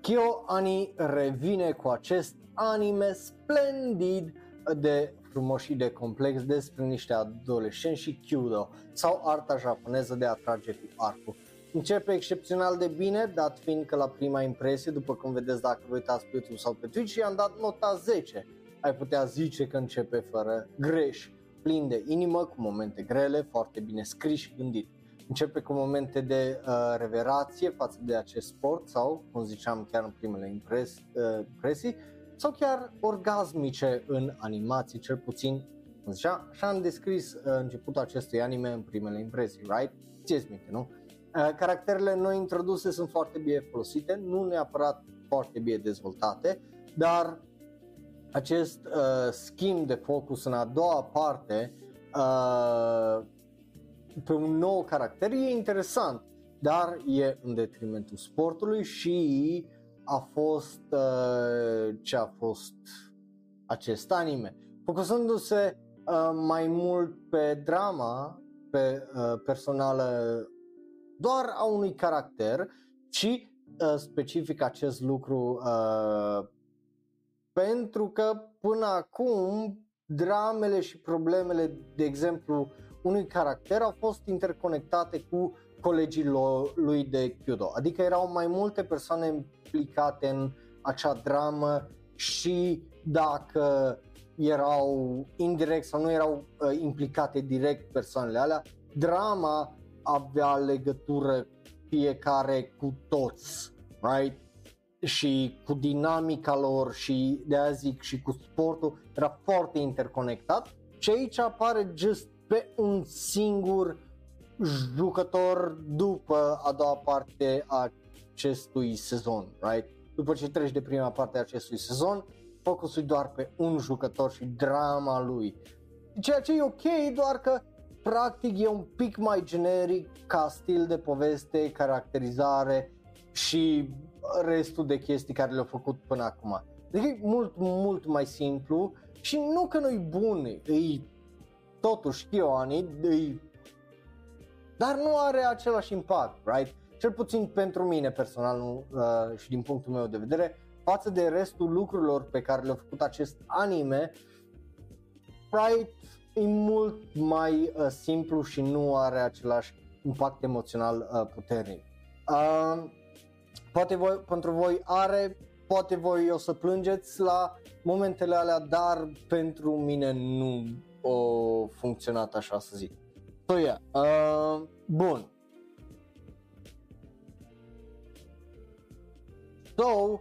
KyoAni revine cu acest anime splendid de frumos și de complex despre niște adolescenți și kyudo sau arta japoneză de a trage cu arcul. Începe excepțional de bine, dat fiind că la prima impresie, după cum vedeți dacă vă uitați pe YouTube sau pe Twitch, i-am dat nota zece. Ai putea zice că începe fără greș, plin de inimă, cu momente grele, foarte bine scris și gândit. Începe cu momente de uh, reverație față de acest sport sau, cum ziceam chiar în primele impres- uh, impresii, sau chiar orgasmice în animații, cel puțin așa, așa am descris uh, începutul acestui anime în primele impresii, right? Țineți minte, nu? Uh, caracterele noi introduse sunt foarte bine folosite, nu neapărat foarte bine dezvoltate, dar acest uh, schimb de focus în a doua parte uh, pe un nou caracter e interesant, dar e în detrimentul sportului și a fost uh, ce a fost acest anime, focusându-se uh, mai mult pe drama pe, uh, personală doar a unui caracter și uh, specific acest lucru uh, pentru că până acum dramele și problemele, de exemplu, unui caracter au fost interconectate cu colegii lui de kyudo, adică erau mai multe persoane implicate în acea dramă și dacă erau indirect sau nu erau uh, implicate direct persoanele alea, drama avea legătură fiecare cu toți, right? Și cu dinamica lor și de aia zic și cu sportul era foarte interconectat și aici apare just pe un singur jucător după a doua parte a acestui sezon, right? După ce treci de prima parte a acestui sezon, focusul e doar pe un jucător și drama lui, ceea ce e ok, doar că practic e un pic mai generic ca stil de poveste, caracterizare și restul de chestii care le-au făcut până acum. Deci e mult, mult mai simplu și nu că nu-i bun, e totuși KyoAni, e... dar nu are același impact, right? Cel puțin pentru mine personal uh, și din punctul meu de vedere, față de restul lucrurilor pe care le-a făcut acest anime, right, e mult mai uh, simplu și nu are același impact emoțional uh, puternic. Uh, poate voi, pentru voi are, poate voi o să plângeți la momentele alea, dar pentru mine nu a funcționat așa să zic. So, yeah. uh, bun. So, uh,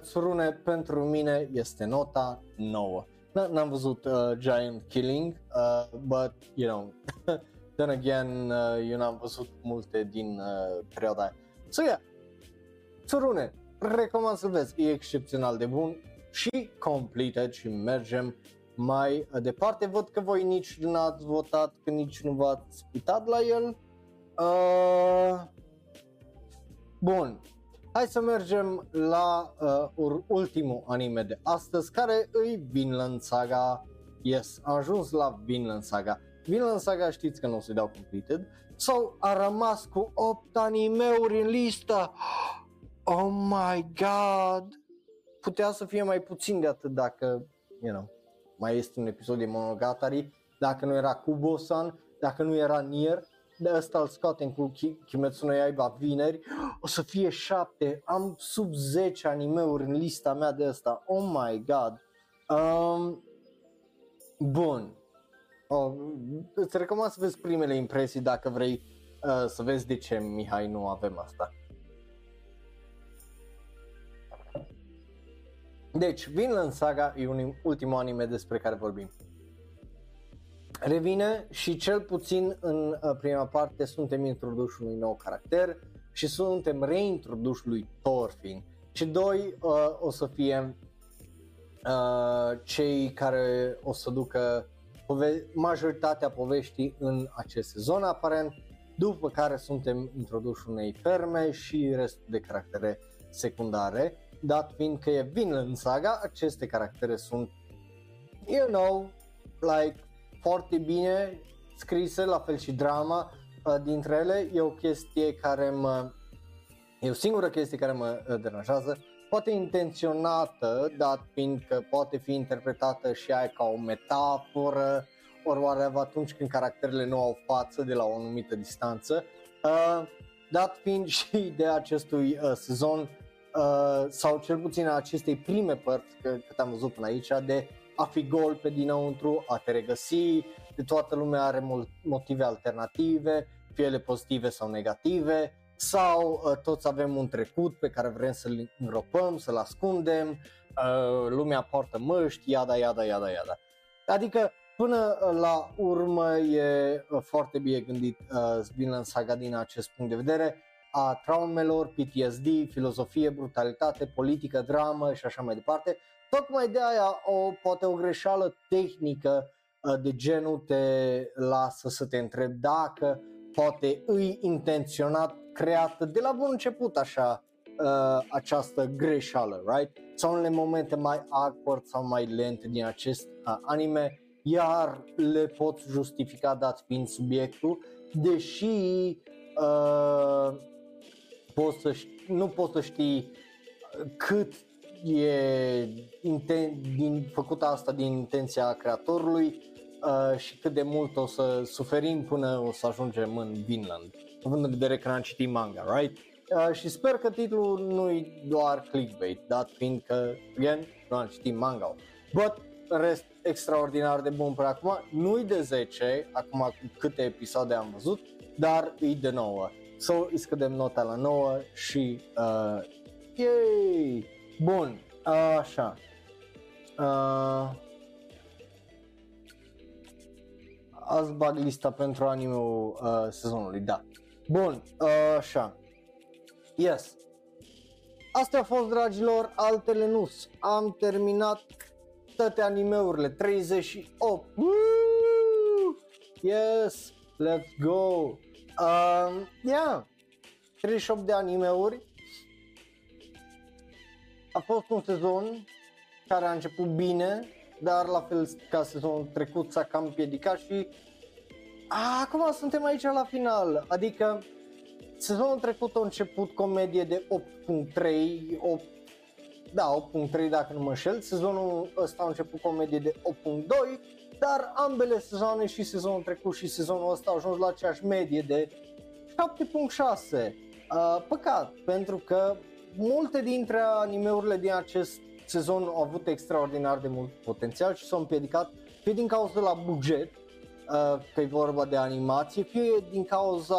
Tsurune pentru mine este nota nouă. N- n-am văzut uh, Giant Killing, uh, but, you know, then again, uh, eu n-am văzut multe din uh, perioada aia. So, yeah, Tsurune, recomand să-l vezi, e excepțional de bun și completed și mergem mai departe. Văd că voi nici nu ați votat, că nici nu v-ați uitat la el. Uh, bun, Hai să mergem la uh, ultimul anime de astăzi, care îi Vinland Saga. Yes, am ajuns la Vinland Saga. Vinland Saga știți că nu o să-i dau completed. So, a rămas cu opt anime-uri în listă. Oh my god. Putea să fie mai puțin de atât dacă, you know, mai este un episod de Monogatari, dacă nu era Kubo-san, dacă nu era Nier. De ăsta îl scoatem cu Kimetsu no Yaiba vineri. O să fie șapte. Am sub zece anime-uri în lista mea de ăsta. Oh my god. um, Bun. Oh, îți recomand să vezi primele impresii dacă vrei uh, să vezi de ce, Mihai, nu avem asta. Deci, Vinland Saga e un ultimul anime despre care vorbim. Revine și cel puțin în prima parte suntem introduși unui nou caracter și suntem reintroduși lui Thorfinn. Și doi uh, o să fie uh, cei care o să ducă pove- majoritatea poveștii în acest sezon aparent, după care suntem introduși unei ferme și restul de caractere secundare. Dat fiind că e Vinland Saga, aceste caractere sunt, you know, like, foarte bine scrise, la fel și drama dintre ele. E o chestie care mă, e o singură chestie care mă deranjează, poate intenționată, dat fiind că poate fi interpretată și aia ca o metaforă, ori oareva atunci când caracterele nu au față de la o anumită distanță, dat fiind și ideea acestui sezon, sau cel puțin a acestei prime părți, că, cât am văzut până aici, de a fi gol pe dinăuntru, a te regăsi, de toată lumea are motive alternative, fie ele pozitive sau negative, sau uh, toți avem un trecut pe care vrem să-l îngropăm, să-l ascundem, uh, lumea poartă măști, iada, iada, iada, iada. Adică până la urmă e uh, foarte bine gândit uh, Vinland Saga din acest punct de vedere, a traumelor, P T S D, filozofie, brutalitate, politică, dramă și așa mai departe. Tocmai de aia o, poate o greșeală tehnică de genul te lasă să te întrebi dacă poate îi intenționat creată de la bun început așa această greșeală, right? Sau unele momente mai awkward sau mai lente din acest anime, iar le pot justifica dat fiind subiectul, deși uh, poți să știi, nu poți să știi cât e inten- din, făcută asta din intenția creatorului uh, și cât de mult o să suferim până o să ajungem în Vinland, având în vedere că n-am citit manga, right? Uh, și sper că titlul nu-i doar clickbait, dat fiind că, again, nu am citit manga-ul. But, rest extraordinar de bun până acum, nu-i de zece, acum câte episoade am văzut, dar e de nouă. So, îi scădem nota la nouă și uh, yay! Bun, așa, uh, azi bag lista pentru anime-ul uh, sezonului, da. Bun, uh, așa, yes, astea a fost, dragilor, altele nu. Am terminat toate anime-urile, treizeci și opt, woo! Yes, let's go, uh, yeah, treizeci și opt de anime-uri. A fost un sezon care a început bine, dar la fel ca sezonul trecut s-a cam piedicat și a, acum suntem aici la final, adică sezonul trecut a început comedie de opt virgulă trei, da, opt virgulă trei dacă nu mă înșel, sezonul ăsta a început comedie de opt virgulă doi, dar ambele sezoane, și sezonul trecut și sezonul ăsta, au ajuns la aceeași medie de șapte virgulă șase, uh, păcat, pentru că multe dintre animeurile din acest sezon au avut extraordinar de mult potențial și s-au împiedicat, fie din cauza la buget, că e vorba de animație, fie din cauza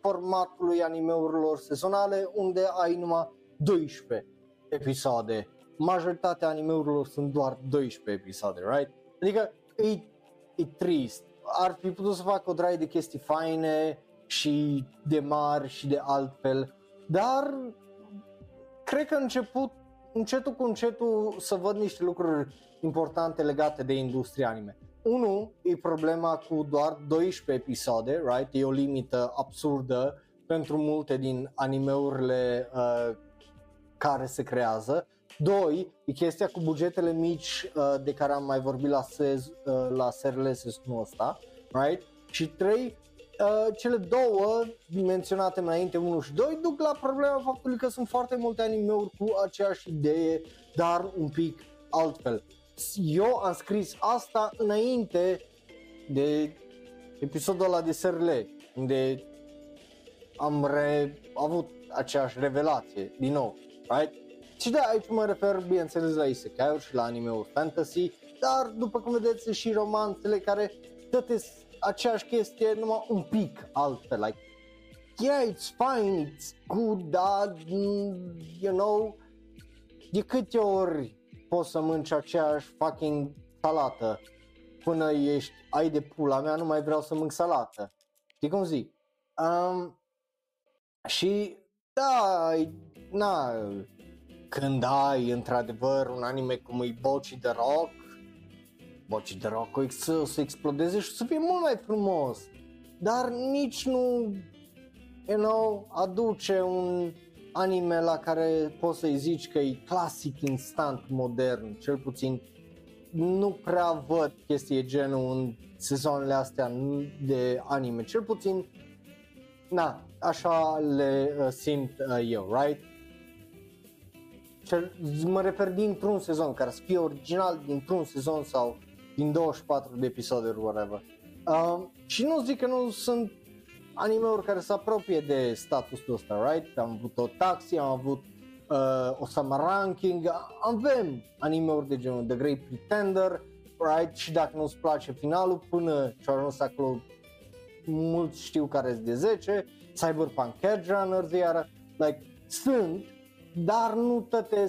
formatului animeurilor sezonale, unde ai numai doisprezece episoade. Majoritatea animeurilor sunt doar doisprezece episoade, right? Adică e, e trist, ar fi putut să fac o draie de chestii faine și de mari și de altfel, dar cred că început, încetul cu încetul să văd niște lucruri importante legate de industria anime. Unu, e problema cu doar doisprezece episoade, right? E o limită absurdă pentru multe din animeurile uh, care se creează. Doi, e chestia cu bugetele mici uh, de care am mai vorbit la, sez, uh, la S R L sezonul ăsta, right? Și trei, uh, cele două menționate mai înainte, unu și doi, duc la problema faptului că sunt foarte multe anime-uri cu aceeași idee, dar un pic altfel. Eu am scris asta înainte de episodul ăla de S R L, unde am re- avut aceeași revelație din nou, right? Și da, aici mă refer bineînțeles la isekai-uri și la anime-uri fantasy, dar după cum vedeți și romanțele care dă-te aceeași chestie numai un pic altfel, like, yeah, it's fine, it's good, dar, you know, de câte ori poți să mânci aceeași fucking salată până ești, ai de pula mea, nu mai vreau să mânc salată, știi cum zic? Um, și da, na, când ai într-adevăr un anime cum e Bochi de Rock, Bochi de Rock să se explodeze și să fie mult mai frumos, dar nici nu, you know, aduce un anime la care poți să-i zici că e clasic, instant, modern, cel puțin nu prea văd chestii genul în sezonele astea de anime, cel puțin, na, așa le uh, simt uh, eu, right? Mă refer dintr-un sezon, care să fie original dintr-un sezon sau din douăzeci și patru de episoade, whatever. Uh, și nu zic că nu sunt anime-uri care se apropie de statusul ăsta, right? Am avut o taxi, am avut uh, o summer ranking, avem anime-uri de genul The Great Pretender, right? Și dacă nu-ți place finalul, până ce-au ajuns acolo, mulți știu care sunt de zece, Cyberpunk Edgerunners, iară, like, sunt, dar nu toate,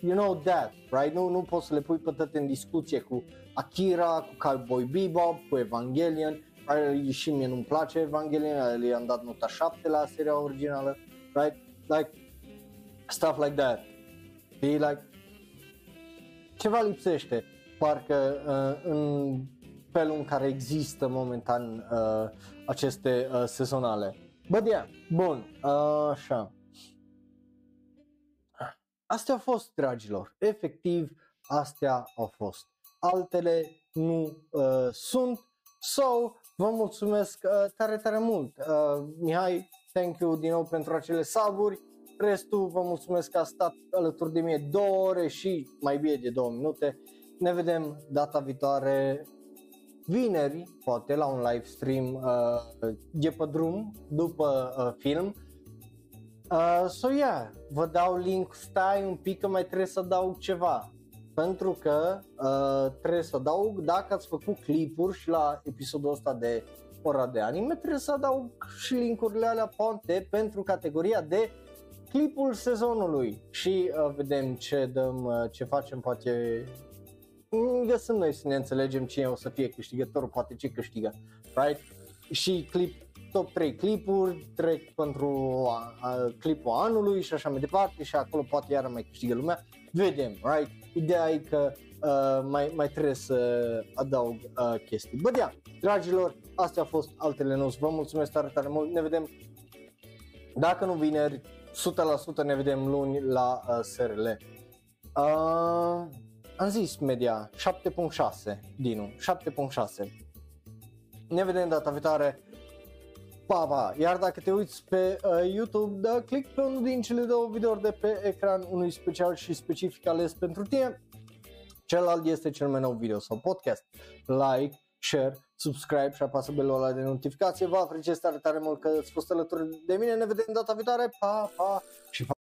you know that, right? Nu, nu poți să le pui pe toate în discuție cu Akira, cu Cowboy Bebop, cu Evangelion, right? Și mie nu-mi place Evangelion, i-am dat nota șapte la seria originală, right? Like, stuff like that, be like, ceva lipsește, parcă uh, în felul în care există momentan uh, aceste uh, sezonale. But yeah, bun, uh, așa. Astea au fost, dragilor, efectiv, astea au fost, altele nu uh, sunt, so, vă mulțumesc uh, tare, tare mult, uh, Mihai, thank you din nou pentru acele saburi, restul vă mulțumesc că a stat alături de mine două ore și mai bine de două minute, ne vedem data viitoare, vineri, poate la un live stream uh, de pe drum, după uh, film. Uh, so yeah, vă dau link, stai un pic că mai trebuie să adaug ceva, pentru că uh, trebuie să adaug, dacă ați făcut clipuri și la episodul ăsta de ora de anime, trebuie să adaug și linkurile alea ponte pentru categoria de clipul sezonului și uh, vedem ce dăm, uh, ce facem, poate găsim noi să ne înțelegem cine o să fie câștigătorul, poate ce câștigă, right? Și clip top trei clipuri, trec pentru a, a, clipul anului și așa mai departe și acolo poate iară mai câștigă lumea, vedem, right? Ideea e că uh, mai, mai trebuie să adaug uh, chestii. Bă, dea, dragilor, astea au fost, altele nu, vă mulțumesc tare, tare mult, ne vedem, dacă nu vineri, o sută la sută ne vedem luni la uh, S R L. Uh, am zis media, șapte virgulă șase, Dinu, șapte virgulă șase. Ne vedem data viitoare. Pa, pa. Iar dacă te uiți pe uh, YouTube, da click pe unul din cele două videouri de pe ecran, unul special și specific ales pentru tine, celălalt este cel mai nou video sau podcast. Like, share, subscribe și apasă belul ăla de notificație, vă apreciez tare tare mult că ați fost alături de mine, ne vedem data viitoare, pa, pa și pa.